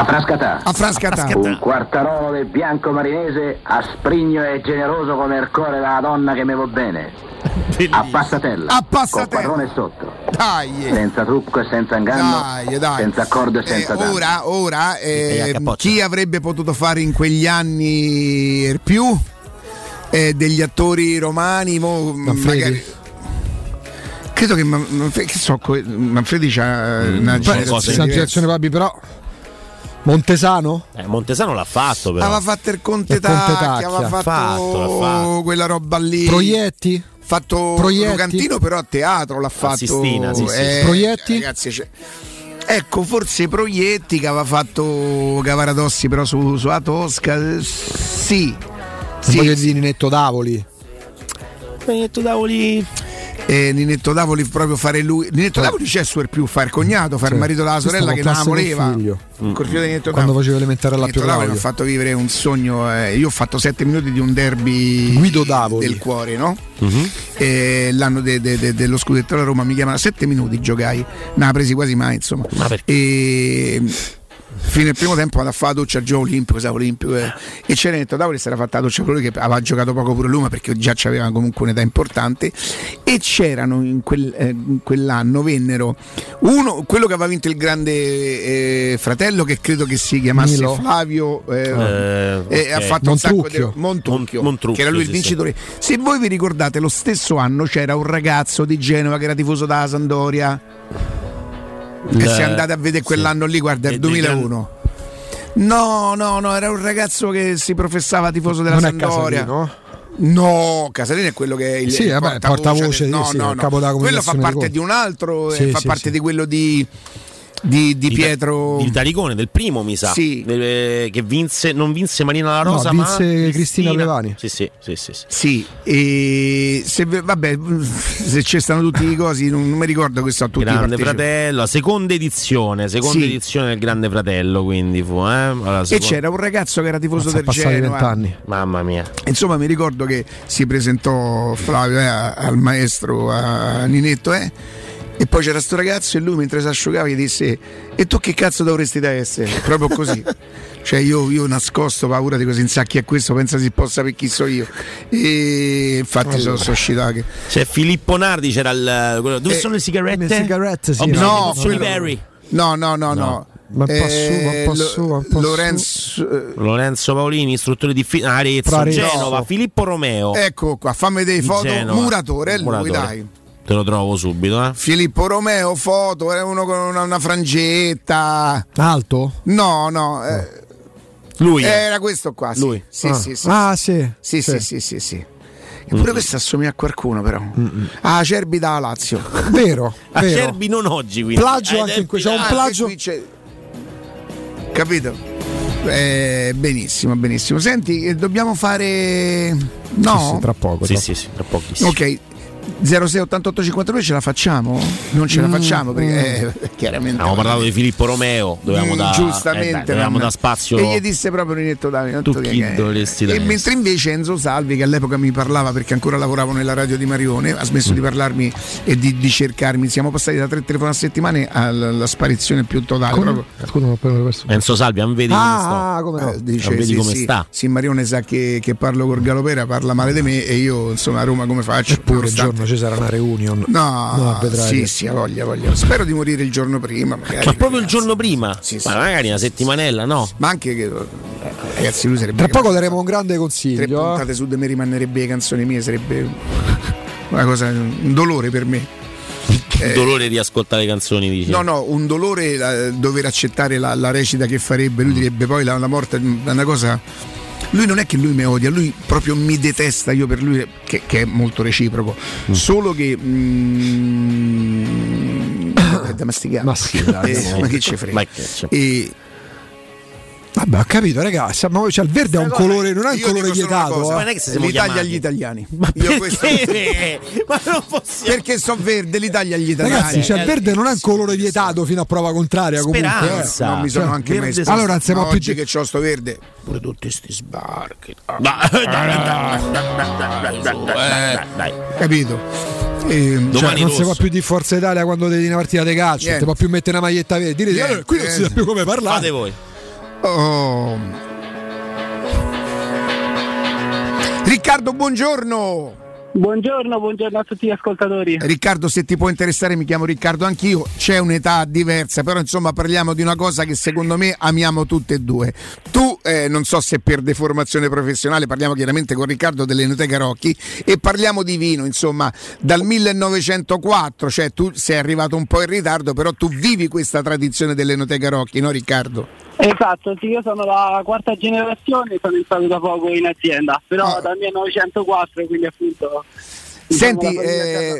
A Frascatà. A Frascatà. Un quartarolo del bianco marinese a sprigno e generoso come il cuore della donna che mi vuol bene. A Passatella. A Passatella. Col padrone sotto. Dai. Senza trucco e senza inganno. Dai, dai. Senza accordo e senza danno. Ora, ora, eh, chi avrebbe potuto fare in quegli anni il più? Eh, degli attori romani, mo, magari... Credo che, che so, Manfredi c'ha mm, una generazione Babbi, però... Montesano? Eh, Montesano l'ha fatto, però. Aveva fatto il Conte Tacchi, aveva fatto, fatto, fatto quella roba lì. Proietti? Fatto Proietti. Lucantino, però a teatro l'ha fatto. Sistina, sì, sì. Eh, Proietti? Ragazzi, c'è... Ecco, forse Proietti che aveva fatto Cavaradossi, però su, sulla Tosca. Sì. Sì. Voglio dire Ninetto Davoli. Ninetto Davoli... E Ninetto Davoli proprio fare lui. Ninetto Davoli c'è su per più far cognato, far cioè, marito della sorella che non la voleva. Mm. Quando facevo elementare alla più Davoli mi ha fatto vivere un sogno. Eh, io ho fatto sette minuti di un derby Guido Davoli del cuore, no? Mm-hmm. eh, l'anno de, de, de, dello scudetto alla Roma mi chiamano, sette minuti giocai, non ha presi quasi mai, insomma. Ma e fino al primo tempo andava a fare la doccia al gioco olimpico, stavo olimpico eh. e c'era detto Davoli, si era fatta la doccia pure lui che aveva giocato poco pure lui, ma perché già c'aveva comunque un'età importante. E c'erano in, quel, eh, in quell'anno vennero uno, quello che aveva vinto il grande eh, fratello, che credo che si chiamasse Milo. Flavio eh, eh, eh, okay. ha fatto Montrucchio. un sacco di Montrucchio, Montrucchio che era lui il vincitore. Se voi vi ricordate, lo stesso anno c'era un ragazzo di Genova che era tifoso da Sampdoria. E se andate a vedere quell'anno lì, guarda, il duemilauno. No, no, no, era un ragazzo che si professava tifoso della Sampdoria. No, Casalino è quello che è il sì, vabbè, portavoce, portavoce no, sì, no, no. Quello fa parte di un altro, sì, eh, fa sì, parte sì. di quello di Di, di Pietro il Taricone, del primo mi sa sì. eh, che vinse, non vinse Marina La Rosa, no, vinse ma vinse Cristina Prevani. Sì, sì, sì, sì, sì. sì e se, vabbè, se ci stanno tutti i cosi, non, non mi ricordo questo a tutti. Grande Fratello, seconda edizione, seconda sì. edizione del Grande Fratello, quindi fu, eh? allora, seconda... e c'era un ragazzo che era tifoso del Genoa. Mamma mia. Insomma, mi ricordo che si presentò Flavio eh, al maestro, a Ninetto, eh. E poi c'era sto ragazzo e lui mentre si asciugava gli disse: e tu che cazzo dovresti da essere? Proprio così. Cioè io, io nascosto paura di così insacchi a questo, pensa si possa per chi so io. E infatti allora. sono suscitato che... C'è Filippo Nardi, c'era il... Dove eh, sono le sigarette? Le sigarette, sì. No, no, quello... no, no, no, no. no. Ma un po' su, un po' su, un po' Lorenzo, eh, Lorenzo Paolini, istruttore di fi- Arezzo, Arezzo, Genova, Filippo Romeo. Ecco qua, fammi delle foto, Genova. Muratore, è lui, muratore. Dai. Te lo trovo subito, eh? Filippo Romeo, foto, era uno con una, una frangetta. Alto? No, no. Eh. Lui? Era questo qua, sì. Lui? Sì, ah. sì, sì. Ah, sì. Sì, sì, sì, sì, sì, sì. Eppure mm-hmm. questo assomiglia a qualcuno, però. Mm-hmm. A Acerbi da Lazio. Vero, vero. Acerbi non oggi, quindi. Plagio anche qui, c'è un plagio. Qui c'è... Capito? Eh, benissimo, benissimo. Senti, dobbiamo fare... No? Sì, sì, tra poco. Sì, tra... sì, sì, tra pochissimo. Ok. zero sei ottantotto cinquantadue ce la facciamo? Non ce la facciamo perché eh, chiaramente abbiamo parlato di Filippo Romeo, dovevamo mm, da giustamente eh, dovevamo da spazio, e gli disse proprio Ninetto Davide tu chi che, dovresti eh. e mentre invece Enzo Salvi, che all'epoca mi parlava perché ancora lavoravo nella radio di Marione, ha smesso mm. di parlarmi e di, di cercarmi. Siamo passati da tre telefoni a settimane alla sparizione più totale. Scusa, Enzo Salvi, non vedi ah, come sta, ah, come, eh, dice, vedi sì, come sì, sta. Sì, Marione sa che, che parlo col Galopera, parla male di me e io insomma a Roma come faccio? Eppure ci sarà una reunion. No, no vedrai. Sì, sì, voglia, voglia. Spero di morire il giorno prima. Magari, ma proprio ragazzi. il giorno prima? Sì, sì, ma magari una settimanella, no? Ma anche che ragazzi, lui sarebbe. Tra poco daremo un grande consiglio. Tre puntate su di me rimanerebbe le canzoni mie, sarebbe una cosa, un dolore per me. Un dolore eh, di ascoltare canzoni, dice. No, no, un dolore la, dover accettare la, la recita che farebbe. Lui direbbe poi la, la morte, una cosa. Lui non è che lui mi odia, lui proprio mi detesta, io per lui, che, che è molto reciproco. Mm. Solo che mm, è da masticare. Ma, sì, eh, ma che ci frega? E vabbè, ho capito, ragazzi, ma cioè, il verde ha un colore, non ha un colore vietato. Ma non è che siamo l'Italia chiamati. Agli italiani. Ma io perché? Ma non possiamo. Perché so verde, l'Italia agli italiani. Ragazzi, cioè il verde non ha un colore vietato fino a prova contraria. Speranza. Comunque, eh. non mi sono cioè, anche mai sp- allora, ma oggi più... che c'ho sto verde, pure tutti sti sbarchi. Capito? Eh, cioè, non si può più di Forza Italia quando devi una partita di calcio, non si può più mettere una maglietta verde. Dire qui non si sa più come parlare. Fate voi. Oh. Riccardo, buongiorno. Buongiorno, buongiorno a tutti gli ascoltatori. Riccardo, se ti può interessare, mi chiamo Riccardo anch'io. C'è un'età diversa, però insomma parliamo di una cosa che secondo me amiamo tutte e due. Tu, eh, non so se per deformazione professionale, parliamo chiaramente con Riccardo dell'Enoteca Rocchi e parliamo di vino, insomma, dal millenovecentoquattro, cioè tu sei arrivato un po' in ritardo, però tu vivi questa tradizione dell'Enoteca Rocchi, no Riccardo? Esatto, sì, io sono la quarta generazione, sono entrato da poco in azienda, però ah. dal millenovecentoquattro, quindi appunto... Diciamo, senti, eh,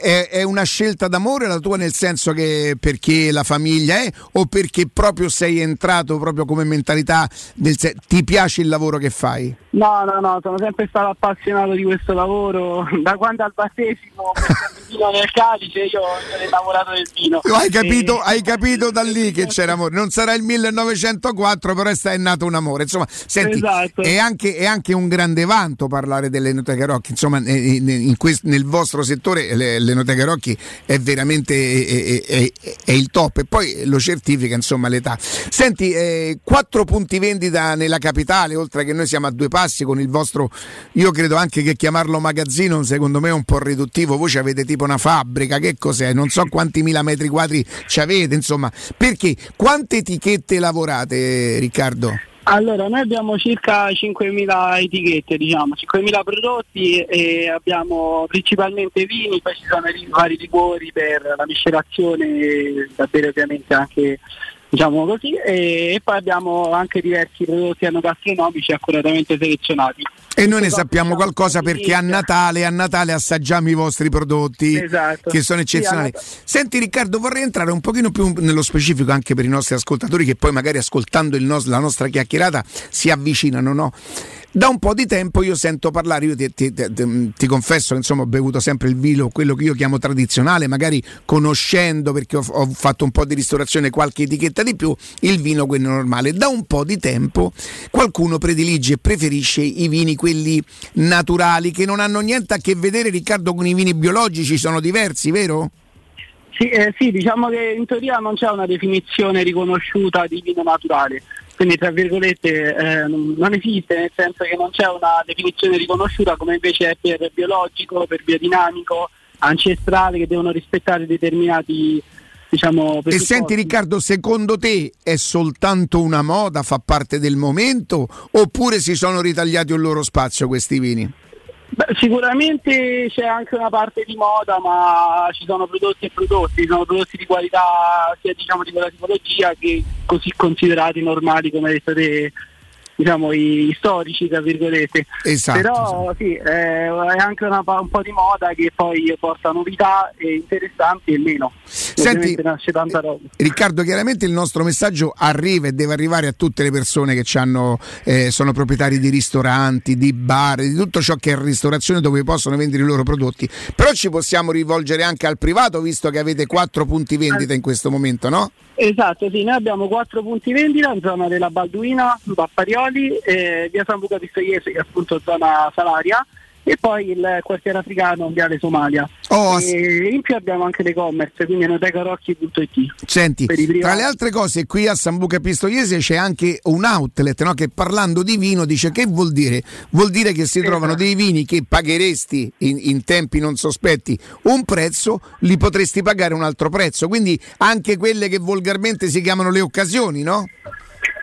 è, è una scelta d'amore la tua, nel senso che perché la famiglia è, o perché proprio sei entrato proprio come mentalità, del, ti piace il lavoro che fai? No, no, no, sono sempre stato appassionato di questo lavoro, da quando al battesimo il vino nel calice io sono innamorato del vino. Hai capito, e... hai capito da lì che c'era amore, non sarà il millenovecentoquattro però è nato un amore, insomma, senti, esatto. è, anche, è anche un grande vanto parlare dell'Enoteca Rocchi, insomma, in quest- nel vostro settore le- l'Enoteca Rocchi è veramente è, è, è, è il top, e poi lo certifica insomma l'età. Senti, eh, quattro punti vendita nella capitale, oltre che noi siamo a due passi con il vostro, io credo anche che chiamarlo magazzino secondo me è un po' riduttivo. Voi ci avete tipo una fabbrica, che cos'è? Non so quanti mila metri quadri ci avete, insomma, perché quante etichette lavorate, Riccardo? Allora, noi abbiamo circa cinquemila etichette, diciamo, cinquemila prodotti, e abbiamo principalmente vini, poi ci sono i vari liquori per la miscelazione, da bere ovviamente anche, diciamo così, e, e poi abbiamo anche diversi prodotti enogastronomici accuratamente selezionati. E noi ne sappiamo qualcosa perché a Natale, a Natale assaggiamo i vostri prodotti, esatto, che sono eccezionali. Sì, senti Riccardo, vorrei entrare un pochino più nello specifico anche per i nostri ascoltatori che poi magari ascoltando il nos- la nostra chiacchierata si avvicinano, no? Da un po' di tempo io sento parlare, io ti, ti, ti, ti confesso che insomma ho bevuto sempre il vino, quello che io chiamo tradizionale, magari conoscendo perché ho, ho fatto un po' di ristorazione, qualche etichetta di più, il vino quello normale. Da un po' di tempo qualcuno predilige e preferisce i vini quelli naturali, che non hanno niente a che vedere, Riccardo, con i vini biologici, sono diversi, vero? Sì, eh, sì, diciamo che in teoria non c'è una definizione riconosciuta di vino naturale, quindi tra virgolette eh, non esiste, nel senso che non c'è una definizione riconosciuta, come invece è per biologico, per biodinamico, ancestrale, che devono rispettare determinati, diciamo. E senti Riccardo, secondo te è soltanto una moda, fa parte del momento, oppure si sono ritagliati un loro spazio questi vini? Beh, sicuramente c'è anche una parte di moda, ma ci sono prodotti e prodotti, ci sono prodotti di qualità sia diciamo di quella tipologia che così considerati normali come le state, diciamo, i storici tra virgolette. Esatto, però sì, eh, è anche una, un po' di moda che poi porta novità e interessanti e meno. Senti, nasce tanta roba. Riccardo, chiaramente il nostro messaggio arriva e deve arrivare a tutte le persone che c'hanno, eh, sono proprietari di ristoranti, di bar, di tutto ciò che è ristorazione dove possono vendere i loro prodotti, però ci possiamo rivolgere anche al privato, visto che avete quattro punti vendita in questo momento, no? Esatto, sì, noi abbiamo quattro punti vendita in zona della Balduina, Bapparioli, eh, via San Luca di Pistoiese, che è appunto zona Salaria, e poi il quartiere africano, viale Somalia. Oh, e in più abbiamo anche l'e-commerce, quindi enoteca rocchi punto it. Senti, tra le altre cose, qui a San Luca Pistoiese c'è anche un outlet, no? Che parlando di vino dice, che vuol dire? Vuol dire che si esatto. trovano dei vini che pagheresti in, in tempi non sospetti un prezzo, li potresti pagare un altro prezzo, quindi anche quelle che volgarmente si chiamano le occasioni, no?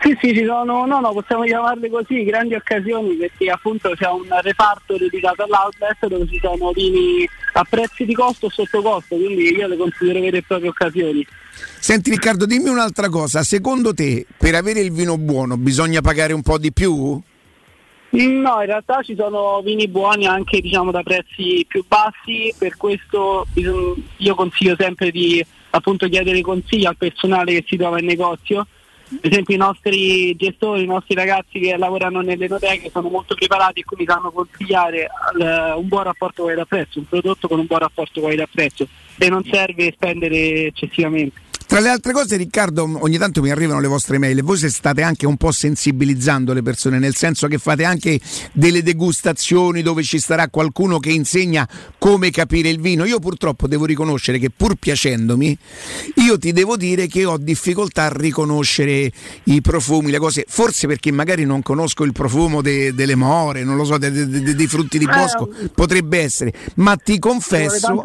Sì, sì, ci sono, no, no, possiamo chiamarle così, grandi occasioni, perché appunto c'è un reparto dedicato all'outlet dove ci sono vini a prezzi di costo o sotto costo, quindi io le considero vere e proprie occasioni. Senti Riccardo, dimmi un'altra cosa, secondo te per avere il vino buono bisogna pagare un po' di più? No, in realtà ci sono vini buoni anche, diciamo, da prezzi più bassi, per questo io consiglio sempre di appunto chiedere consigli al personale che si trova in negozio. Per esempio i nostri gestori, i nostri ragazzi che lavorano nelle enoteche sono molto preparati e quindi sanno consigliare un buon rapporto qualità-prezzo, un prodotto con un buon rapporto qualità-prezzo, e non serve spendere eccessivamente. Tra le altre cose, Riccardo, ogni tanto mi arrivano le vostre mail, voi se state anche un po' sensibilizzando le persone, nel senso che fate anche delle degustazioni dove ci sarà qualcuno che insegna come capire il vino. Io purtroppo devo riconoscere che, pur piacendomi, io ti devo dire che ho difficoltà a riconoscere i profumi, le cose, forse perché magari non conosco il profumo de, delle more, non lo so, dei de, de, de frutti di bosco, eh, potrebbe essere, ma ti confesso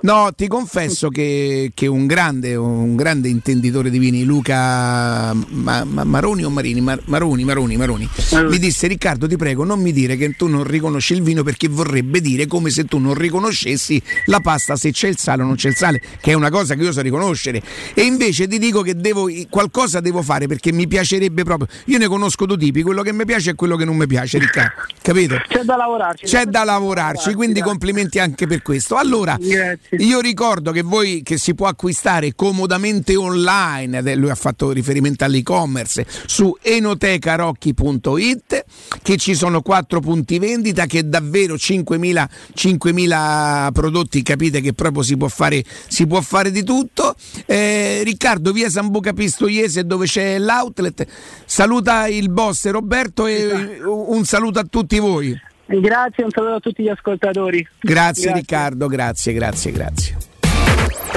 no, ti confesso che, che un grande un grande intenditore di vini, Luca ma, ma, Maroni o Marini ma, Maroni, Maroni, Maroni mi disse: Riccardo, ti prego, non mi dire che tu non riconosci il vino, perché vorrebbe dire come se tu non riconoscessi la pasta, se c'è il sale o non c'è il sale, che è una cosa che io so riconoscere, e invece ti dico che devo, qualcosa devo fare, perché mi piacerebbe proprio, io ne conosco due tipi, quello che mi piace e quello che non mi piace, Riccardo, capito? C'è da lavorarci, c'è da lavorarci, quindi complimenti anche per questo. Allora, grazie. Io ricordo che voi che si può acquistare con comodamente online, lui ha fatto riferimento all'e-commerce, su enoteca rocchi punto it, che ci sono quattro punti vendita, che davvero cinquemila prodotti, capite che proprio si può fare, si può fare di tutto. eh, Riccardo, via San Luca Pistoiese dove c'è l'outlet, saluta il boss Roberto e un saluto a tutti voi. Grazie, un saluto a tutti gli ascoltatori. Grazie, grazie. Riccardo, grazie, grazie, grazie.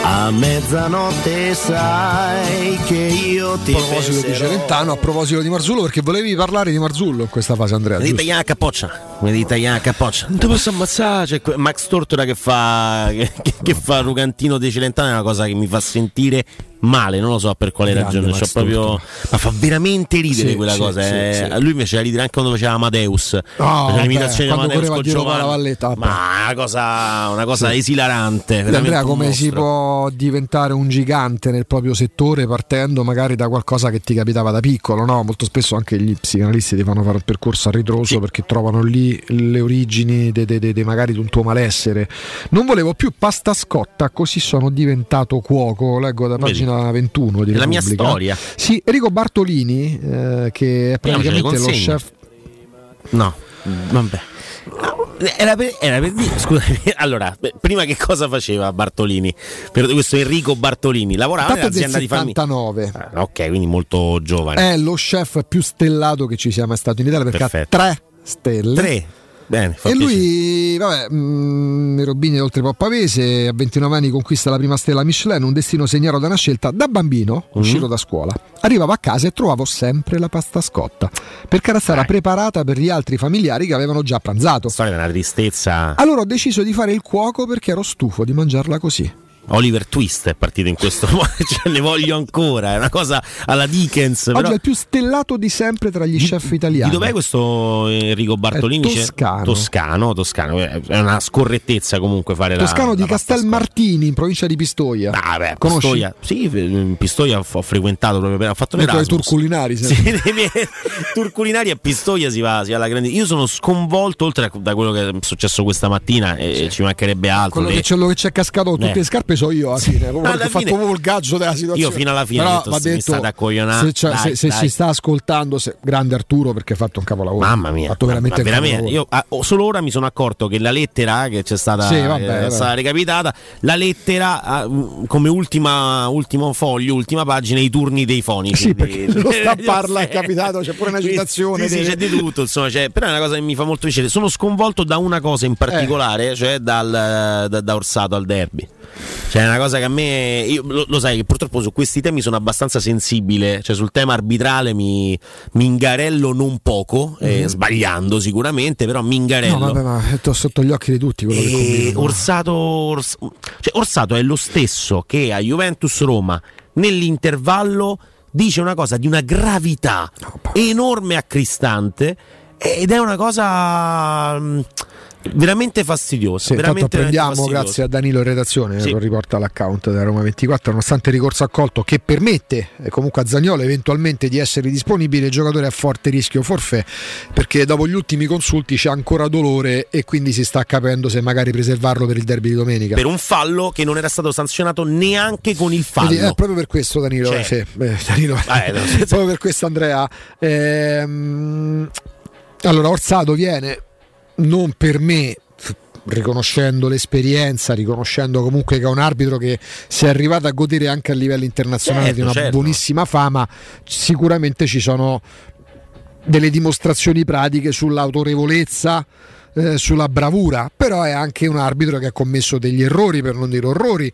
A mezzanotte sai che io ti penserò. A proposito di Celentano, a proposito di Marzullo, perché volevi parlare di Marzullo in questa fase, Andrea. Mi tagliare la capoccia, mi tagliare la capoccia. Non ti posso ammazzare, c'è cioè, Max Tortora che fa che, che fa Rugantino di Celentano, è una cosa che mi fa sentire male, non lo so per quale grande ragione, cioè, proprio... ma fa veramente ridere, sì, quella sì, cosa. Sì, eh. sì. Lui invece la ridere anche quando faceva Amadeus, oh, l'imitazione di Amadeus con Giovanni. Valletta, ma una cosa, una cosa sì. esilarante. Andrea, come si può diventare un gigante nel proprio settore partendo magari da qualcosa che ti capitava da piccolo? No, molto spesso anche gli psicanalisti ti fanno fare un percorso a ritroso, sì, perché trovano lì le origini de, de, de, de magari di un tuo malessere. Non volevo più pasta scotta, così sono diventato cuoco. Leggo da pagina ventuno di La Repubblica. Mia storia. Sì, Enrico Bartolini, eh, che è praticamente lo chef. No, vabbè. Era per, era per dire, scusami, allora, prima che cosa faceva Bartolini? Per questo Enrico Bartolini lavorava nell'azienda di famiglia. Ah, ok, quindi molto giovane. È lo chef più stellato che ci sia mai stato in Italia, perché perfetto, ha tre stelle. Tre. Bene, e piacere. Lui, vabbè, mh, Robini è oltre Poppavese, a ventinove anni conquista la prima stella Michelin, un destino segnato da una scelta. Da bambino, mm-hmm, uscito da scuola, arrivavo a casa e trovavo sempre la pasta scotta, perché era stata preparata per gli altri familiari che avevano già pranzato. Storia della tristezza. Allora ho deciso di fare il cuoco perché ero stufo di mangiarla così. Oliver Twist è partito in questo modo, cioè, ne voglio ancora, è una cosa alla Dickens. Oggi però... è il più stellato di sempre tra gli chef italiani. Di dov'è questo Enrico Bartolini? È toscano. toscano, toscano, è una scorrettezza comunque fare toscano la. Toscano di Castelmartini, in provincia di Pistoia. Ah, beh, Pistoia. Sì, Pistoia ho frequentato proprio per ho fatto l'Erasmus. Tour culinari, sì, tour culinari a Pistoia si va, si va alla grande. Io sono sconvolto oltre a, da quello che è successo questa mattina, e sì, ci mancherebbe altro. Quello, le... che, c'è, quello che c'è cascato con eh. tutte le scarpe. So io alla fine, ho fatto il gaggio della situazione. Io fino alla fine ho detto, detto mi sta da coglionare. Se, dai, se, se dai. si sta ascoltando, se, grande Arturo, perché ha fatto un capolavoro. Mamma mia, fatto veramente, ma, ma veramente. Io ah, solo ora mi sono accorto che la lettera che c'è stata, sì, vabbè, eh, stata recapitata, la lettera ah, come ultima ultimo foglio, ultima pagina, i turni dei fonici. Sì, perché di, lo sta parla è capitato, c'è pure una citazione. Sì, sì, sì, c'è di tutto, insomma, cioè, però è una cosa che mi fa molto piacere. Sono sconvolto da una cosa in particolare, eh. cioè dal, da, da Orsato al derby. Cioè, è una cosa che a me, io, lo, lo sai che purtroppo su questi temi sono abbastanza sensibile, cioè sul tema arbitrale mi, mi ingarello non poco, eh, mm. sbagliando sicuramente, però mi ingarello. No, vabbè, ma è sotto gli occhi di tutti quello e che combino. Orsato, ors, cioè, Orsato è lo stesso che a Juventus Roma nell'intervallo dice una cosa di una gravità no, enorme, accristante, ed è una cosa... Mh, veramente fastidioso. Sì, veramente prendiamo fastidioso. Grazie a Danilo in redazione, sì, lo riporta l'account della Roma ventiquattro, nonostante il ricorso accolto che permette comunque a Zaniolo eventualmente di essere disponibile, il giocatore a forte rischio forfè, perché dopo gli ultimi consulti c'è ancora dolore e quindi si sta capendo se magari preservarlo per il derby di domenica, per un fallo che non era stato sanzionato neanche con il fallo. Quindi, eh, proprio per questo Danilo, cioè, se, eh, Danilo ah, eh, no, se, proprio per questo Andrea, ehm, allora Orsato viene non per me, riconoscendo l'esperienza, riconoscendo comunque che è un arbitro che si è arrivato a godere anche a livello internazionale, certo, di una certo. buonissima fama, sicuramente ci sono delle dimostrazioni pratiche sull'autorevolezza, eh, sulla bravura, però è anche un arbitro che ha commesso degli errori, per non dire orrori.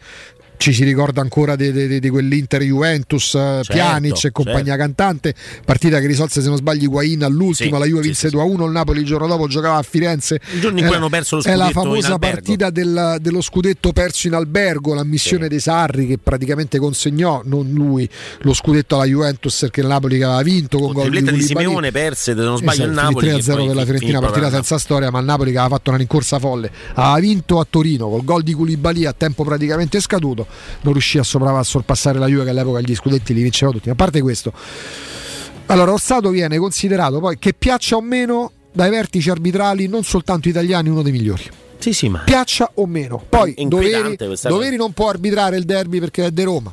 Ci si ricorda ancora di, di, di quell'Inter Juventus, certo, Pjanic e compagnia, certo, cantante, partita che risolse, se non sbagli, Higuain all'ultimo, sì, la Juve sì, vinse sì, due a uno, il Napoli il giorno dopo giocava a Firenze, il giorno in cui eh, hanno perso lo scudetto, è la famosa partita del, dello scudetto perso in albergo, l'ammissione sì. dei Sarri, che praticamente consegnò, non lui, lo scudetto alla Juventus, perché il Napoli che aveva vinto con gol di Simeone, perse, se non sbaglio, esatto, il Napoli tre a zero per la Fiorentina, partita senza storia, ma il Napoli che aveva fatto una rincorsa folle aveva vinto a Torino col gol di Koulibaly a tempo praticamente scaduto, non riuscì a sopravvivere, a sorpassare la Juve che all'epoca gli scudetti li vinceva tutti. A parte questo, allora Orsato viene considerato, poi che piaccia o meno, dai vertici arbitrali non soltanto italiani, uno dei migliori. Sì, sì, ma piaccia o meno. Poi Doveri, Doveri non può arbitrare il derby perché è di Roma.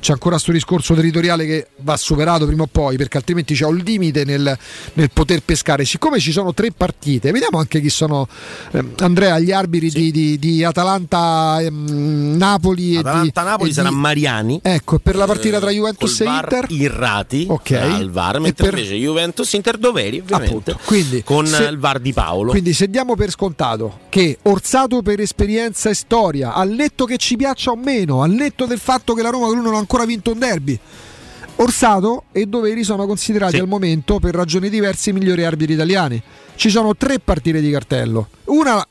c'è ancora questo discorso territoriale che va superato prima o poi, perché altrimenti c'è un limite nel, nel poter pescare. Siccome ci sono tre partite, vediamo anche chi sono, eh, Andrea, gli arbitri sì. di, di, di Atalanta, ehm, Napoli Atalanta e di, Napoli e sarà di... Mariani, ecco, per la partita tra Juventus eh, e Inter Irrati okay. al V A R, mentre per... invece Juventus Inter Doveri ovviamente quindi, con se... il V A R di Paolo. Quindi se diamo per scontato che Orsato per esperienza e storia, al netto che ci piaccia o meno, al netto del fatto che la Roma non ha ancora vinto un derby, Orsato e Doveri sono considerati sì. al momento, per ragioni diverse, i migliori arbitri italiani. Ci sono tre partite di cartello, una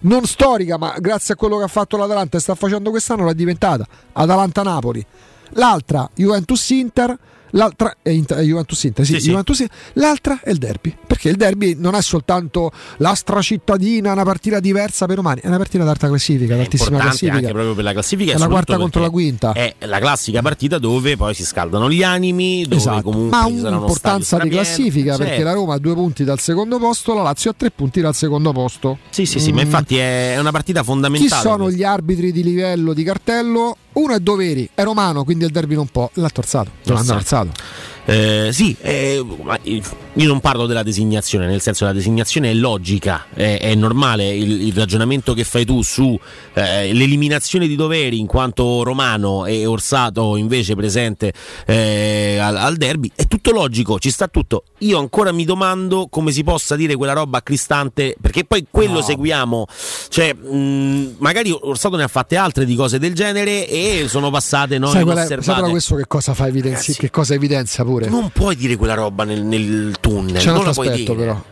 non storica, ma grazie a quello che ha fatto l'Atalanta e sta facendo quest'anno l'ha diventata, Atalanta-Napoli, l'altra Juventus-Inter, l'altra è eh, Juventus-Inter, sì, sì, sì. Juventus-Inter, l'altra è il derby, perché il derby non è soltanto l'astra cittadina, una partita diversa per romani, è una partita d'alta classifica, d'altissima classifica, anche proprio per la classifica, è la quarta contro la quinta, è la classica partita dove poi si scaldano gli animi, dove esatto. comunque ma un'importanza di classifica, certo. perché la Roma ha due punti dal secondo posto, la Lazio ha tre punti dal secondo posto. Sì sì sì mm. Ma infatti è una partita fondamentale. Chi sono gli arbitri di livello di cartello? Uno è Doveri, è romano, quindi il derby non può, l'ha torzato, non l'ha torzato. Eh, sì, eh, io non parlo della designazione, nel senso la designazione è logica, è, è normale il, il ragionamento che fai tu su eh, l'eliminazione di Doveri in quanto romano e Orsato invece presente eh, al, al derby, è tutto logico, ci sta tutto. Io ancora mi domando come si possa dire quella roba a Cristante, perché poi quello no. seguiamo, cioè mh, magari Orsato ne ha fatte altre di cose del genere e sono passate non osservate. Sai però questo che cosa fa evidenzia, che cosa evidenzia pure? Non puoi dire quella roba nel, nel tunnel. C'è un altro aspetto però.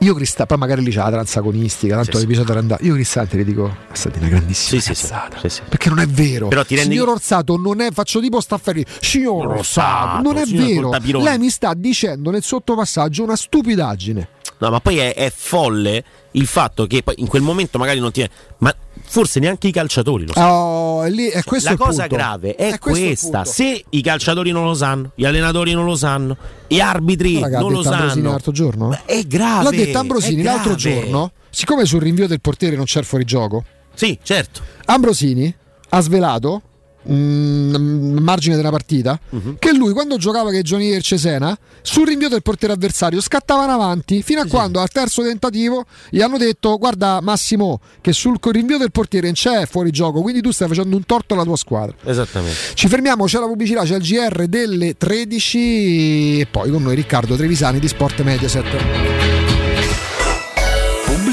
Io Cristante, poi magari lì c'è la transagonistica, tanto sì, l'episodio era sì. andato. Io Cristante le dico è stata una grandissima sì, cazzata sì, sì. perché non è vero. Però ti rendi... Signor Orsato non è, faccio tipo Stafferi, signor Orsato non è vero. Lei mi sta dicendo nel sottopassaggio una stupidaggine. No, ma poi è, è folle il fatto che poi in quel momento magari non ti è, ma forse neanche i calciatori lo sanno. Oh, lì è questo la cosa punto. grave è, è questa. Se i calciatori non lo sanno, gli allenatori non lo sanno, gli arbitri Raga, non lo sanno. L'ha detto Ambrosini l'altro giorno? Ma è grave. L'ha detto Ambrosini l'altro giorno, siccome sul rinvio del portiere non c'è il fuorigioco. Sì, certo. Ambrosini ha svelato Mm, margine della partita uh-huh. che lui quando giocava con i Giovanili del Cesena sul rinvio del portiere avversario scattavano avanti fino a sì, quando sì. al terzo tentativo gli hanno detto guarda Massimo che sul rinvio del portiere non c'è fuori gioco, quindi tu stai facendo un torto alla tua squadra. Esattamente. Ci fermiamo, c'è la pubblicità, c'è il G R delle tredici e poi con noi Riccardo Trevisani di Sport Mediaset.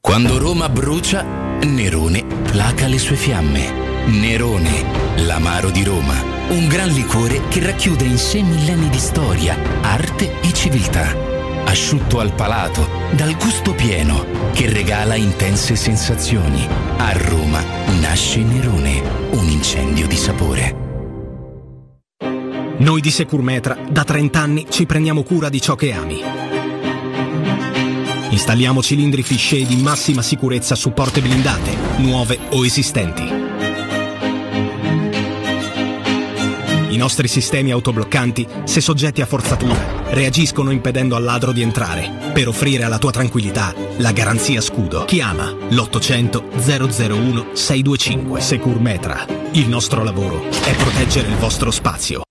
Quando Roma brucia, Nerone placa le sue fiamme. Nerone, l'amaro di Roma. Un gran liquore che racchiude in sé millenni di storia, arte e civiltà. Asciutto al palato, dal gusto pieno, che regala intense sensazioni. A Roma nasce Nerone, un incendio di sapore. Noi di Securmetra da trenta anni ci prendiamo cura di ciò che ami. Installiamo cilindri Fichet di massima sicurezza su porte blindate, nuove o esistenti. I nostri sistemi autobloccanti, se soggetti a forzatura, reagiscono impedendo al ladro di entrare, per offrire alla tua tranquillità la garanzia scudo. Chiama l'ottocento zero zero uno sei due cinque. Securmetra. Il nostro lavoro è proteggere il vostro spazio.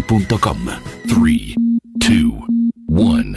punto com. tre, due, uno.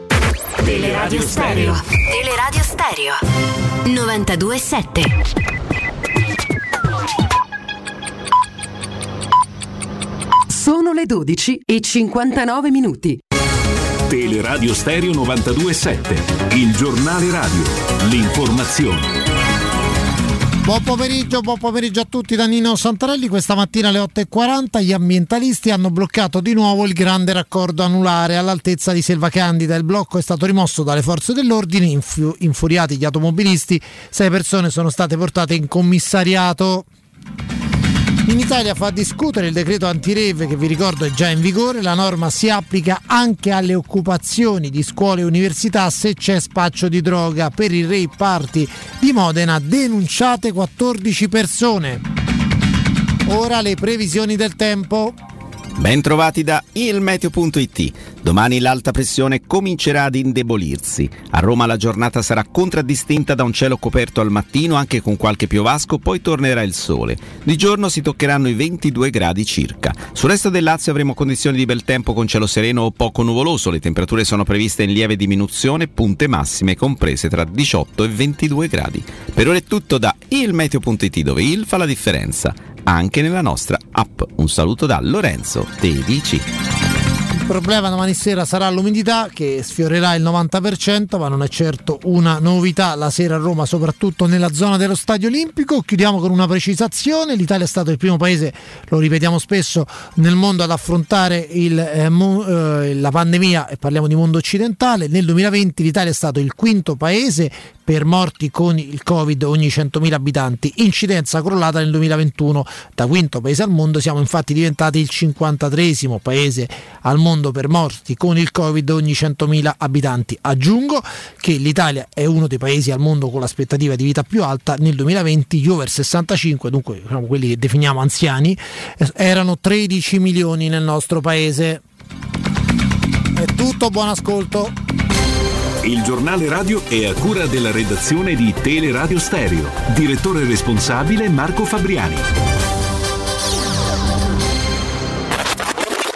Teleradio Stereo. Teleradio Stereo novantadue sette. Sono le dodici e cinquantanove minuti. Teleradio Stereo novantadue sette, il giornale radio, l'informazione. Buon pomeriggio, buon pomeriggio a tutti da Nino Santarelli. Questa mattina alle otto e quaranta gli ambientalisti hanno bloccato di nuovo il grande raccordo anulare all'altezza di Selva Candida. Il blocco è stato rimosso dalle forze dell'ordine. Infu- infuriati gli automobilisti, sei persone sono state portate in commissariato. In Italia fa discutere il decreto anti-rave, che vi ricordo è già in vigore. La norma si applica anche alle occupazioni di scuole e università se c'è spaccio di droga. Per il rave party di Modena denunciate quattordici persone. Ora le previsioni del tempo. Ben trovati da ilmeteo punto it. Domani l'alta pressione comincerà ad indebolirsi. A Roma la giornata sarà contraddistinta da un cielo coperto al mattino, anche con qualche piovasco, poi tornerà il sole. Di giorno si toccheranno i ventidue gradi circa. Sul resto del Lazio avremo condizioni di bel tempo con cielo sereno o poco nuvoloso. Le temperature sono previste in lieve diminuzione, punte massime comprese tra diciotto e ventidue gradi. Per ora è tutto da ilmeteo punto it, dove il fa la differenza anche nella nostra app. Un saluto da Lorenzo Tedici. Il problema domani sera sarà l'umidità, che sfiorerà il novanta per cento, ma non è certo una novità la sera a Roma, soprattutto nella zona dello Stadio Olimpico. Chiudiamo con una precisazione: l'Italia è stato il primo paese, lo ripetiamo spesso, nel mondo ad affrontare il, eh, mo, eh, la pandemia, e parliamo di mondo occidentale. Nel duemilaventi l'Italia è stato il quinto paese per morti con il Covid ogni centomila abitanti, incidenza crollata nel duemilaventuno. Da quinto paese al mondo siamo infatti diventati il cinquantatreesimo paese al mondo per morti con il Covid ogni centomila abitanti. Aggiungo che l'Italia è uno dei paesi al mondo con l'aspettativa di vita più alta. Nel duemilaventi gli over sessantacinque, dunque diciamo quelli che definiamo anziani, erano tredici milioni nel nostro paese. È tutto, buon ascolto. Il giornale radio è a cura della redazione di Teleradio Stereo. Direttore responsabile Marco Fabriani.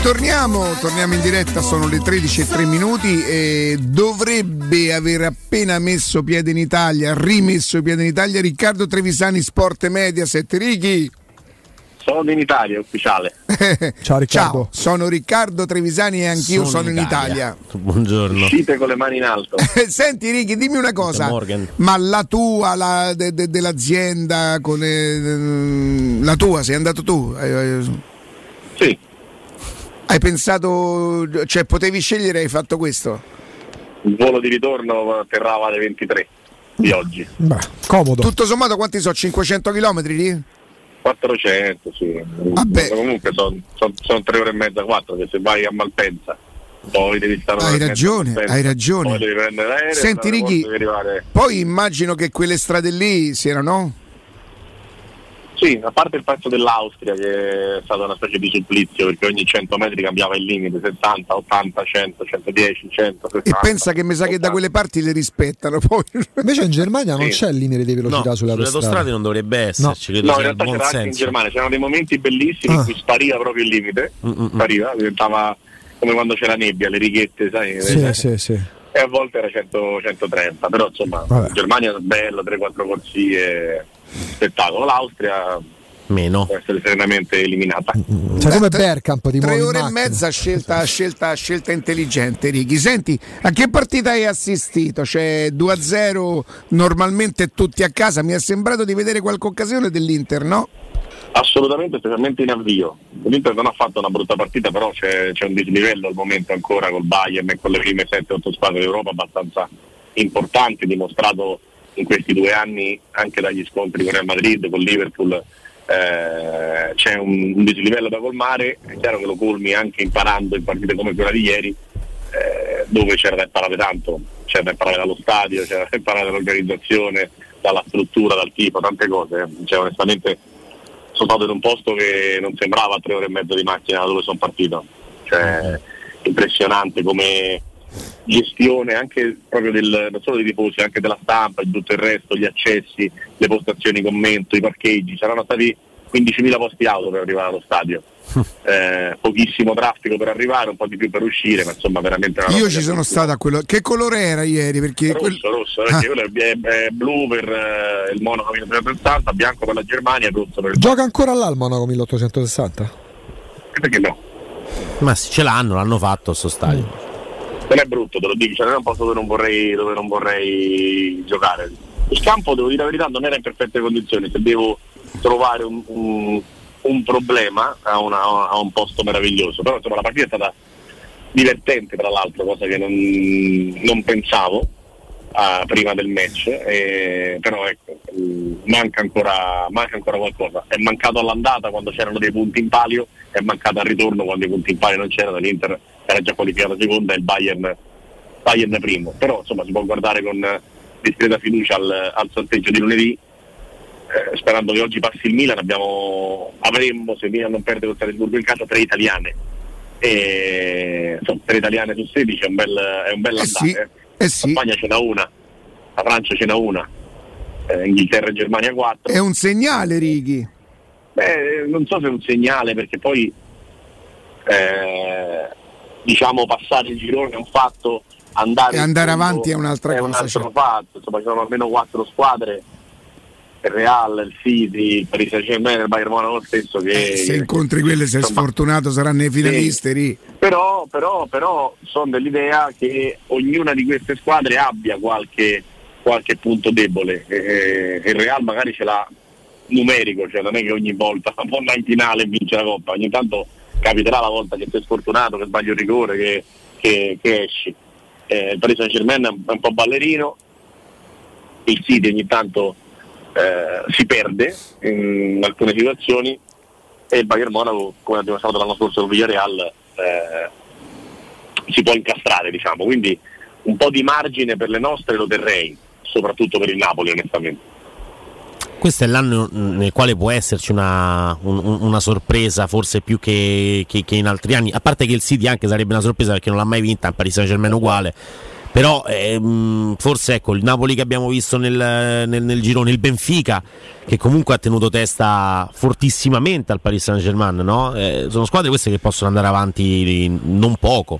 Torniamo, torniamo in diretta, sono le tredici e tre minuti e dovrebbe aver appena messo piede in Italia, rimesso piede in Italia Riccardo Trevisani, Sport e Media. Sette righi. Sono in Italia, ufficiale. Ciao Riccardo. Ciao, sono Riccardo Trevisani e anch'io sono, sono in Italia. Italia. Buongiorno. Uscite con le mani in alto. Senti Righi, dimmi una cosa. Ma la tua, la de, de, dell'azienda, con le, la tua, sei andato tu? Sì. Hai pensato, cioè potevi scegliere, hai fatto questo? Il volo di ritorno atterrava alle ventitré di oggi. Beh, comodo. Tutto sommato quanti sono? cinquecento chilometri lì? quattrocento, sì. Vabbè. Comunque sono son, son tre ore e mezza, quattro, che se vai a Malpensa poi devi stare... Hai ragione, Malpensa, hai ragione. Poi devi prendere l'aereo. Senti Righi, poi immagino che quelle strade lì si erano... Sì, a parte il pezzo dell'Austria che è stata una specie di supplizio perché ogni cento metri cambiava il limite, settanta, ottanta, cento, centodieci, centosessanta. E pensa che mi sa che da quelle parti le rispettano poi. Invece in Germania sì. Non c'è il limite di velocità no, sulle autostrade. Sulle autostrade non dovrebbe esserci. No, no in realtà c'era anche in Germania, c'erano dei momenti bellissimi ah. in cui spariva proprio il limite, Mm-mm. spariva, diventava come quando c'era nebbia, le righette, sai? Sì, eh, sì, sì. E a volte era cento, centotrenta, però insomma, vabbè. In Germania è bello, tre quattro corsie... spettacolo, l'Austria meno può essere serenamente eliminata. Cioè come Bergkamp di tre ore e mezza scelta, scelta, scelta intelligente, Righi. Senti, a che partita hai assistito? Cioè due a zero normalmente tutti a casa, mi è sembrato di vedere qualche occasione dell'Inter, no? Assolutamente, specialmente in avvio. L'Inter non ha fatto una brutta partita, però c'è, c'è un dislivello al momento ancora col Bayern e con le prime sette otto squadre d'Europa abbastanza importanti, dimostrato in questi due anni anche dagli scontri con Real Madrid, con Liverpool, eh, c'è un, un dislivello da colmare, è chiaro che lo colmi anche imparando in partite come quella di ieri, eh, dove c'era da imparare tanto, c'era da imparare dallo stadio, c'era da imparare dall'organizzazione, dalla struttura, dal tifo, tante cose, cioè onestamente sono stato in un posto che non sembrava tre ore e mezzo di macchina da dove sono partito, cioè impressionante come... gestione anche proprio del, non solo dei tifosi, anche della stampa e tutto il resto, gli accessi, le postazioni commento, i parcheggi, saranno stati quindicimila posti auto per arrivare allo stadio, eh, pochissimo traffico per arrivare, un po' di più per uscire, ma insomma veramente una... Io ci sono stato a quello, che colore era ieri? Perché rosso, quel... rosso, perché ah. quello è, è blu per eh, il Monaco milleottocentosessanta, bianco per la Germania, rosso per il... Gioca ancora là il Monaco milleottocentosessanta? Perché no? Ma sì, ce l'hanno, l'hanno fatto sto stadio. Mm. Non è brutto, te lo dico, cioè non è un posto dove non vorrei, dove non vorrei giocare. Il campo, devo dire la verità, non era in perfette condizioni, se devo trovare un, un, un problema a, una, a un posto meraviglioso, però insomma la partita è stata divertente, tra l'altro, cosa che non, non pensavo uh, prima del match, eh, però ecco, manca ancora, manca ancora qualcosa, è mancato all'andata quando c'erano dei punti in palio, è mancato al ritorno quando i punti in palio non c'erano, l'Inter era già qualificata seconda e il Bayern Bayern primo, però insomma si può guardare con discreta fiducia al, al sorteggio di lunedì, eh, sperando che oggi passi il Milan. Abbiamo, avremmo, se Milan non perde con Salisburgo in casa, tre italiane, e, insomma, tre italiane su sedici è un bel, è un bel eh andare, sì, eh. Eh sì. La Spagna ce n'ha una, la Francia ce n'ha una, eh, Inghilterra e Germania quattro. È un segnale, Righi? Beh, non so se è un segnale, perché poi eh, diciamo passare il girone è un fatto, andare, e andare tutto, avanti è un'altra è cosa, un altro fatto. Insomma, c'erano almeno quattro squadre, il Real, il City, il Paris Saint-Germain, il Bayern Monaco stesso, che eh, se incontri quelle sei insomma, sfortunato, saranno i finalisti. Sì. Però, però, però sono dell'idea che ognuna di queste squadre abbia qualche, qualche punto debole, e, e il Real magari ce l'ha numerico, cioè non è che ogni volta può andare in finale e vince la Coppa, ogni tanto capiterà la volta che sei sfortunato, che sbagli un rigore, che, che, che esci. Eh, il Paris Saint-Germain è un, è un po' ballerino, il City ogni tanto eh, si perde in alcune situazioni, e il Bayern Monaco, come abbiamo fatto l'anno scorso con Villarreal, eh, si può incastrare, diciamo, quindi un po' di margine per le nostre lo terrei, soprattutto per il Napoli, onestamente. Questo è l'anno nel quale può esserci una, un, una sorpresa, forse più che, che, che in altri anni, a parte che il City anche sarebbe una sorpresa perché non l'ha mai vinta, il Paris Saint-Germain uguale, però ehm, forse ecco il Napoli che abbiamo visto nel, nel, nel girone, il Benfica che comunque ha tenuto testa fortissimamente al Paris Saint-Germain, no? Eh, sono squadre queste che possono andare avanti non poco.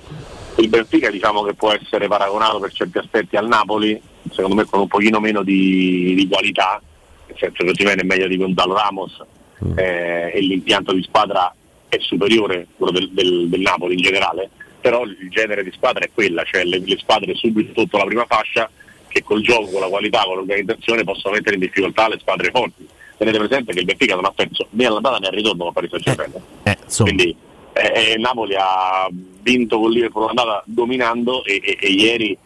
Il Benfica diciamo che può essere paragonato per certi aspetti al Napoli, secondo me con un pochino meno di, di qualità, nel senso che Osimhen è meglio di Gonzalo Ramos, mm. eh, e l'impianto di squadra è superiore quello del, del, del Napoli in generale, però il genere di squadra è quella, cioè le, le squadre subito sotto la prima fascia che col gioco, con la qualità, con l'organizzazione possono mettere in difficoltà le squadre forti. Tenete presente che il Benfica non ha perso né all'andata né al ritorno con Paris Saint-Germain, eh, eh, quindi eh, Napoli ha vinto con Liverpool l'andata dominando e, e, e ieri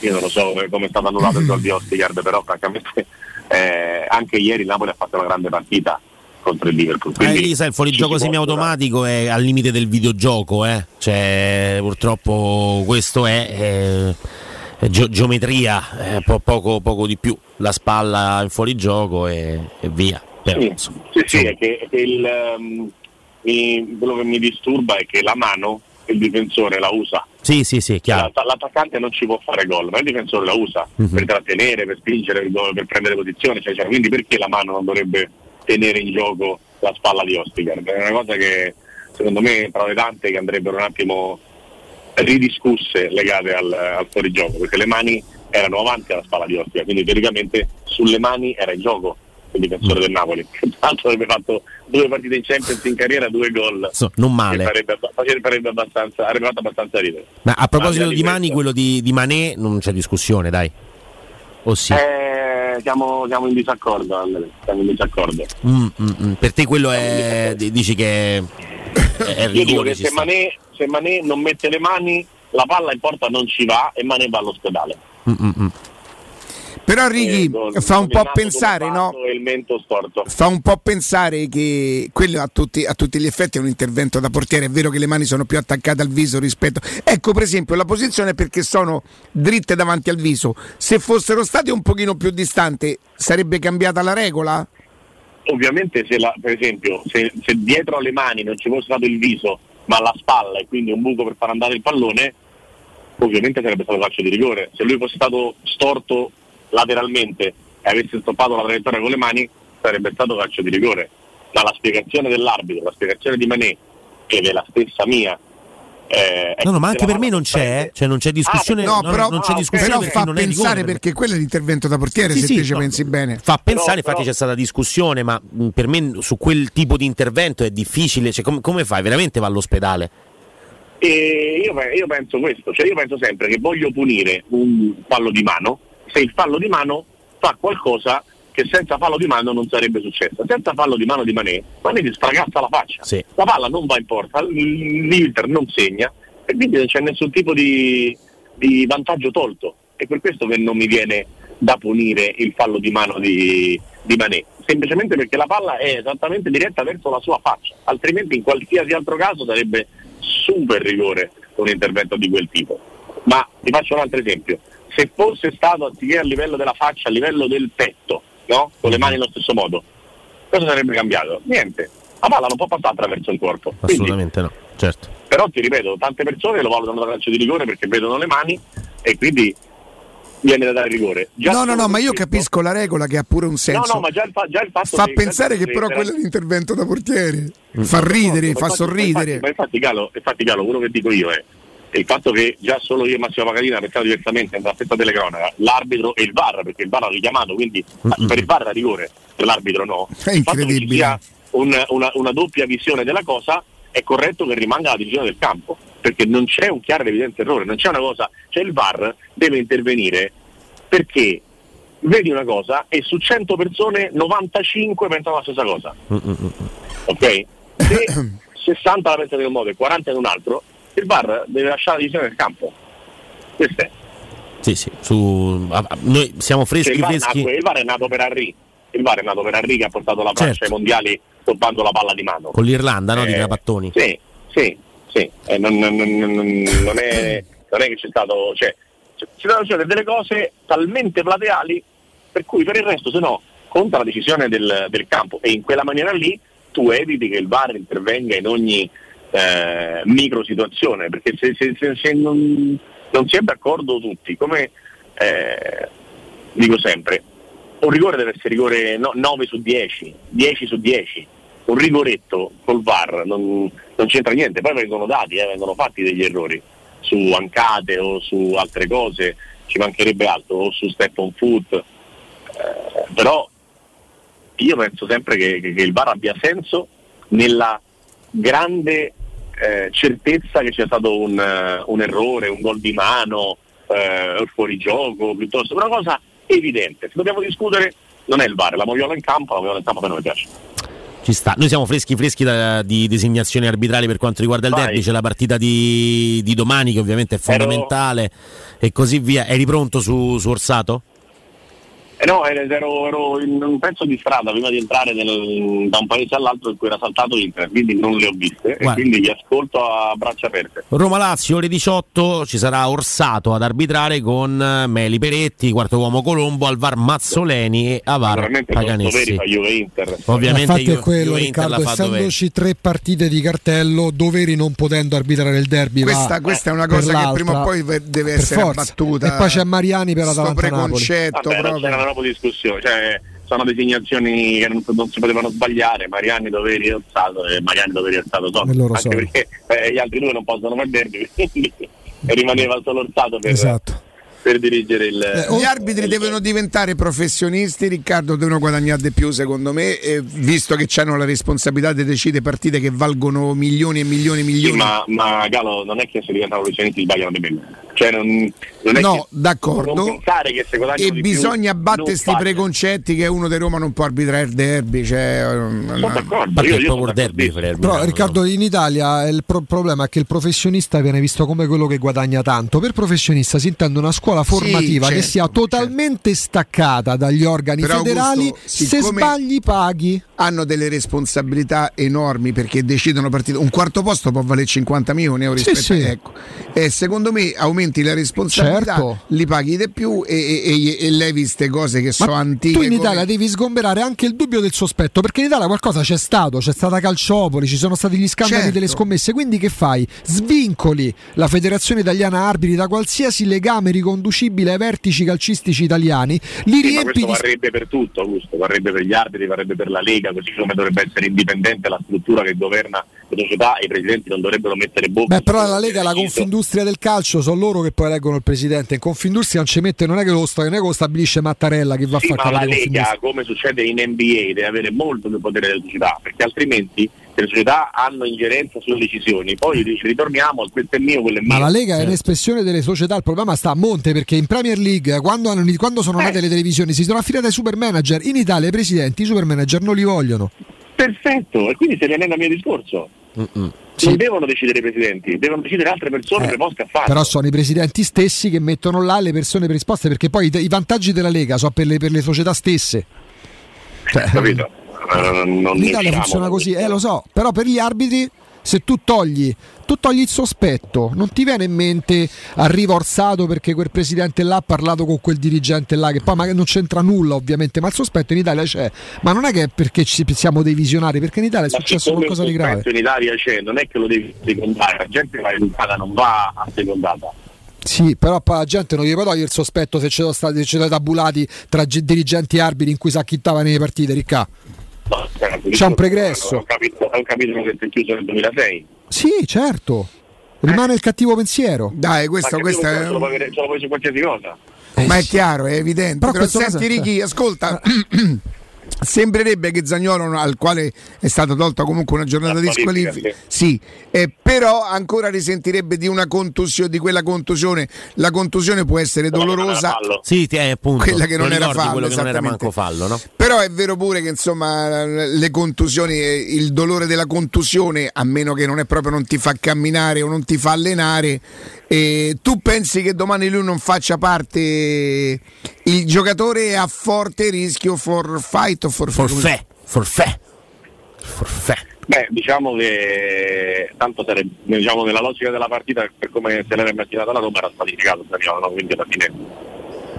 io non lo so come è stato annullato il gol di Ostergaard, però francamente eh, anche ieri il Napoli ha fatto una grande partita contro il Liverpool. Eh, lì sai, il fuorigioco semiautomatico è al limite del videogioco, eh? Cioè, purtroppo questo è, è ge- geometria, è po- poco, poco di più, la spalla in fuorigioco e, e via. Però, sì, insomma, sì, insomma. Sì, è che il, um, il, quello che mi disturba è che la mano il difensore la usa. Sì, sì, sì, chiaro. La, l'attaccante non ci può fare gol, ma il difensore la usa uh-huh. per trattenere, per spingere, per prendere posizione, cioè, cioè, quindi perché la mano non dovrebbe tenere in gioco la spalla di Ostergaard? È una cosa che secondo me tra le tante che andrebbero un attimo ridiscusse legate al, al fuorigioco, perché le mani erano avanti alla spalla di Ostergaard, quindi teoricamente sulle mani era in gioco il difensore mm. del Napoli, tanto avrebbe fatto due partite in Champions in carriera, due gol, so, non male, farebbe, farebbe abbastanza, avrebbe fatto abbastanza ridere. Ma a proposito di mani, quello di, di Mané non c'è discussione, dai, o sì? Eh, Siamo, siamo in disaccordo, Andrea. Siamo in disaccordo. Mm, mm, mm. Per te quello è, dici che è rigore? Io dico che se Mané, se Mané non mette le mani, la palla in porta non ci va e Mané va all'ospedale. Mm, mm. Però Righi eh, fa un po' pensare, no? Il mento storto. Fa un po' pensare che quello a tutti, a tutti gli effetti è un intervento da portiere. È vero che le mani sono più attaccate al viso rispetto, ecco per esempio la posizione, perché sono dritte davanti al viso. Se fossero state un pochino più distante sarebbe cambiata la regola? Ovviamente se la, per esempio se, se dietro alle mani non ci fosse stato il viso ma la spalla e quindi un buco per far andare il pallone, ovviamente sarebbe stato calcio di rigore. Se lui fosse stato storto lateralmente e avesse stoppato la traiettoria con le mani sarebbe stato calcio di rigore, ma la spiegazione dell'arbitro, la spiegazione di Mané ed è la stessa mia. Eh, no, no, ma anche per me non c'è, cioè non c'è discussione, ah, no, no, però, non c'è discussione, però fa non è pensare rigore, perché quello è l'intervento da portiere, sì, se sì, te ci no, pensi bene. Fa pensare, però, infatti però... c'è stata discussione, ma mh, per me su quel tipo di intervento è difficile, cioè, com- come fai? Veramente va all'ospedale? E io, io penso questo, cioè io penso sempre che voglio punire un fallo di mano se il fallo di mano fa qualcosa che senza fallo di mano non sarebbe successo. Senza fallo di mano di Mané, Mané ti sfragassa la faccia, sì. La palla non va in porta, l'Inter non segna e quindi non c'è nessun tipo di, di vantaggio tolto. È per questo che non mi viene da punire il fallo di mano di, di Mané, semplicemente perché la palla è esattamente diretta verso la sua faccia, altrimenti in qualsiasi altro caso sarebbe super rigore un intervento di quel tipo. Ma ti faccio un altro esempio. Se fosse stato attivato a livello della faccia, a livello del petto, no? Con le mani allo stesso modo, cosa sarebbe cambiato? Niente, la palla non può passare attraverso il corpo. Assolutamente. Quindi, no, certo. Però ti ripeto, tante persone lo valutano da calcio di rigore perché vedono le mani e quindi viene da dare rigore. Già no, no, no, ma io capisco la regola che ha pure un senso. No, no, ma già il, fa- già il fatto fa che pensare che però quello è l'intervento da portiere, mm. fa ridere, no, fa infatti, sorridere. Ma infatti, Galo, infatti, Galo, quello che dico io è il fatto che già solo io e Massimo Pacarina pensavo diversamente nella stessa telecronaca, l'arbitro e il V A R, perché il V A R ha richiamato, quindi mm-hmm. per il V A R era rigore, per l'arbitro no. È il fatto che ci sia un, una, una doppia visione della cosa, è corretto che rimanga la decisione del campo, perché non c'è un chiaro ed evidente errore, non c'è una cosa, cioè il V A R deve intervenire perché vedi una cosa e su cento persone novantacinque pensano la stessa cosa. Mm-hmm. Ok? Se sessanta la pensano in un modo e quaranta in un altro, il V A R deve lasciare la decisione del campo. Questo è. Sì, sì, su... noi siamo freschi, cioè, il freschi. Nacque, il V A R è nato per Henry. Il V A R è nato per Henry che ha portato la Francia certo. ai mondiali toppando la palla di mano. Con l'Irlanda, eh, no? Di Trapattoni. Sì, sì, sì. Eh, non, non, non, non, è, non è che c'è stato. Cioè, ci sono delle cose talmente plateali per cui per il resto, se no, conta la decisione del, del campo. E in quella maniera lì tu eviti che il V A R intervenga in ogni. Eh, micro situazione, perché se, se, se, se non, non si è d'accordo tutti, come eh, dico sempre, un rigore deve essere rigore no, nove su dieci, dieci su dieci, un rigoretto col V A R non, non c'entra niente, poi vengono dati, eh, vengono fatti degli errori su ancate o su altre cose, ci mancherebbe altro, o su step on foot, eh, però io penso sempre che, che il V A R abbia senso nella grande eh, certezza che sia stato un, uh, un errore, un gol di mano, eh, un fuorigioco, piuttosto una cosa evidente. Se dobbiamo discutere non è il V A R, la moviola in campo, la moviola in campo a me non piace. Ci sta, noi siamo freschi freschi da, di designazioni arbitrali per quanto riguarda il Vai. derby, c'è la partita di, di domani che ovviamente è fondamentale, ero... e così via. Eri pronto su, su Orsato? Eh no, ero, ero in un pezzo di strada prima di entrare nel, da un paese all'altro in cui era saltato Inter, quindi non le ho viste. Guarda. E quindi vi ascolto a braccia aperte. Roma-Lazio ore diciotto, ci sarà Orsato ad arbitrare con Meli Peretti, quarto uomo Colombo, al V A R Mazzoleni e a V A R Paganessi. Ovviamente il fatto Juve, è quello, Juve Riccardo, essendoci tre partite di cartello, Doveri non potendo arbitrare il derby. Questa, questa eh, è una cosa che prima o poi deve essere abbattuta. E poi c'è Mariani per la davanti a Napoli. Vabbè, proprio. Una discussione, cioè sono designazioni che non, non si potevano sbagliare. Mariani, Doveri e Orsato, e Mariani, Doveri e Orsato sono, anche sono. Perché eh, gli altri due non possono perderli, quindi rimaneva solo Orsato per, esatto. per dirigere il eh, oh, gli arbitri il... devono diventare professionisti, Riccardo, devono guadagnare di più secondo me, e visto che hanno la responsabilità di decidere partite che valgono milioni e milioni e milioni. Sì, ma, ma Galo, non è che se diventano professionisti sbagliano di meno. Cioè non, non è no, d'accordo, che e bisogna battere questi preconcetti che uno di Roma non può arbitrare il derby, cioè, sono no. d'accordo, io, io sono derby per però no, Riccardo no. In Italia il pro- problema è che il professionista viene visto come quello che guadagna tanto. Per professionista si intende una scuola formativa, sì, certo, che sia totalmente certo. staccata dagli organi però, federali. Augusto, se sbagli paghi, hanno delle responsabilità enormi perché decidono partite. Un quarto posto può valere cinquanta milioni euro rispetto sì, sì. ecco. E secondo me aumenta la responsabilità, certo. li paghi di più e, e, e, e levi queste cose che ma sono antiche. Tu in Italia come... devi sgomberare anche il dubbio del sospetto, perché in Italia qualcosa c'è stato, c'è stata Calciopoli, ci sono stati gli scandali certo. delle scommesse, quindi che fai? Svincoli la Federazione Italiana Arbitri da qualsiasi legame riconducibile ai vertici calcistici italiani, li sì, riempi ma questo varrebbe per tutto, Augusto, varrebbe per gli arbitri, varrebbe per la Lega, così come dovrebbe essere indipendente la struttura che governa le società e i presidenti non dovrebbero mettere bocca. Beh, però la Lega è la Confindustria del calcio, sono loro che poi eleggono il presidente. In Confindustria non ci mette, non è che lo, sta, non è che lo stabilisce Mattarella che va sì, a fare. Ma la Lega, come succede in N B A, deve avere molto più potere delle società, perché altrimenti le società hanno ingerenza sulle decisioni. Poi ritorniamo, questo è mio, quello è mio. Ma la Lega è l'espressione delle società, il problema sta a monte, perché in Premier League quando, hanno, quando sono eh. nate le televisioni si sono affidate ai super manager. In Italia i presidenti, i super manager non li vogliono. Perfetto, e quindi se ne andando al mio discorso. Mm-mm. Sì. Non devono decidere i presidenti, devono decidere altre persone eh, che possono fare. Però sono i presidenti stessi che mettono là le persone predisposte, perché poi i, i vantaggi della Lega sono per le, per le società stesse. Cioè, capito? Non, non l'Italia funziona così, eh, lo so, però per gli arbitri se tu togli, tu togli il sospetto, non ti viene in mente arriva Orsato perché quel presidente là ha parlato con quel dirigente là, che poi magari non c'entra nulla ovviamente, ma il sospetto in Italia c'è, ma non è che è perché ci siamo dei visionari, perché in Italia è successo qualcosa di grave. Il sospetto in Italia c'è, non è che lo devi secondare, la gente va educata, non va assecondata. Sì, però la gente non gli può togliere il sospetto se c'erano stati tabulati tra dirigenti e arbitri in cui si acchittavano le partite, Ricca. No, c'è un pregresso. Ho capito, ho capito che si è chiuso nel duemilasei. Sì, certo. Rimane eh. il cattivo pensiero. Dai, questo, questo è. Ce lo puoi su qualsiasi cosa. Eh, Ma sì. è chiaro, è evidente. Però, Però senti, cosa... Ricky, ascolta. Sembrerebbe che Zaniolo, al quale è stata tolta comunque una giornata di squalifica, sì, eh, però ancora risentirebbe di una contusione, di quella contusione. La contusione può essere dolorosa, sì, è appunto quella che non, non era fallo, che non era manco fallo, no? Però è vero pure che insomma le contusioni, il dolore della contusione, a meno che non è proprio non ti fa camminare o non ti fa allenare. E tu pensi che domani lui non faccia parte? Il giocatore a forte rischio forfait o forfait? Forfait. Forfait. Beh, diciamo che tanto sarebbe, diciamo nella logica della partita, per come se l'era immaginata la Roma, era squalificato, no? Quindi alla fine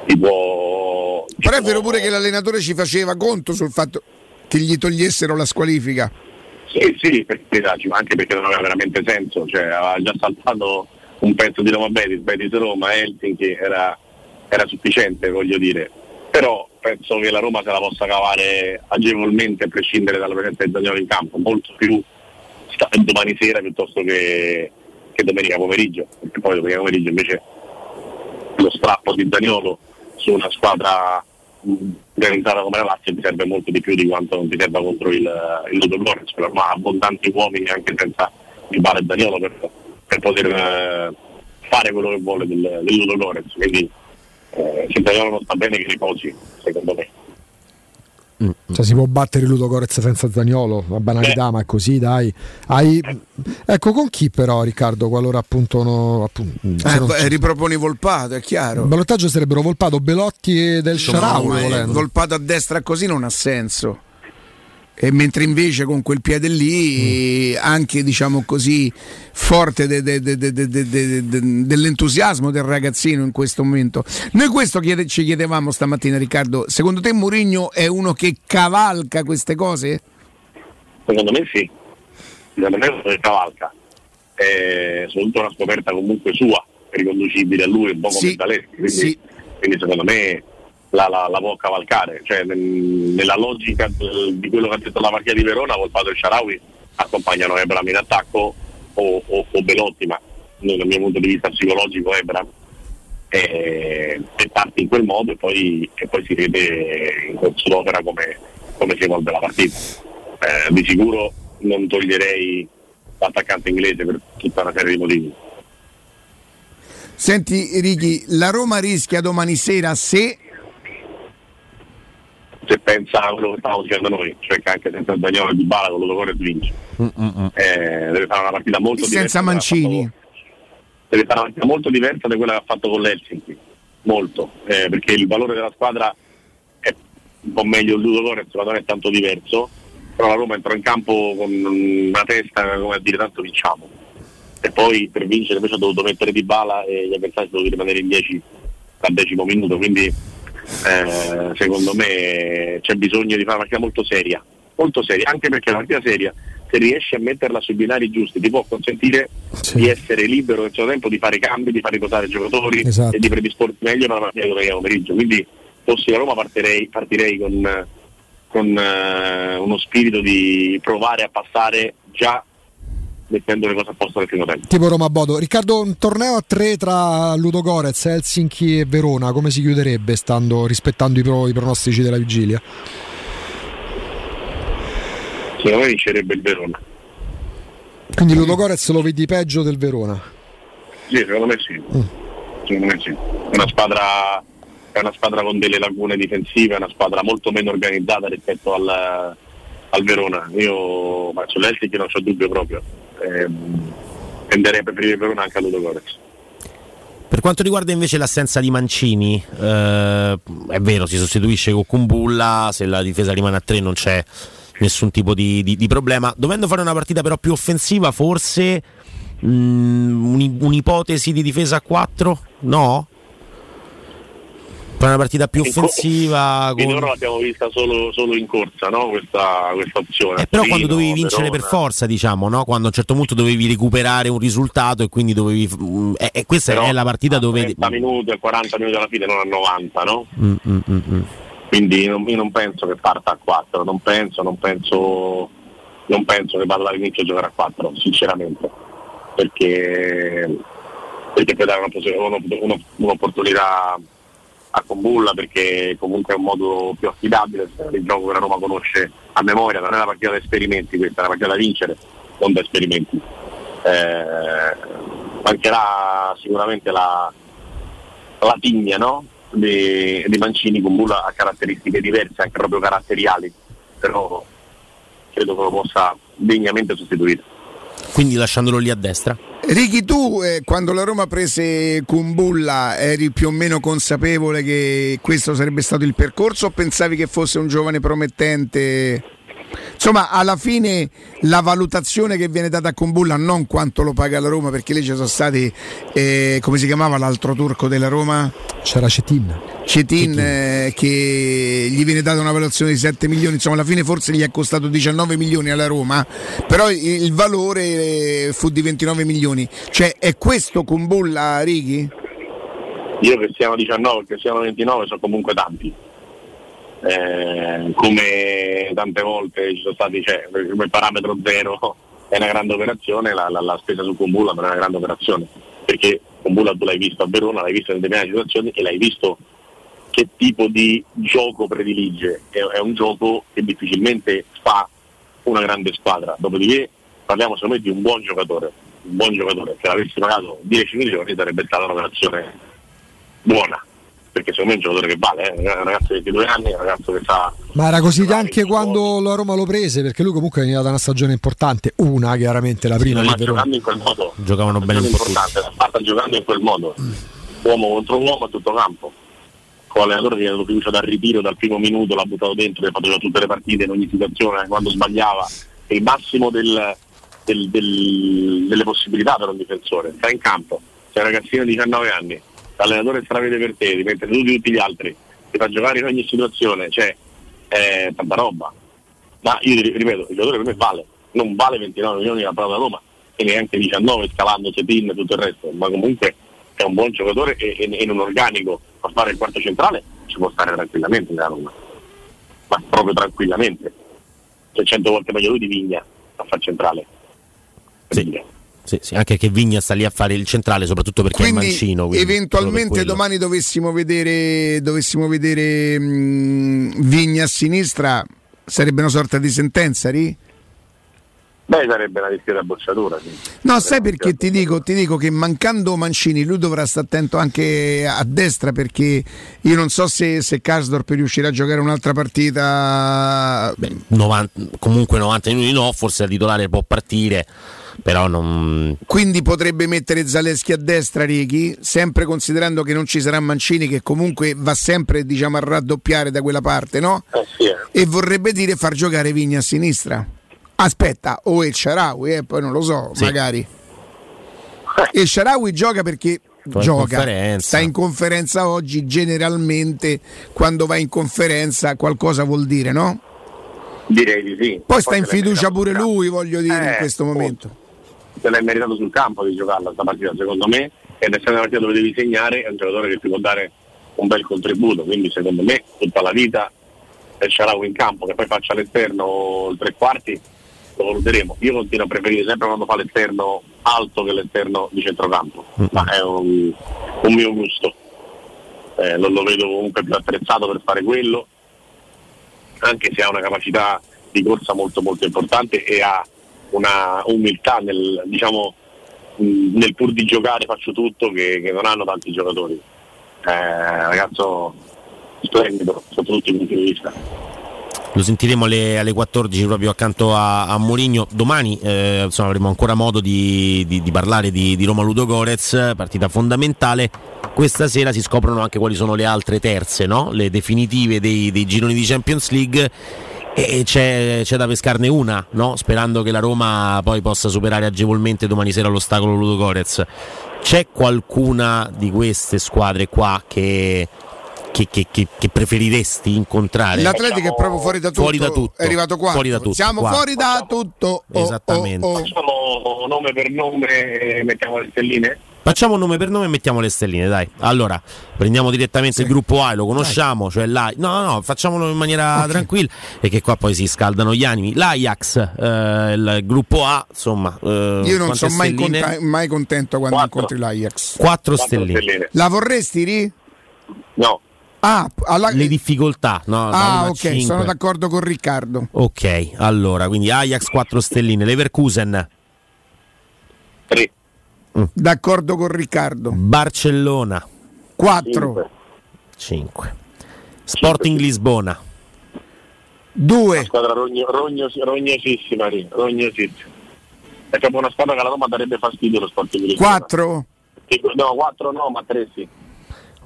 si può. Però è vero pure che l'allenatore ci faceva conto sul fatto che gli togliessero la squalifica. Sì, sì, perché, anche perché non aveva veramente senso, cioè aveva già saltato un pezzo di Roma Betis, Betis Roma, Helsinki era, era sufficiente, voglio dire. Però penso che la Roma se la possa cavare agevolmente a prescindere dalla presenza di Zaniolo in campo, molto più domani sera piuttosto che, che domenica pomeriggio, perché poi domenica pomeriggio invece lo strappo di Zaniolo su una squadra organizzata come la Lazio mi serve molto di più di quanto non ti serva contro il Ludo Lorenz, ma abbondanti uomini anche senza il Bale e Zaniolo per, per poter eh, fare quello che vuole del, del Ludo Lorenz, quindi eh, se Zaniolo non sta bene che riposi, secondo me. Mm. Cioè si può battere Ludo Gorez senza Zaniolo, una banalità, eh. ma è così, dai. Hai... Ecco, con chi però, Riccardo, qualora appunto, no, appunto eh, non... riproponi Volpato, è chiaro. Il ballottaggio sarebbero Volpato, Belotti e Del Shaarawy. Volpato a destra così non ha senso. E mentre invece con quel piede lì, mm. anche diciamo così forte de, de, de, de, de, de, de, de, dell'entusiasmo del ragazzino in questo momento. Noi questo chiede, ci chiedevamo stamattina, Riccardo, secondo te Mourinho è uno che cavalca queste cose? Secondo me sì, secondo me è cavalca, è soprattutto una scoperta comunque sua, riconducibile a lui un po' come Zaleschi, quindi, sì. quindi secondo me La, la, la può cavalcare, cioè nel, nella logica del, di quello che ha detto la Marchia di Verona, Volpato e Shaarawy accompagnano Ebram in attacco o, o, o Belotti, ma dal mio punto di vista psicologico Ebram e, e parte in quel modo e poi, e poi si vede in corso d'opera come, come si evolve la partita. Eh, di sicuro non toglierei l'attaccante inglese per tutta una serie di motivi. Senti Righi, la Roma rischia domani sera se... se pensa a quello che stavamo dicendo noi, cioè che anche senza Zaniolo e Dybala con Ludo Gorez vince. Eh, deve fare una partita molto senza diversa senza Mancini deve fare una partita molto diversa da quella che ha fatto con l'Helsinki, molto eh, perché il valore della squadra è un po' meglio il Ludo Gorez, ma non è tanto diverso, però la Roma entra in campo con una testa come a dire tanto vinciamo, e poi per vincere invece ho dovuto mettere Dybala e gli avversari sono dovuti rimanere in dieci al decimo minuto, quindi Eh, secondo me c'è bisogno di fare una partita molto seria, molto seria, anche perché la partita seria, se riesci a metterla sui binari giusti, ti può consentire sì. di essere libero nel suo tempo, di fare cambi, di fare rotare i giocatori, esatto. e di predisporti meglio per la partita domenica pomeriggio. Quindi fossi a Roma partirei, partirei con, con uh, uno spirito di provare a passare già mettendo le cose a posto nel primo tempo, tipo Roma Bodo. Riccardo, un torneo a tre tra Ludo Gorez, Helsinki e Verona come si chiuderebbe stando, rispettando i, pro, i pronostici della vigilia? Secondo me vincerebbe il Verona, quindi Ludo Gorez lo vedi peggio del Verona? Sì, secondo me sì, mm. secondo me sì. È una squadra, è una squadra con delle lacune difensive, è una squadra molto meno organizzata rispetto al, al Verona. Io ma sull'Helsinki non c'ho dubbio proprio. Tenderei a preferire Verona anche a Ludo Gorez. Per quanto riguarda invece l'assenza di Mancini, eh, è vero, si sostituisce con Kumbulla, se la difesa rimane a tre non c'è nessun tipo di, di, di problema. Dovendo fare una partita però più offensiva, forse mh, un'ipotesi di difesa a quattro? No? Fare una partita più offensiva con... finora l'abbiamo vista solo, solo in corsa, no? questa, questa opzione eh, però Torino, quando dovevi vincere Verona. Per forza, diciamo, no? Quando a un certo punto dovevi recuperare un risultato e quindi dovevi e, e questa però è la partita dove trenta minuti e quaranta minuti alla fine, non a novanta, no? Mm, mm, mm. Quindi io non, io non penso che parta a quattro, non penso non penso non penso che parla all'inizio a giocare a quattro sinceramente, perché perché puoi dare una, una, un'opportunità a Kumbulla, perché comunque è un modo più affidabile, il gioco che la Roma conosce a memoria, non è una partita da esperimenti questa, è una partita da vincere, non da esperimenti. Eh, mancherà sicuramente la, la tigna, no? di, di Mancini. Kumbulla ha caratteristiche diverse, anche proprio caratteriali, però credo che lo possa degnamente sostituire. Quindi lasciandolo lì a destra. Righi, tu eh, quando la Roma prese Kumbulla eri più o meno consapevole che questo sarebbe stato il percorso o pensavi che fosse un giovane promettente Insomma, alla fine la valutazione che viene data a Kumbulla, non quanto lo paga la Roma, perché lì ci sono stati, eh, come si chiamava l'altro turco della Roma? C'era Cetin. Cetin, Cetin. Eh, che gli viene data una valutazione di sette milioni, insomma alla fine forse gli è costato diciannove milioni alla Roma, però il valore fu di ventinove milioni. Cioè, è questo Kumbulla, Righi? Io che siano diciannove, che siano ventinove, sono comunque tanti. Eh, come tante volte ci sono stati, cioè, come parametro zero è una grande operazione, la, la, la spesa su Kumbulla è una grande operazione, perché Kumbulla tu l'hai visto a Verona, l'hai visto in determinate situazioni e l'hai visto che tipo di gioco predilige. È, è un gioco che difficilmente fa una grande squadra. Dopodiché parliamo secondo me di un buon giocatore, un buon giocatore, se l'avessi pagato dieci milioni sarebbe stata un'operazione buona, perché secondo me è un giocatore che vale, eh. È un ragazzo di ventidue anni, è un ragazzo che sa... Ma era così anche quando la Roma lo prese, perché lui comunque veniva da una stagione importante, una chiaramente, la prima. Sì, ma giocando in quel modo, giocavano bene un po' tutti. La Sparta giocando in quel modo, mm. uomo contro uomo a tutto campo, con l'allenatore che gli ha dato fiducia dal ritiro, dal primo minuto, l'ha buttato dentro, gli ha fatto tutte le partite in ogni situazione, quando sbagliava, è il massimo del, del, del, delle possibilità per un difensore. Sta in campo, c'è un ragazzino di diciannove anni, l'allenatore stravede per te, ti mette tutti, tutti gli altri, ti fa giocare in ogni situazione, cioè è tanta roba. Ma io ripeto, il giocatore per me vale, non vale ventinove milioni la parola da Roma e neanche diciannove scalando Cetin e tutto il resto, ma comunque è un buon giocatore e, e, e in un organico a fare il quarto centrale ci può stare tranquillamente nella Roma, ma proprio tranquillamente, c'è cento volte meglio lui di Vigna a far centrale. Vigna. Sì. Sì, sì, anche che Vigna sta lì a fare il centrale, soprattutto perché quindi, è mancino. Quindi eventualmente domani dovessimo vedere dovessimo vedere mh, Vigna a sinistra, sarebbe una sorta di sentenza, Ri? Beh, sarebbe una discreta bocciatura, sì. No, sarebbe, sai perché ti dico, ti dico che mancando Mancini lui dovrà stare attento anche a destra, perché io non so se, se Karsdorp riuscirà a giocare un'altra partita. Beh, novanta, comunque novanta minuti no, forse la titolare può partire, però non... Quindi potrebbe mettere Zaleschi a destra, Righi, sempre considerando che non ci sarà Mancini, che comunque va sempre, diciamo, a raddoppiare da quella parte, no? Eh sì, eh. E vorrebbe dire far giocare Vigna a sinistra. Aspetta, o El Shaarawy, eh, poi non lo so, sì. Magari El Shaarawy gioca perché poi gioca, sta in conferenza oggi, generalmente quando va in conferenza qualcosa vuol dire, no? Direi di sì. Poi, poi sta in fiducia pure lui, voglio dire, eh, in questo momento. Se l'hai meritato sul campo di giocarla questa partita, secondo me, ed essendo una partita dove devi segnare, è un giocatore che ti può dare un bel contributo, quindi secondo me tutta la vita El Shaarawy in campo, che poi faccia all'esterno il tre quarti, lo valuteremo. Io continuo a preferire sempre quando fa l'esterno alto che l'esterno di centrocampo, mm. ma è un, un mio gusto, eh, non lo vedo comunque più attrezzato per fare quello, anche se ha una capacità di corsa molto molto importante e ha una umiltà nel, diciamo, nel pur di giocare faccio tutto, che, che non hanno tanti giocatori. Eh, ragazzo splendido sotto tutti i punti di vista. Lo sentiremo alle, alle quattordici proprio accanto a, a Mourinho. Domani eh, insomma, avremo ancora modo di, di, di parlare di, di Roma Ludogorets, partita fondamentale. Questa sera si scoprono anche quali sono le altre terze, no? Le definitive dei, dei gironi di Champions League, e c'è, c'è da pescarne una, no? Sperando che la Roma poi possa superare agevolmente domani sera l'ostacolo Ludogorets. C'è qualcuna di queste squadre qua che... Che, che, che preferiresti incontrare? L'Atletica è proprio fuori da tutto, fuori da tutto. È arrivato qua. Fuori da tutto. Siamo quattro. Fuori da tutto. Oh, esattamente. Oh, oh. Facciamo nome per nome e mettiamo le stelline? Facciamo nome per nome e mettiamo le stelline, dai. Allora, prendiamo direttamente sì. Il gruppo A, lo conosciamo, dai. Cioè l'A... No, no, facciamolo in maniera okay. Tranquilla, e che qua poi si scaldano gli animi. L'Ajax, eh, il gruppo A, insomma... Eh, Io non sono mai, conta- mai contento quando quattro. Incontri l'Ajax. Quattro, Quattro stelline. stelline. La vorresti, Ri? No. Ah, alla... le difficoltà, no? Ah, ok, cinque. Sono d'accordo con Riccardo. Ok, allora, quindi Ajax quattro stelline, Leverkusen tre. Mm. D'accordo con Riccardo. Barcellona quattro. cinque. Sporting cinque. Lisbona due. Una squadra rogno, rogno, rognosissima, rognosissima. È proprio una squadra che alla Roma darebbe fastidio, lo Sporting Lisbona. quattro? No, quattro no, ma tre sì.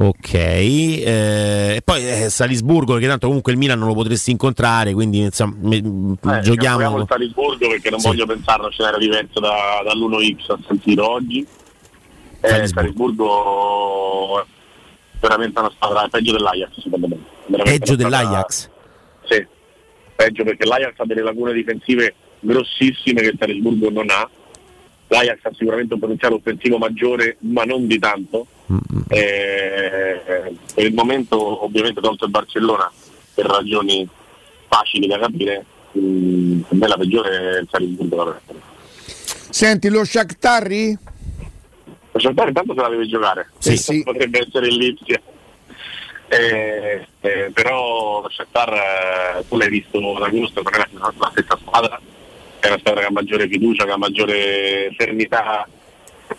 Ok, eh, e poi eh, Salisburgo, perché tanto comunque il Milan non lo potresti incontrare, quindi insomma me, eh, giochiamo con Salisburgo, perché non sì. voglio pensare a un scenario diverso da, dall'uno X a San Siro oggi. Eh, Salisburgo. Salisburgo è veramente una squadra peggio dell'Ajax, secondo me. Veramente peggio dell'Ajax? Squadra, sì, peggio, perché l'Ajax ha delle lacune difensive grossissime che Salisburgo non ha. L'Ajax ha sicuramente un potenziale offensivo maggiore, ma non di tanto. Eh, per il momento, ovviamente, tolto il Barcellona, per ragioni facili da capire, mh, per me la peggiore è il Salisburgo. Senti, lo Shakhtarri? Lo Shakhtarri intanto se la deve giocare, sì, sì. potrebbe essere il Lipsia. Eh, eh, però lo Shakhtar, eh, tu l'hai visto da gusto, non è la stessa squadra, è una squadra che ha maggiore fiducia, che ha maggiore serenità,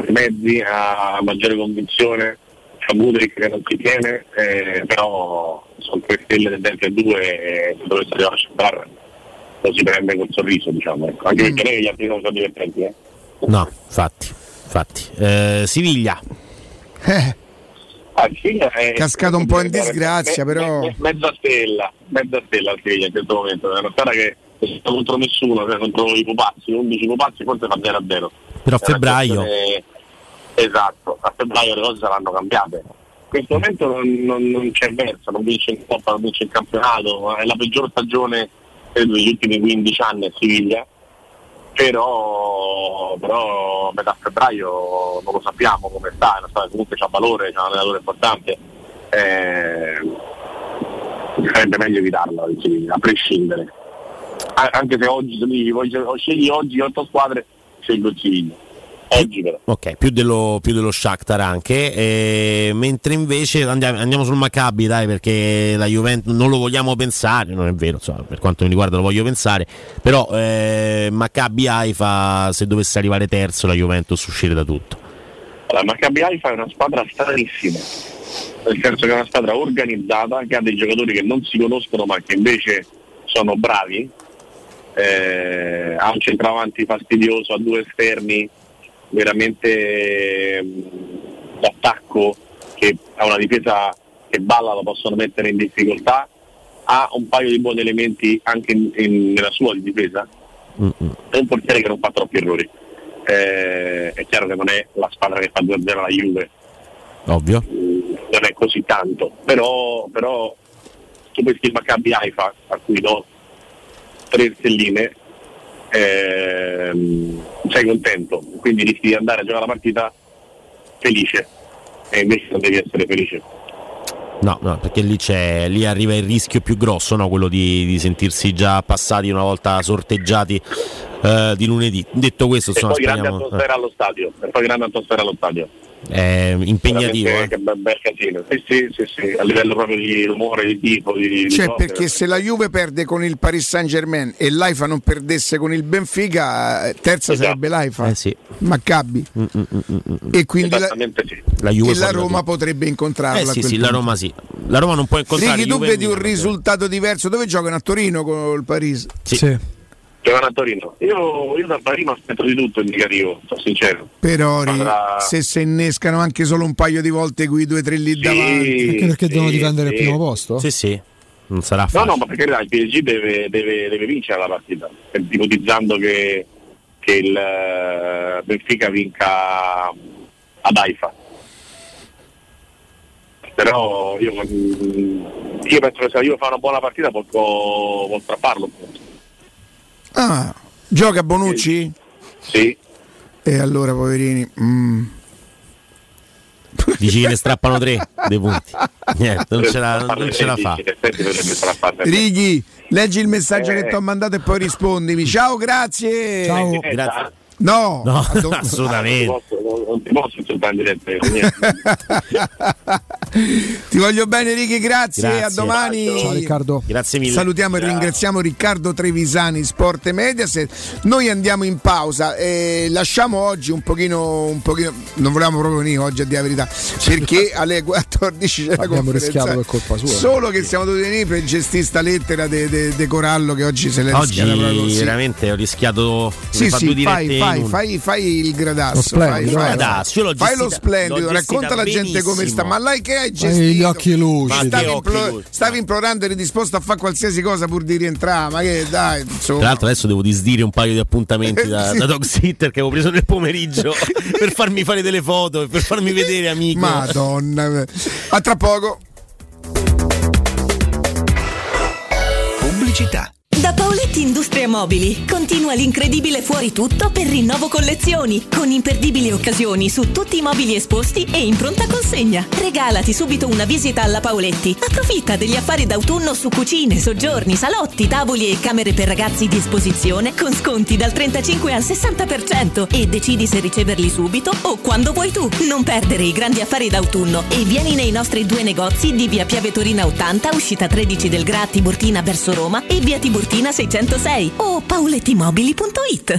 mezzi, ha maggiore convinzione, c'è Mudrik che non si tiene, eh, però sono tre stelle del Dente due e se dovesse arrivare a Shakhtar lo si prende col sorriso, diciamo, ecco. Anche perché lei gli altri non sono divertenti, eh. No, infatti, infatti. Eh, Siviglia. Eh. Ah, Siviglia è cascato un po' in disgrazia, me- però. Me- mezza stella, mezza stella al Siviglia in questo momento, è una squadra che contro nessuno, cioè contro i pupazzi, undici pupazzi, forse fa zero a zero. Però a febbraio questione... esatto, a febbraio le cose saranno cambiate. In questo momento non, non, non c'è verso, non vince in Coppa, non vince il campionato, è la peggior stagione degli ultimi quindici anni a Siviglia, però, però a metà febbraio non lo sappiamo come sta, è una squadra che comunque c'ha valore, c'ha un allenatore importante, eh, sarebbe meglio evitarla a prescindere. Anche se oggi scegli oggi otto squadre, scelgo il Siviglia oggi, però ok, più dello, più dello Shakhtar anche, e mentre invece andiamo, andiamo sul Maccabi, dai, perché la Juventus non lo vogliamo pensare, non è vero, insomma, per quanto mi riguarda lo voglio pensare, però eh, Maccabi Haifa, se dovesse arrivare terzo la Juventus uscire da tutto. Allora, Maccabi Haifa è una squadra stranissima, nel senso che è una squadra organizzata, che ha dei giocatori che non si conoscono ma che invece sono bravi. Eh, ha un centravanti fastidioso, ha due esterni veramente mh, d'attacco, che ha una difesa che balla, lo possono mettere in difficoltà, ha un paio di buoni elementi anche in, in, nella sua difesa, mm-hmm. è un portiere che non fa troppi errori, eh, è chiaro che non è la squadra che fa due a zero alla Juve, ovvio, mm, non è così tanto, però, però tu pensi il Maccabi Haifa, a cui do tre stelline, ehm, sei contento, quindi rischi di andare a giocare la partita felice, e invece non devi essere felice. No, no, perché lì c'è, lì arriva il rischio più grosso, no? Quello di, di sentirsi già passati una volta sorteggiati eh, di lunedì. Detto questo, insomma, e poi grande atmosfera eh. allo stadio, e poi grande atmosfera allo stadio. È impegnativo, eh? Che bel casino. Sì, sì, sì, sì, a livello proprio di rumore, di tipo di, cioè, di perché se la Juve perde con il Paris Saint-Germain e l'Haifa non perdesse con il Benfica, terza esatto. sarebbe l'Haifa, eh sì. Maccabi, mm, mm, mm, mm. e quindi la, sì. la, Juve e la Roma tutto. Potrebbe incontrarla, eh sì, sì, la Roma sì, la Roma non può incontrare. Ricky, tu vedi un risultato diverso? Dove giocano? A Torino con il Paris? Sì, sì. Giocano a Torino. Io, io da Torino aspetto di tutto, indicativo, sono sincero. Però Sandra... se si innescano anche solo un paio di volte quei due tre lì sì, davanti, perché, perché sì, devono difendere sì. il primo posto? Sì, sì, non sarà facile. No, no, ma perché il P S G deve, deve, deve vincere la partita, ipotizzando che, che il Benfica vinca ad Haifa. Però io, io penso che se la Juve fa una buona partita può, può strapparlo. Ah, gioca Bonucci? Sì. E allora, poverini, mm. dici che ne strappano tre dei punti. Niente, non ce la, non ce la fa. Righi, leggi il messaggio eh. che ti ho mandato e poi rispondimi. Ciao, grazie. Ciao. Grazie. No, no, addom- assolutamente. Non ti posso insultare in diretta. Ti voglio bene, Ricky, grazie, grazie. A domani. Ciao Riccardo. Grazie mille. Salutiamo Ciao. E ringraziamo Riccardo Trevisani, Sport e Mediaset. Noi andiamo in pausa e lasciamo oggi un pochino, un pochino, non volevamo proprio venire oggi a dire la verità, perché alle quattordici c'è la conferenza. Per colpa sua. Solo che siamo dovuti venire per il gestista lettera de, de, de Corallo, che oggi se l'è rischiata. Oggi veramente ho rischiato di sì, sì, fare due diretti fai, fai, fai il gradasso, fai, fai, io l'ho gestita, fai lo splendido, racconta alla gente come sta. Ma lei che hai gestito? Gli occhi lucidi. Stavi, occhi implo- lucidi. stavi implorando, eri disposto a fare qualsiasi cosa pur di rientrare. Ma che dai, insomma. Tra l'altro adesso devo disdire un paio di appuntamenti da, sì. da dog sitter che avevo preso nel pomeriggio per farmi fare delle foto e per farmi vedere, amico. Madonna. A tra poco. Pubblicità. Da Paoletti Industria Mobili continua l'incredibile fuori tutto per rinnovo collezioni, con imperdibili occasioni su tutti i mobili esposti e in pronta consegna. Regalati subito una visita alla Paoletti. Approfitta degli affari d'autunno su cucine, soggiorni, salotti, tavoli e camere per ragazzi di esposizione con sconti dal trentacinque al sessanta per cento e decidi se riceverli subito o quando vuoi tu. Non perdere i grandi affari d'autunno e vieni nei nostri due negozi di via Piave Torina ottanta, uscita tredici del G R A Tiburtina verso Roma e via Tiburtina seicentosei o paulettimobili punto it.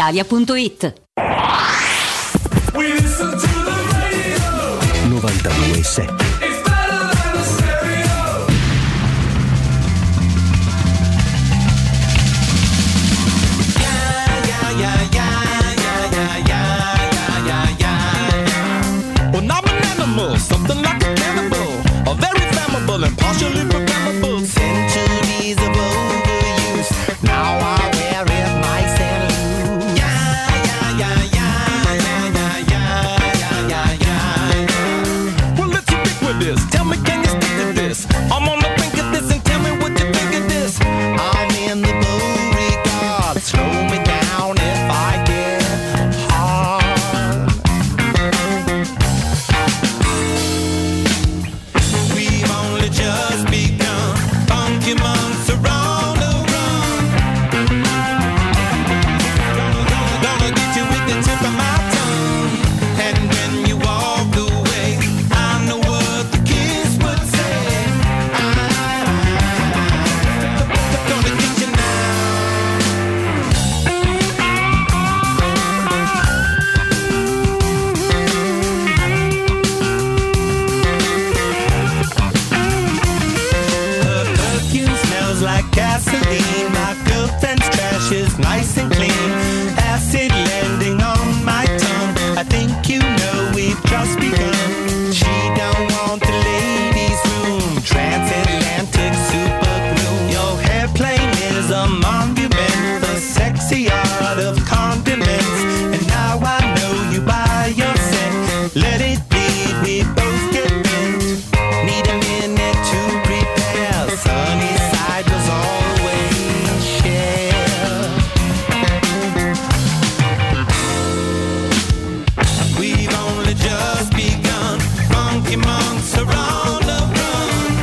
Italia punto it. novantadue e sette. Well, not an animal, something like a cannibal, a very flammable and partially programmable, sent to these of overuse. Now I wear it myself. Well, it's a big gasoline. My girlfriend's trash is nice and clean. Acid landing on my tongue. I think you know we've just begun. She don't want the ladies' room. Transatlantic super glue. Your hair plane is a monument. The sexy art of condiments. And now I know you by your scent. Let it be, we both get bent. Need a minute to prepare. Sunny side was always share. We've only just begun. Funky monks are on the run.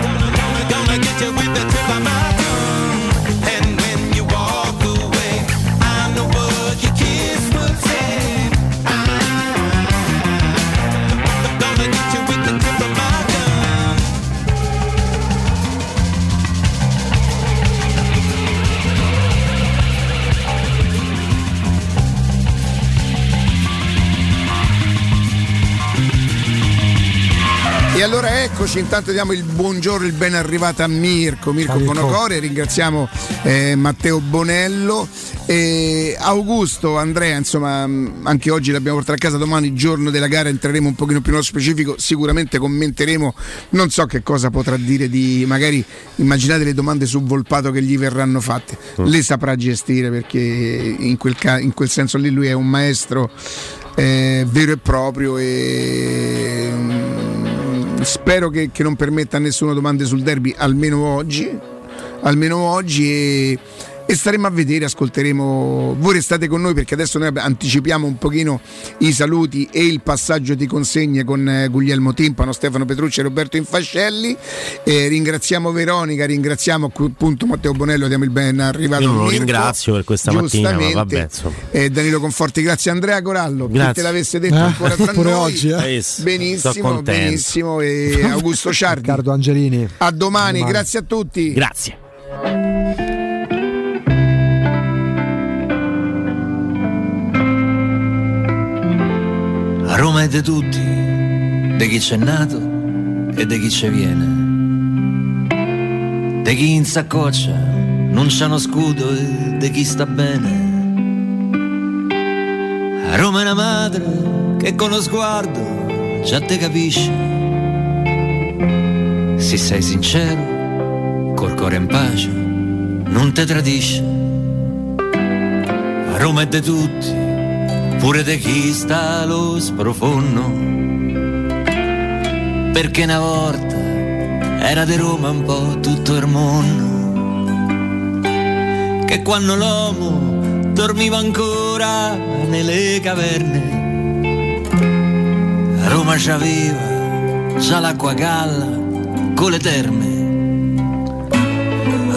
Gonna, gonna, gonna get you with the tip of my tongue. And when you walk away, I know what your kiss would say. I'm gonna get you with the tip of my tongue. E allora eccoci, intanto diamo il buongiorno, il ben arrivato a Mirko, Mirko Conocore, ringraziamo eh, Matteo Bonello, eh, Augusto, Andrea, insomma mh, anche oggi l'abbiamo portato a casa, domani giorno della gara entreremo un pochino più nello specifico, sicuramente commenteremo, non so che cosa potrà dire di, magari immaginate le domande su Volpato che gli verranno fatte, mm. le saprà gestire perché in quel, ca- in quel senso lì lui è un maestro eh, vero e proprio e... Spero che, che non permetta a nessuno domande sul derby, almeno oggi, almeno oggi e, e staremo a vedere, ascolteremo. Voi restate con noi perché adesso noi anticipiamo un pochino i saluti e il passaggio di consegne con Guglielmo Timpano, Stefano Petrucci e Roberto Infascelli. E ringraziamo Veronica, ringraziamo appunto Matteo Bonello, diamo il ben arrivato. Io lo ringrazio per questa mattina, ma vabbè, e Danilo Conforti, grazie Andrea Corallo, grazie. Che te l'avesse detto ancora tra noi oggi, eh. Benissimo, benissimo e Augusto Ciardi, Riccardo Angelini. A domani, a domani, grazie a tutti. Grazie. Roma è di tutti, di chi c'è nato e di chi c'è viene, di chi in saccoccia non c'è uno scudo e di chi sta bene. Roma è una madre che con lo sguardo già te capisce, se sei sincero, col cuore in pace, non te tradisce. Roma è di tutti, pure di chi sta allo sprofondo, perché una volta era di Roma un po' tutto il mondo, che quando l'uomo dormiva ancora nelle caverne, Roma c'aveva già l'acqua calla con le terme.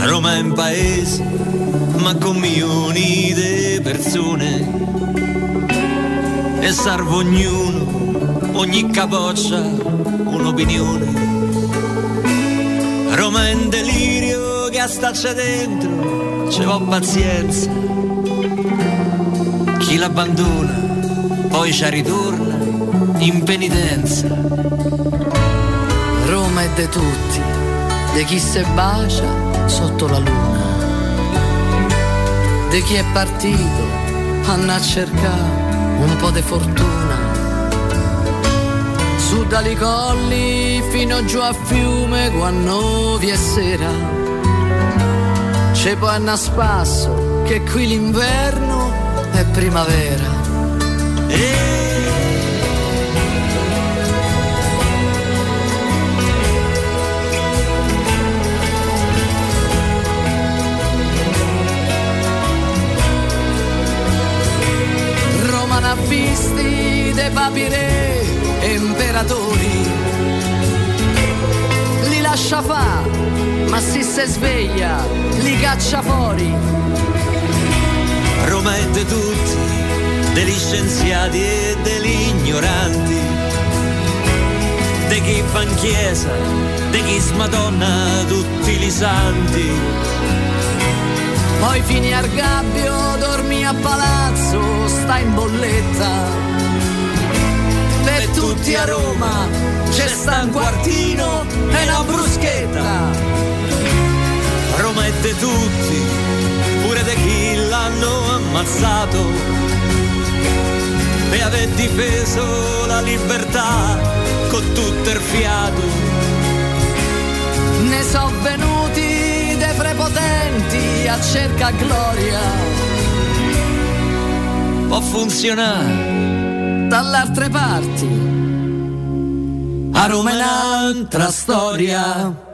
Roma è un paese ma con milioni di persone, e salvo ognuno, ogni capoccia, un'opinione. Roma è un delirio che a starci dentro ce l'ho pazienza. Chi l'abbandona poi ci ritorna in penitenza. Roma è di tutti, di chi se bacia sotto la luna, di chi è partito a cercare un po' di fortuna, su dali colli fino giù a fiume quando vi è sera, c'è poi a spasso che qui l'inverno è primavera. E... visti dei papi re e imperatori, li lascia fa, ma si se sveglia li caccia fuori. Roma è di tutti, degli scienziati e degli ignoranti, di chi va in chiesa, di chi smadonna tutti li santi, poi fini al gabbio, dormi a palazzo, sta in bolletta. Per tutti a Roma c'è sta un quartino e una bruschetta. di tutti, pure di chi l'hanno ammazzato, e aver difeso la libertà con tutto il fiato. Ne sono venuti dei prepotenti a cerca gloria, può funzionare dall'altre parti, a Roma è un'altra storia.